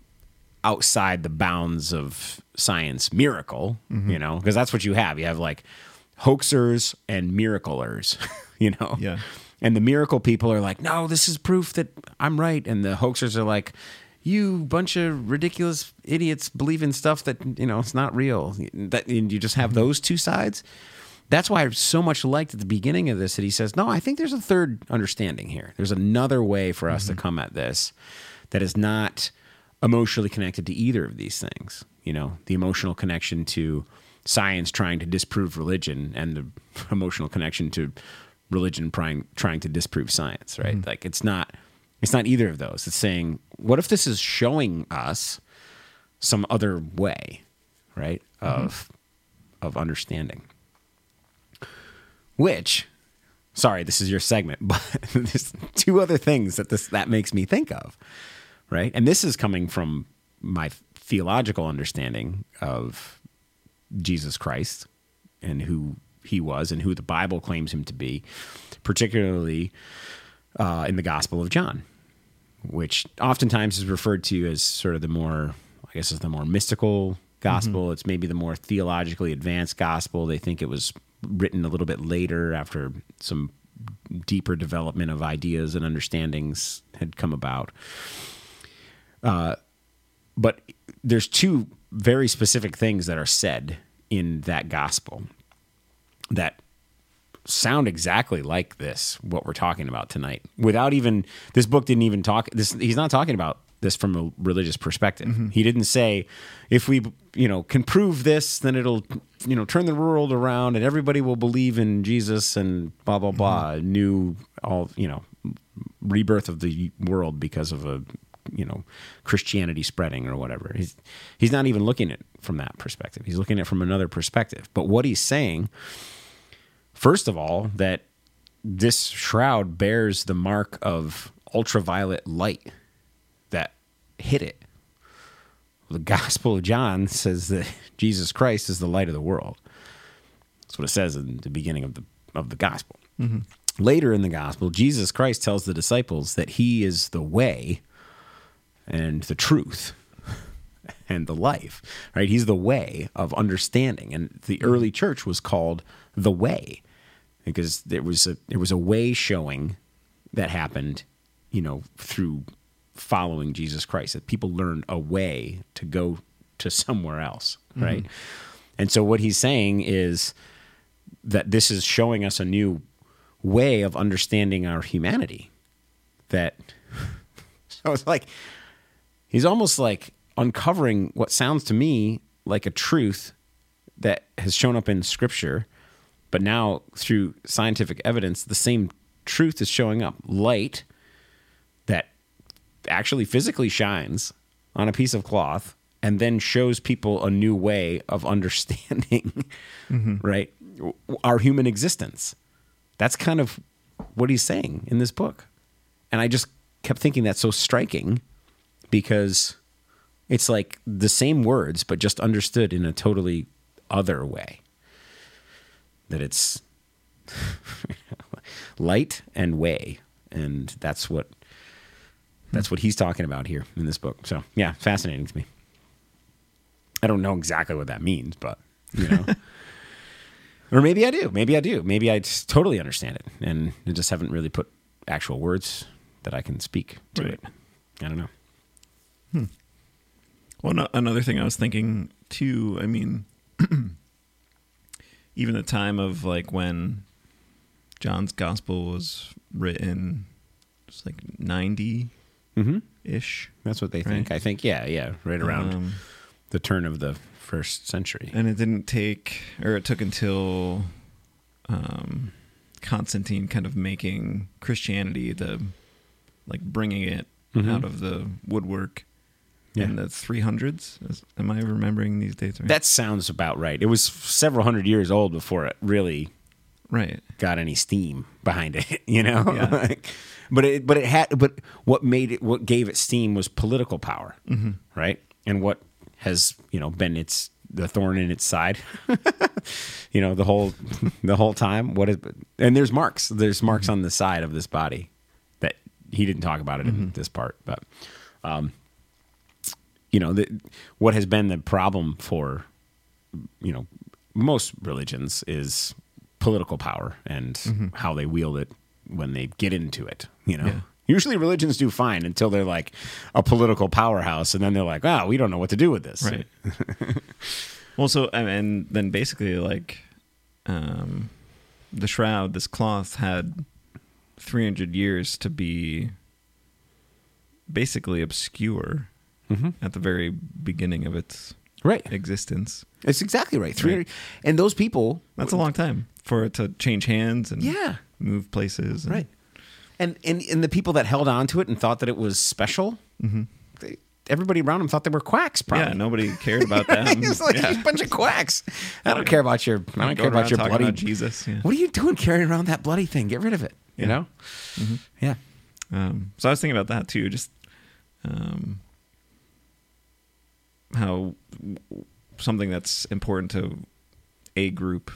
outside the bounds of science miracle, mm-hmm. you know, because that's what you have. You have like hoaxers and miraclers, you know, yeah. And the miracle people are like, no, this is proof that I'm right, and the hoaxers are like, you bunch of ridiculous idiots believe in stuff that you know it's not real. That and you just have mm-hmm. those two sides. That's why I so much liked at the beginning of this that he says, no, I think there's a third understanding here. There's another way for us mm-hmm. to come at this that is not emotionally connected to either of these things. You know, the emotional connection to science trying to disprove religion and the emotional connection to religion trying, trying to disprove science, right? Mm-hmm. Like it's not, it's not either of those. It's saying, what if this is showing us some other way, right, of, mm-hmm. of understanding? Which, sorry, this is your segment, but there's two other things that this that makes me think of, right? And this is coming from my theological understanding of Jesus Christ and who he was and who the Bible claims him to be, particularly uh, in the Gospel of John, which oftentimes is referred to as sort of the more, I guess, is the more mystical gospel. Mm-hmm. It's maybe the more theologically advanced gospel. They think it was written a little bit later after some deeper development of ideas and understandings had come about. Uh, but there's two very specific things that are said in that gospel that sound exactly like this, what we're talking about tonight, without even, this book didn't even talk, this, he's not talking about this from a religious perspective. Mm-hmm. He didn't say, if we, you know, can prove this, then it'll you know, turn the world around and everybody will believe in Jesus and blah, blah, blah. Mm-hmm. New, all, you know, rebirth of the world because of a, you know, Christianity spreading or whatever. He's he's not even looking at it from that perspective. He's looking at it from another perspective. But what he's saying, first of all, that this shroud bears the mark of ultraviolet light that hit it. The Gospel of John says that Jesus Christ is the light of the world. That's what it says in the beginning of the of the Gospel. Mm-hmm. Later in the Gospel, Jesus Christ tells the disciples that he is the way and the truth and the life, right? He's the way of understanding. And the early church was called the way because there was a, there was a way showing that happened, you know, through following Jesus Christ, that people learned a way to go to somewhere else, right? Mm-hmm. And so what he's saying is that this is showing us a new way of understanding our humanity. That, so it's like, he's almost like uncovering what sounds to me like a truth that has shown up in Scripture, but now through scientific evidence, the same truth is showing up. Light that actually physically shines on a piece of cloth and then shows people a new way of understanding, mm-hmm. right, our human existence. That's kind of what he's saying in this book. And I just kept thinking that's so striking because it's like the same words, but just understood in a totally other way. That it's light and way. And that's what that's what he's talking about here in this book. So, yeah, fascinating to me. I don't know exactly what that means, but, you know. Or maybe I do. Maybe I do. Maybe I just totally understand it. And I just haven't really put actual words that I can speak to right. it. I don't know. Hmm. Well, no, another thing I was thinking, too, I mean, even the time of, like, when John's gospel was written, it's like ninety-ish. Mm-hmm. That's what they think. Right? I think, yeah, yeah, right around um, the turn of the first century. And it didn't take, or it took until um, Constantine kind of making Christianity, the, like, bringing it mm-hmm. out of the woodwork. Yeah. In the three hundreds? Am I remembering these dates right? That sounds about right. It was several hundred years old before it really right. got any steam behind it, you know? Yeah. like, but it but it had but what made it what gave it steam was political power. Mm-hmm. Right? And what has, you know, been its the thorn in its side. you know, the whole the whole time. What is and there's marks. There's marks mm-hmm. on the side of this body that he didn't talk about it mm-hmm. in this part, but um you know, the, what has been the problem for, you know, most religions is political power and mm-hmm. how they wield it when they get into it, you know. Yeah. Usually religions do fine until they're like a political powerhouse and then they're like, oh, we don't know what to do with this. Right. well, so, and then basically like um, the shroud, this cloth had three hundred years to be basically obscure. Mm-hmm. At the very beginning of its right. existence. That's exactly right. three hundred, right. And those people... That's a long time for it to change hands and yeah. move places. And, right. And, and and the people that held on to it and thought that it was special, mm-hmm. they, everybody around them thought they were quacks, probably. Yeah, nobody cared about them. It's like yeah. a bunch of quacks. I don't care about your I don't care about your bloody... About Jesus. Yeah. What are you doing carrying around that bloody thing? Get rid of it, yeah. you know? Mm-hmm. Yeah. Um, so I was thinking about that, too. Just... Um, how something that's important to a group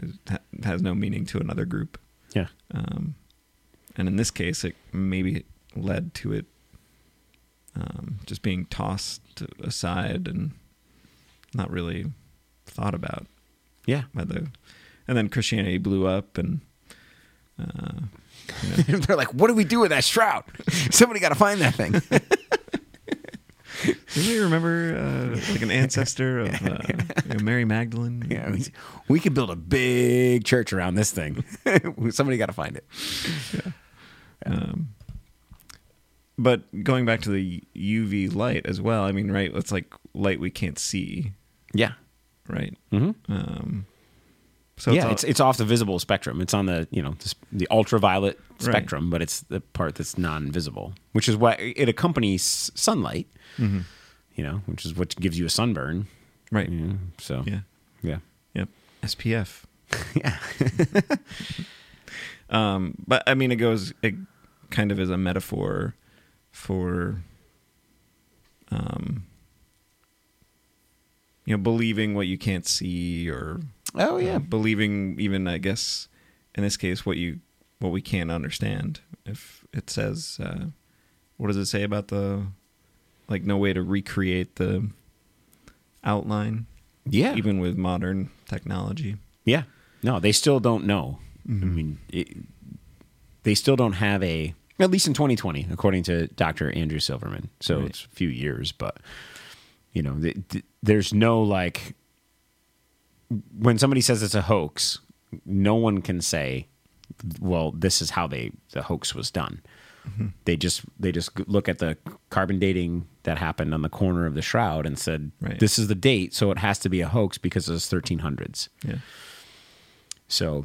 is, ha, has no meaning to another group. Yeah. Um, and in this case, it maybe led to it um, just being tossed aside and not really thought about. Yeah. By the, and then Christianity blew up and... Uh, you know. They're like, what do we do with that shroud? Somebody got to find that thing. Do we remember uh, like an ancestor of uh, you know, Mary Magdalene? Yeah, we, we could build a big church around this thing. Somebody got to find it. Yeah. Yeah. Um, but going back to the U V light as well, I mean, right? It's like light we can't see. Yeah. right? Mm-hmm. Um, so yeah, it's, all, it's it's off the visible spectrum. It's on the you know the, the ultraviolet spectrum, right. But it's the part that's non-visible, which is why it accompanies sunlight. Mm-hmm. You know, which is what gives you a sunburn, right? You know, so yeah, yeah, yep. S P F. yeah. um, but I mean, it goes it kind of is a metaphor for. Um, you know, believing what you can't see, or oh yeah, uh, believing even I guess in this case what you what we can't understand. If it says, uh, what does it say about the like no way to recreate the outline? Yeah, even with modern technology. Yeah, no, they still don't know. Mm-hmm. I mean, it, they still don't have a. At least in twenty twenty, according to Doctor Andrew Silverman. So right. It's a few years, but, you know, th- th- there's no, like, when somebody says it's a hoax, no one can say, well, this is how they the hoax was done. Mm-hmm. They just they just look at the carbon dating that happened on the corner of the shroud and said, right. This is the date, so it has to be a hoax because it's thirteen hundreds. Yeah. So.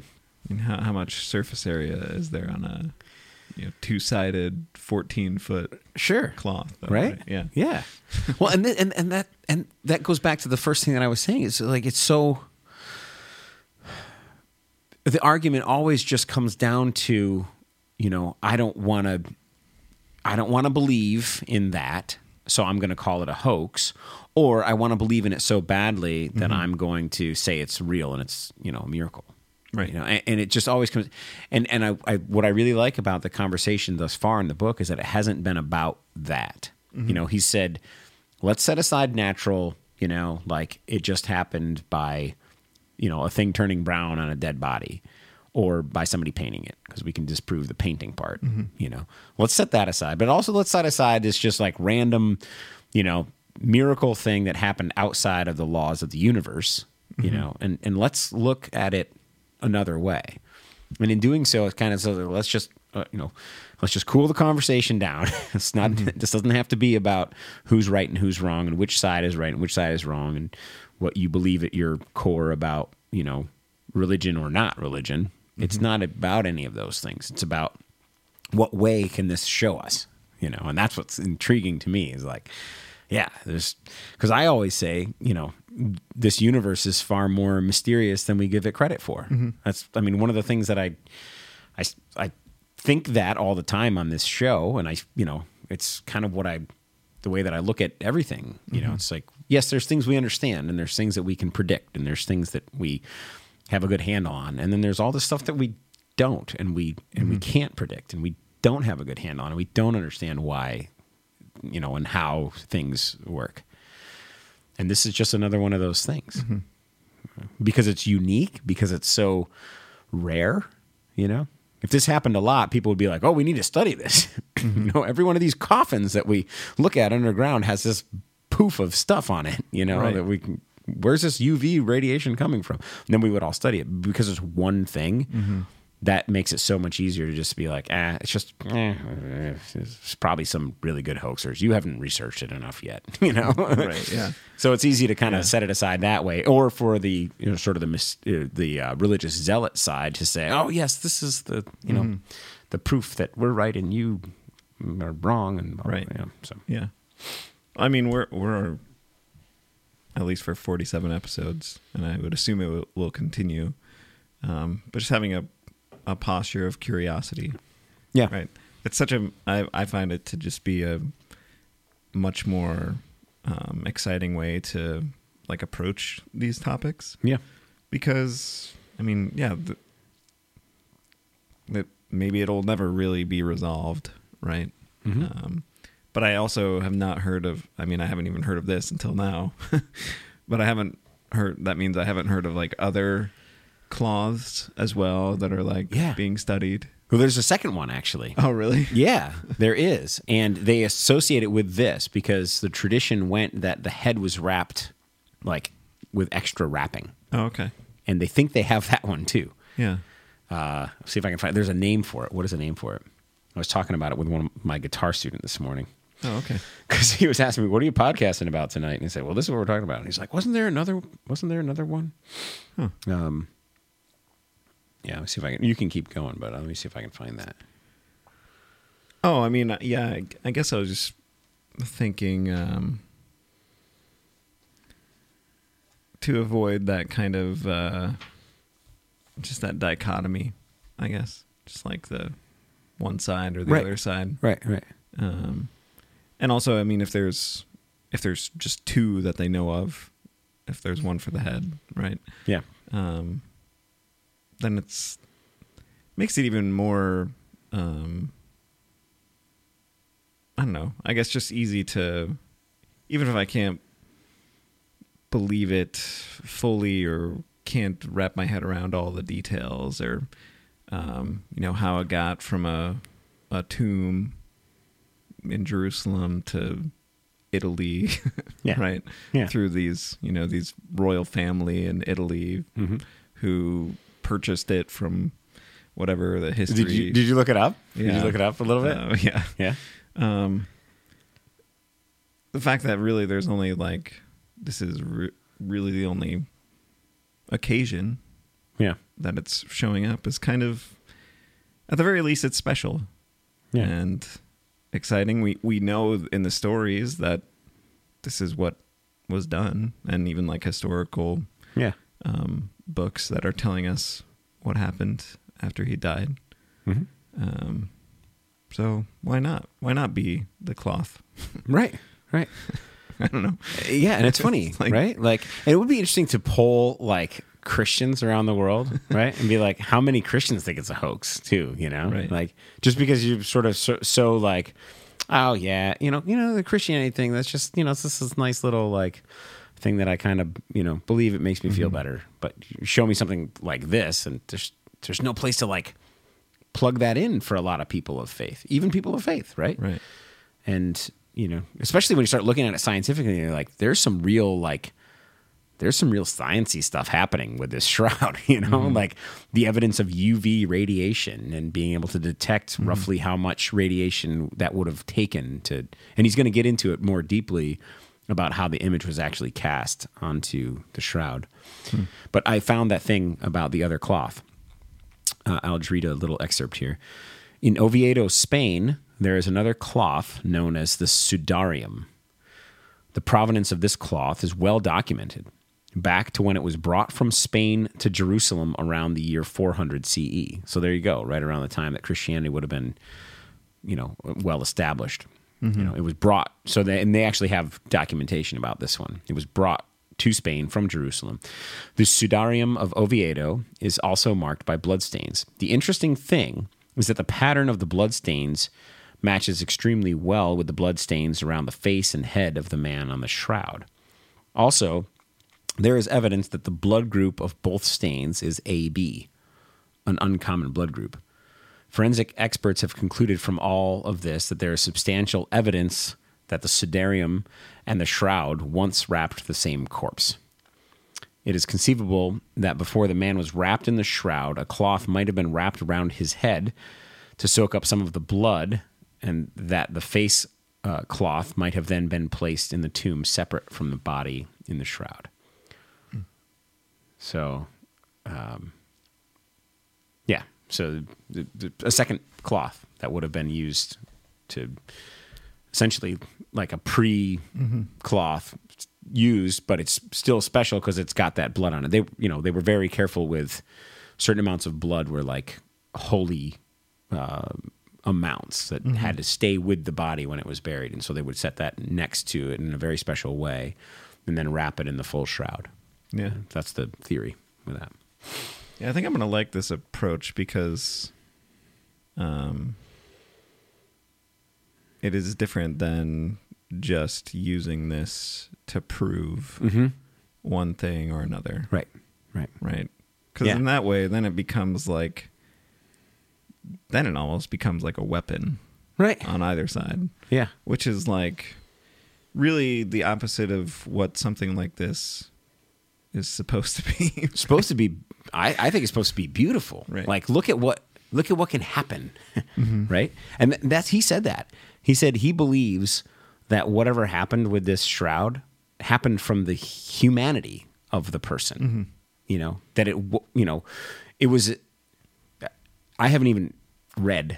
And how, how much surface area is there on a... You know, two-sided, fourteen-foot sure cloth, though, right? right? Yeah, yeah. Well, and th- and and that and that goes back to the first thing that I was saying. It's like it's so. The argument always just comes down to, you know, I don't want to, I don't want to believe in that, so I'm going to call it a hoax, or I want to believe in it so badly that mm-hmm. I'm going to say it's real and it's you know a miracle. Right. You know, and, and it just always comes, and and I, I what I really like about the conversation thus far in the book is that it hasn't been about that. Mm-hmm. You know, he said, let's set aside natural, you know, like it just happened by, you know, a thing turning brown on a dead body or by somebody painting it because we can disprove the painting part, mm-hmm. you know. Let's set that aside. But also let's set aside this just like random, you know, miracle thing that happened outside of the laws of the universe, mm-hmm. you know, and, and let's look at it. Another way, and in doing so, it's kind of so that let's just uh, you know, let's just cool the conversation down. It's not mm-hmm. this doesn't have to be about who's right and who's wrong, and which side is right and which side is wrong, and what you believe at your core about you know religion or not religion. Mm-hmm. It's not about any of those things. It's about what way can this show us, you know, and that's what's intriguing to me is like, yeah, there's because I always say you know. This universe is far more mysterious than we give it credit for. Mm-hmm. That's, I mean, one of the things that I, I, I think that all the time on this show, and I, you know, it's kind of what I, the way that I look at everything, you mm-hmm. know, it's like, yes, there's things we understand and there's things that we can predict and there's things that we have a good handle on. And then there's all this stuff that we don't, and we, and mm-hmm. we can't predict and we don't have a good handle on and we don't understand why, you know, and how things work. And this is just another one of those things mm-hmm. because it's unique, because it's so rare, you know, if this happened a lot, people would be like, oh, we need to study this. Mm-hmm. You know, every one of these coffins that we look at underground has this poof of stuff on it, you know, right. that we can, where's this U V radiation coming from? And then we would all study it because it's one thing mm-hmm. that makes it so much easier to just be like, ah, it's just, eh, it's probably some really good hoaxers. You haven't researched it enough yet, you know? Right, yeah. So it's easy to kind of yeah. set it aside that way. Or for the, you know, sort of the mis- uh, the uh, religious zealot side to say, oh, yes, this is the, you know, mm. the proof that we're right and you are wrong. And blah, right. Blah, yeah, so. Yeah. I mean, we're, we're at least for forty-seven episodes, and I would assume it will, will continue. Um, but just having a, a posture of curiosity. Yeah. Right. It's such a, I, I find it to just be a much more um, exciting way to like approach these topics. Yeah. Because I mean, yeah, the, the, maybe it'll never really be resolved. Right. Mm-hmm. Um, but I also have not heard of, I mean, I haven't even heard of this until now, but I haven't heard, that means I haven't heard of like other cloths as well that are like yeah. being studied. Well, there's a second one actually. Oh, really? Yeah, there is. And they associate it with this because the tradition went that the head was wrapped like with extra wrapping. Oh, okay. And they think they have that one too. Yeah. Uh, see if I can find it. There's a name for it. What is the name for it? I was talking about it with one of my guitar students this morning. Oh, okay. Because he was asking me, "What are you podcasting about tonight?" And he said, "Well, this is what we're talking about." And he's like, "Wasn't there another? Wasn't there another one?" Huh. Um. Yeah, let me see if I can. You can keep going, but let me see if I can find that. Oh, I mean, yeah, I guess I was just thinking um, to avoid that kind of uh, just that dichotomy, I guess, just like the one side or the right. other side, right, right. Um, and also, I mean, if there's if there's just two that they know of, if there's one for the head, right? Yeah. Um, then it's makes it even more. Um, I don't know. I guess just easy to, even if I can't believe it fully or can't wrap my head around all the details or, um, you know, how it got from a a tomb in Jerusalem to Italy, yeah. right? Yeah. Through these, you know, these royal family in Italy mm-hmm. who purchased it from whatever the history. Did you, did you look it up? Yeah. Did you look it up a little bit? Uh, yeah. Yeah. Um, the fact that really there's only like, this is re- really the only occasion yeah. that it's showing up is kind of, at the very least, it's special yeah. and exciting. We, we know in the stories that this is what was done, and even like historical yeah. um, books that are telling us what happened after he died. Mm-hmm. Um, So why not? Why not be the cloth? Right, right. I don't know. Yeah, and it's funny, it's like, right? Like, and it would be interesting to poll like Christians around the world, right? And be like, how many Christians think it's a hoax, too? You know, right. Like just because you sort of so, so like, oh yeah, you know, you know the Christianity thing. That's just you know, it's just this nice little like thing that I kind of you know believe. It makes me mm-hmm. feel better. But show me something like this, and there's there's no place to like. Plug that in for a lot of people of faith, even people of faith, right? Right. And, you know, especially when you start looking at it scientifically, you're like, there's some real, like, there's some real sciencey stuff happening with this shroud, you know, mm-hmm. like the evidence of U V radiation and being able to detect mm-hmm. roughly how much radiation that would have taken to, and he's going to get into it more deeply about how the image was actually cast onto the shroud. Mm-hmm. But I found that thing about the other cloth. Uh, I'll just read a little excerpt here. In Oviedo, Spain, there is another cloth known as the Sudarium. The provenance of this cloth is well documented, back to when it was brought from Spain to Jerusalem around the year four hundred C E. So there you go, right around the time that Christianity would have been, you know, well established. Mm-hmm. You know, it was brought. So they and they actually have documentation about this one. It was brought to Spain from Jerusalem. The Sudarium of Oviedo is also marked by bloodstains. The interesting thing is that the pattern of the bloodstains matches extremely well with the bloodstains around the face and head of the man on the shroud. Also, there is evidence that the blood group of both stains is A B, an uncommon blood group. Forensic experts have concluded from all of this that there is substantial evidence that the Sudarium and the shroud once wrapped the same corpse. It is conceivable that before the man was wrapped in the shroud, a cloth might have been wrapped around his head to soak up some of the blood, and that the face uh, cloth might have then been placed in the tomb separate from the body in the shroud. Hmm. So, um, yeah, so the, the, a second cloth that would have been used to... essentially like a pre-cloth mm-hmm. used, but it's still special because it's got that blood on it. They, you know, they were very careful with certain amounts of blood were like holy uh, amounts that mm-hmm. had to stay with the body when it was buried. And so they would set that next to it in a very special way and then wrap it in the full shroud. Yeah. That's the theory with that. Yeah, I think I'm going to like this approach because... um. it is different than just using this to prove mm-hmm. one thing or another. Right, right. Right. Because yeah. in that way, then it becomes like, then it almost becomes like a weapon. Right. On either side. Yeah. Which is like really the opposite of what something like this is supposed to be. Right? Supposed to be, I, I think it's supposed to be beautiful. Right. Like look at what, look at what can happen. Mm-hmm. Right. And that's, he said that. He said he believes that whatever happened with this shroud happened from the humanity of the person. Mm-hmm. You know, that it, you know, it was, I haven't even read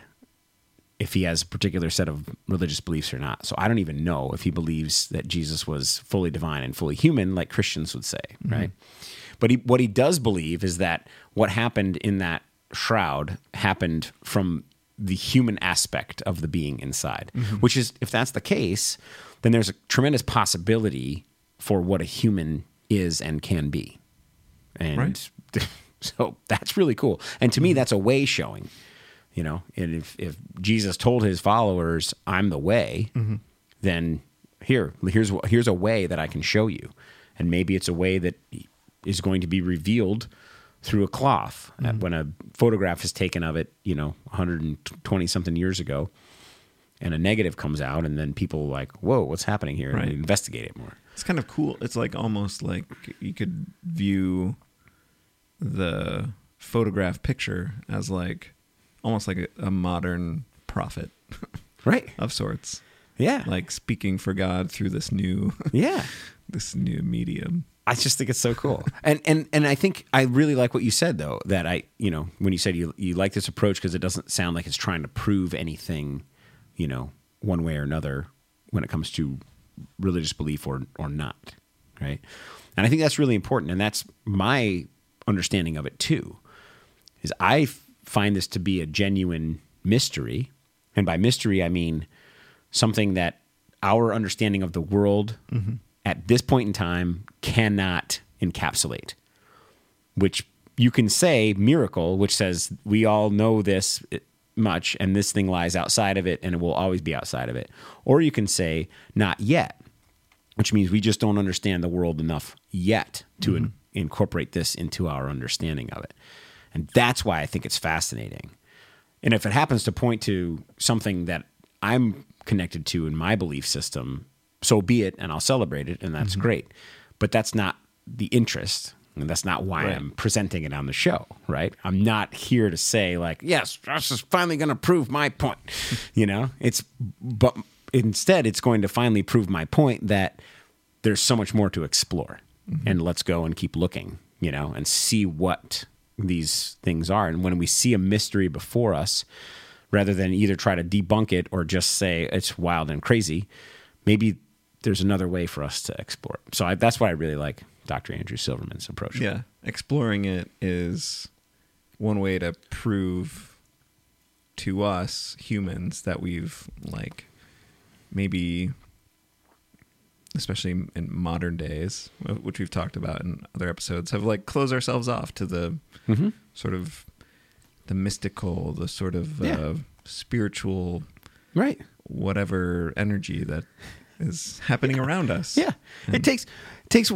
if he has a particular set of religious beliefs or not. So I don't even know if he believes that Jesus was fully divine and fully human, like Christians would say, mm-hmm. right? But he, what he does believe is that what happened in that shroud happened from the human aspect of the being inside, mm-hmm. which is, if that's the case, then there's a tremendous possibility for what a human is and can be. And right. so that's really cool. And to me, that's a way showing, you know, and if, if Jesus told his followers, I'm the way, mm-hmm. then here, here's here's a way that I can show you. And maybe it's a way that is going to be revealed through a cloth. Mm-hmm. When a photograph is taken of it, you know, one hundred twenty something years ago, and a negative comes out, and then people are like, whoa, what's happening here? Right. And they investigate it more. It's kind of cool. It's like almost like you could view the photograph picture as like almost like a, a modern prophet, right? Of sorts. Yeah. Like speaking for God through this new, yeah, this new medium. I just think it's so cool. and, and, and I think I really like what you said though, that I, you know, when you said you, you like this approach, cause it doesn't sound like it's trying to prove anything, you know, one way or another when it comes to religious belief or, or not. Right. And I think that's really important. And that's my understanding of it too, is I find this to be a genuine mystery. And by mystery, I mean something that our understanding of the world mm-hmm. at this point in time cannot encapsulate, which you can say miracle, which says we all know this much and this thing lies outside of it and it will always be outside of it. Or you can say not yet, which means we just don't understand the world enough yet to mm-hmm. in- incorporate this into our understanding of it. And that's why I think it's fascinating. And if it happens to point to something that I'm connected to in my belief system, so be it, and I'll celebrate it, and that's mm-hmm. great. But that's not the interest, and that's not why right. I'm presenting it on the show, right? I'm not here to say, like, yes, this is finally going to prove my point, you know? It's, but instead, it's going to finally prove my point that there's so much more to explore, mm-hmm. and let's go and keep looking, you know, and see what these things are. And when we see a mystery before us, rather than either try to debunk it or just say it's wild and crazy, maybe there's another way for us to explore it. So I, that's why I really like Doctor Andrew Silverman's approach. Yeah, exploring it is one way to prove to us humans that we've, like, maybe, especially in modern days, which we've talked about in other episodes, have, like, closed ourselves off to the mm-hmm. sort of the mystical, the sort of yeah. uh, spiritual, right? Whatever energy that is happening yeah. around us. Yeah, and it takes it takes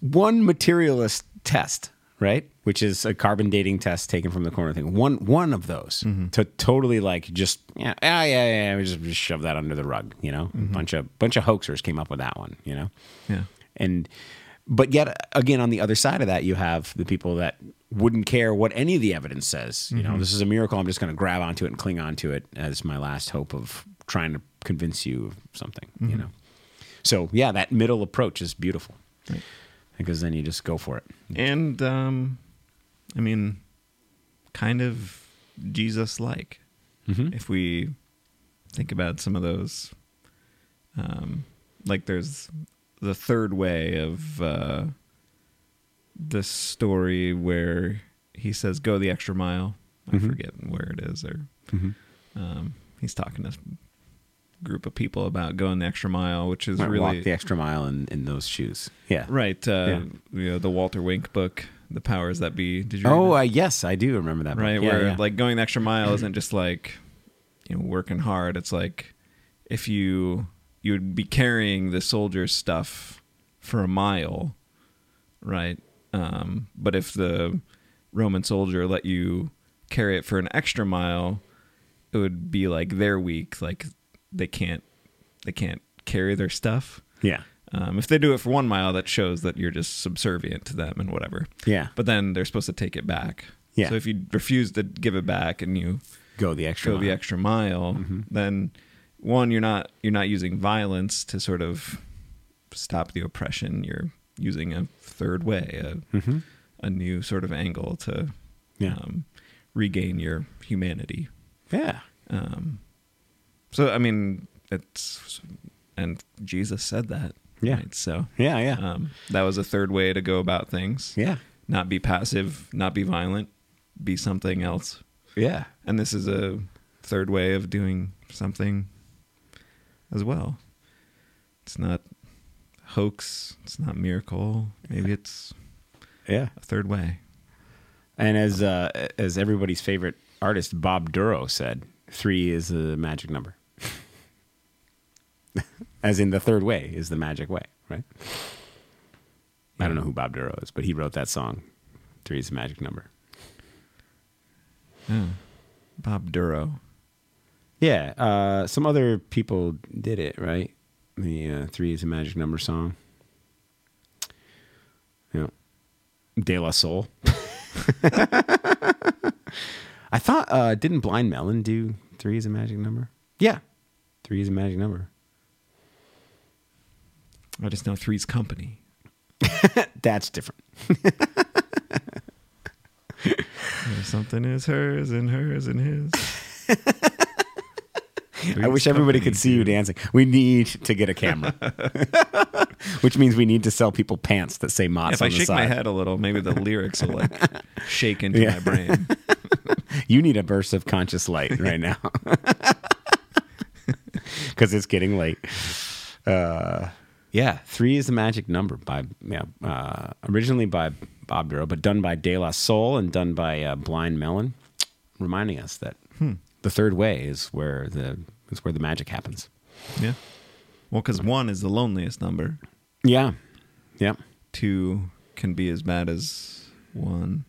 one materialist test, right? Which is a carbon dating test taken from the corner thing. One one of those mm-hmm. to totally like just yeah yeah yeah, yeah we just, just shove that under the rug. You know, mm-hmm. bunch of bunch of hoaxers came up with that one. You know, yeah, and but yet again, on the other side of that, you have the people that wouldn't care what any of the evidence says. You know, mm-hmm. this is a miracle. I'm just going to grab onto it and cling onto it as my last hope of trying to convince you of something, mm-hmm. you know? So yeah, that middle approach is beautiful right. because then you just go for it. And, um, I mean, kind of Jesus-like mm-hmm. if we think about some of those, um, like there's the third way of, uh, the story where he says, go the extra mile. I mm-hmm. forget where it is. Or mm-hmm. um, he's talking to a group of people about going the extra mile, which is Might really... walk the extra mile in, in those shoes. Yeah. Right. Uh, yeah. You know, the Walter Wink book, The Powers That Be. Did you Oh, uh, yes, I do remember that book. Right, yeah, where yeah. like going the extra mile isn't just like, you know, working hard. It's like if you, you would be carrying the soldier's stuff for a mile, right? Um, but if the Roman soldier let you carry it for an extra mile, it would be like they're weak, like they can't, they can't carry their stuff. Yeah. Um, if they do it for one mile, that shows that you're just subservient to them and whatever. Yeah. But then they're supposed to take it back. Yeah. So if you refuse to give it back and you go the extra go mile. the extra mile, mm-hmm. then one, you're not you're not using violence to sort of stop the oppression. You're using a third way, a, mm-hmm. a new sort of angle to yeah. um, regain your humanity. Yeah. Um, so, I mean, it's, and Jesus said that. Yeah. Right? So, yeah, yeah. Um, that was a third way to go about things. Yeah. Not be passive, not be violent, be something else. Yeah. And this is a third way of doing something as well. It's not hoax. It's not miracle. Maybe it's yeah a third way. And as uh, as everybody's favorite artist Bob Duro said, three is the magic number. As in, the third way is the magic way, right? Yeah. I don't know who Bob Duro is, but he wrote that song. Three is the magic number. Yeah. Bob Duro. Yeah. Uh, some other people did it, right? The uh, Three is a Magic Number song. Yeah. De La Soul. I thought, uh, didn't Blind Melon do Three is a Magic Number? Yeah. Three is a Magic Number. I just know Three's Company. That's different. Something is hers and hers and his. I wish everybody could see you dancing. We need to get a camera, which means we need to sell people pants that say Mott's on the side. If I shake my head a little, maybe the lyrics will like shake into yeah. my brain. You need a burst of conscious light right now because it's getting late. Uh, yeah, Three is the Magic Number by yeah, uh, originally by Bob Duro, but done by De La Soul and done by uh, Blind Melon, reminding us that. Hmm. The third way is where the is where the magic happens. Yeah. Well, because one is the loneliest number. Yeah. Yeah. Two can be as bad as one.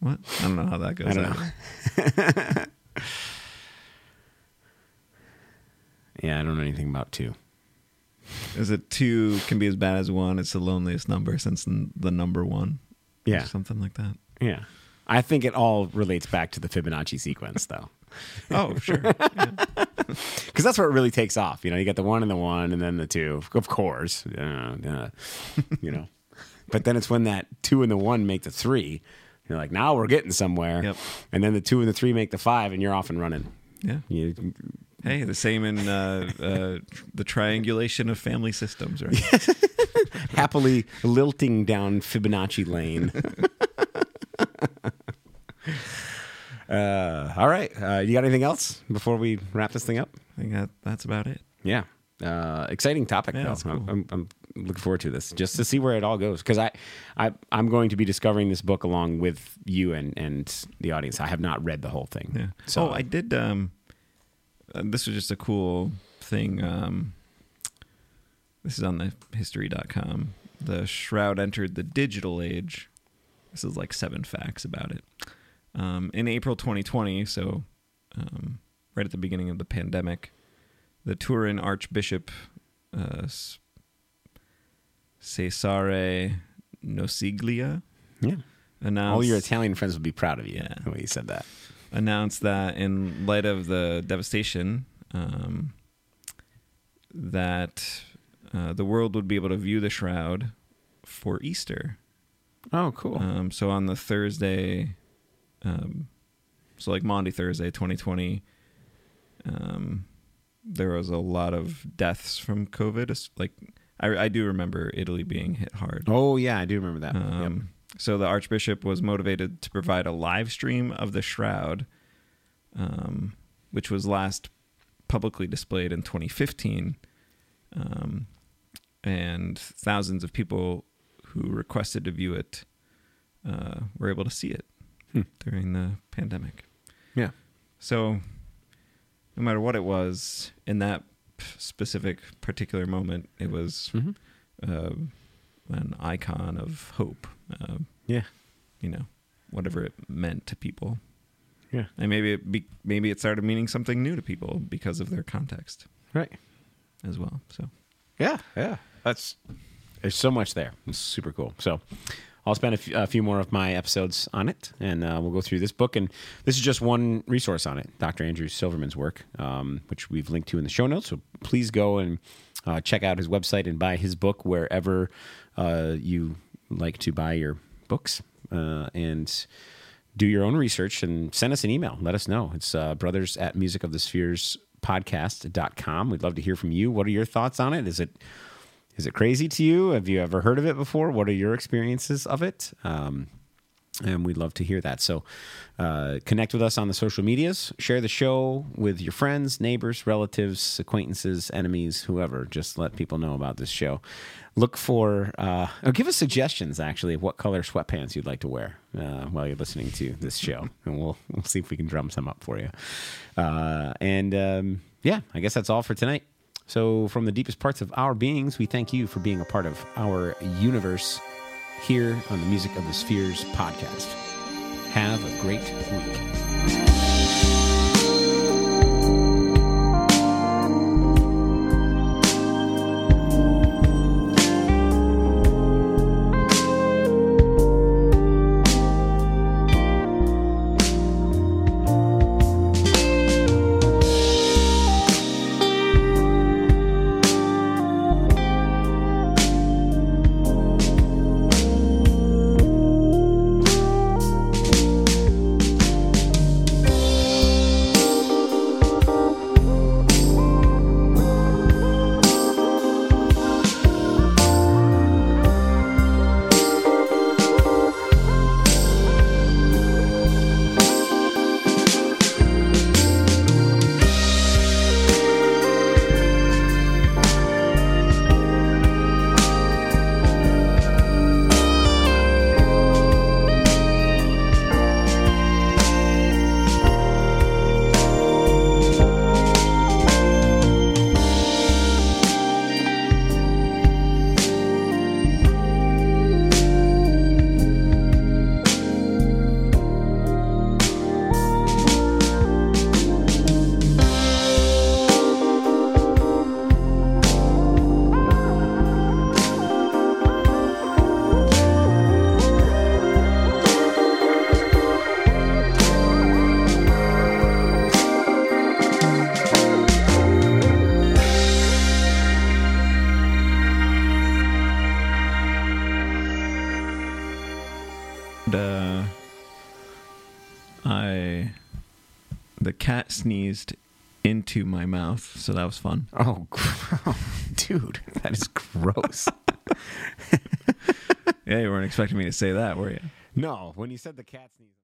What? I don't know how that goes. I don't out. know. Yeah, I don't know anything about two. Is it two can be as bad as one? It's the loneliest number since the number one. Yeah. Or something like that. Yeah. I think it all relates back to the Fibonacci sequence, though. Oh, sure. Because yeah. that's where it really takes off. You know, you got the one and the one and then the two, of course. Uh, uh, you know, but then it's when that two and the one make the three. You're like, now we're getting somewhere. Yep. And then the two and the three make the five, and you're off and running. Yeah. You, hey, the same in uh, uh, the triangulation of family systems, right? Happily lilting down Fibonacci Lane. Uh, all right. Uh, you got anything else before we wrap this thing up? I think that, that's about it. Yeah. Uh, exciting topic, yeah, though. Cool. I'm, I'm, I'm looking forward to this just to see where it all goes. Because I, I, I'm going to be discovering this book along with you and, and the audience. I have not read the whole thing. Yeah. So oh, I did. Um, uh, this was just a cool thing. Um, this is on the history dot com. The Shroud entered the digital age. This is like seven facts about it. Um, in April twenty twenty, so um, right at the beginning of the pandemic, the Turin Archbishop uh, Cesare Nosiglia. Yeah. Announced, all your Italian friends would be proud of you yeah. when you said that. Announced that in light of the devastation, um, that uh, the world would be able to view the Shroud for Easter. Oh, cool. Um, so on the Thursday... Um, so like Maundy Thursday, twenty twenty, um, there was a lot of deaths from COVID. Like I, I do remember Italy being hit hard. Oh yeah. I do remember that. Um, yep. So the Archbishop was motivated to provide a live stream of the Shroud, um, which was last publicly displayed in twenty fifteen. Um, and thousands of people who requested to view it, uh, were able to see it. Hmm. During the pandemic. Yeah. So no matter what it was, in that specific particular moment, it was mm-hmm. uh, an icon of hope. Uh, yeah. You know, whatever it meant to people. Yeah. And maybe it be, maybe it started meaning something new to people because of their context. Right. As well. So. Yeah. Yeah. That's, there's so much there. It's super cool. So. I'll spend a, f- a few more of my episodes on it, and uh, we'll go through this book. And this is just one resource on it, Doctor Andrew Silverman's work, um, which we've linked to in the show notes. So please go and uh, check out his website and buy his book wherever uh, you like to buy your books. Uh, and do your own research and send us an email. Let us know. It's uh, brothers at music of the spheres podcast dot com. We'd love to hear from you. What are your thoughts on it? Is it Is it crazy to you? Have you ever heard of it before? What are your experiences of it? Um, and we'd love to hear that. So uh, connect with us on the social medias. Share the show with your friends, neighbors, relatives, acquaintances, enemies, whoever. Just let people know about this show. Look for, uh, or give us suggestions, actually, of what color sweatpants you'd like to wear uh, while you're listening to this show. And we'll we'll see if we can drum some up for you. Uh, and, um, yeah, I guess that's all for tonight. So from the deepest parts of our beings, we thank you for being a part of our universe here on the Music of the Spheres podcast. Have a great week. Sneezed into my mouth, so that was fun. Oh, dude, that is gross. Yeah, you weren't expecting me to say that, were you? No, when you said the cat sneezed.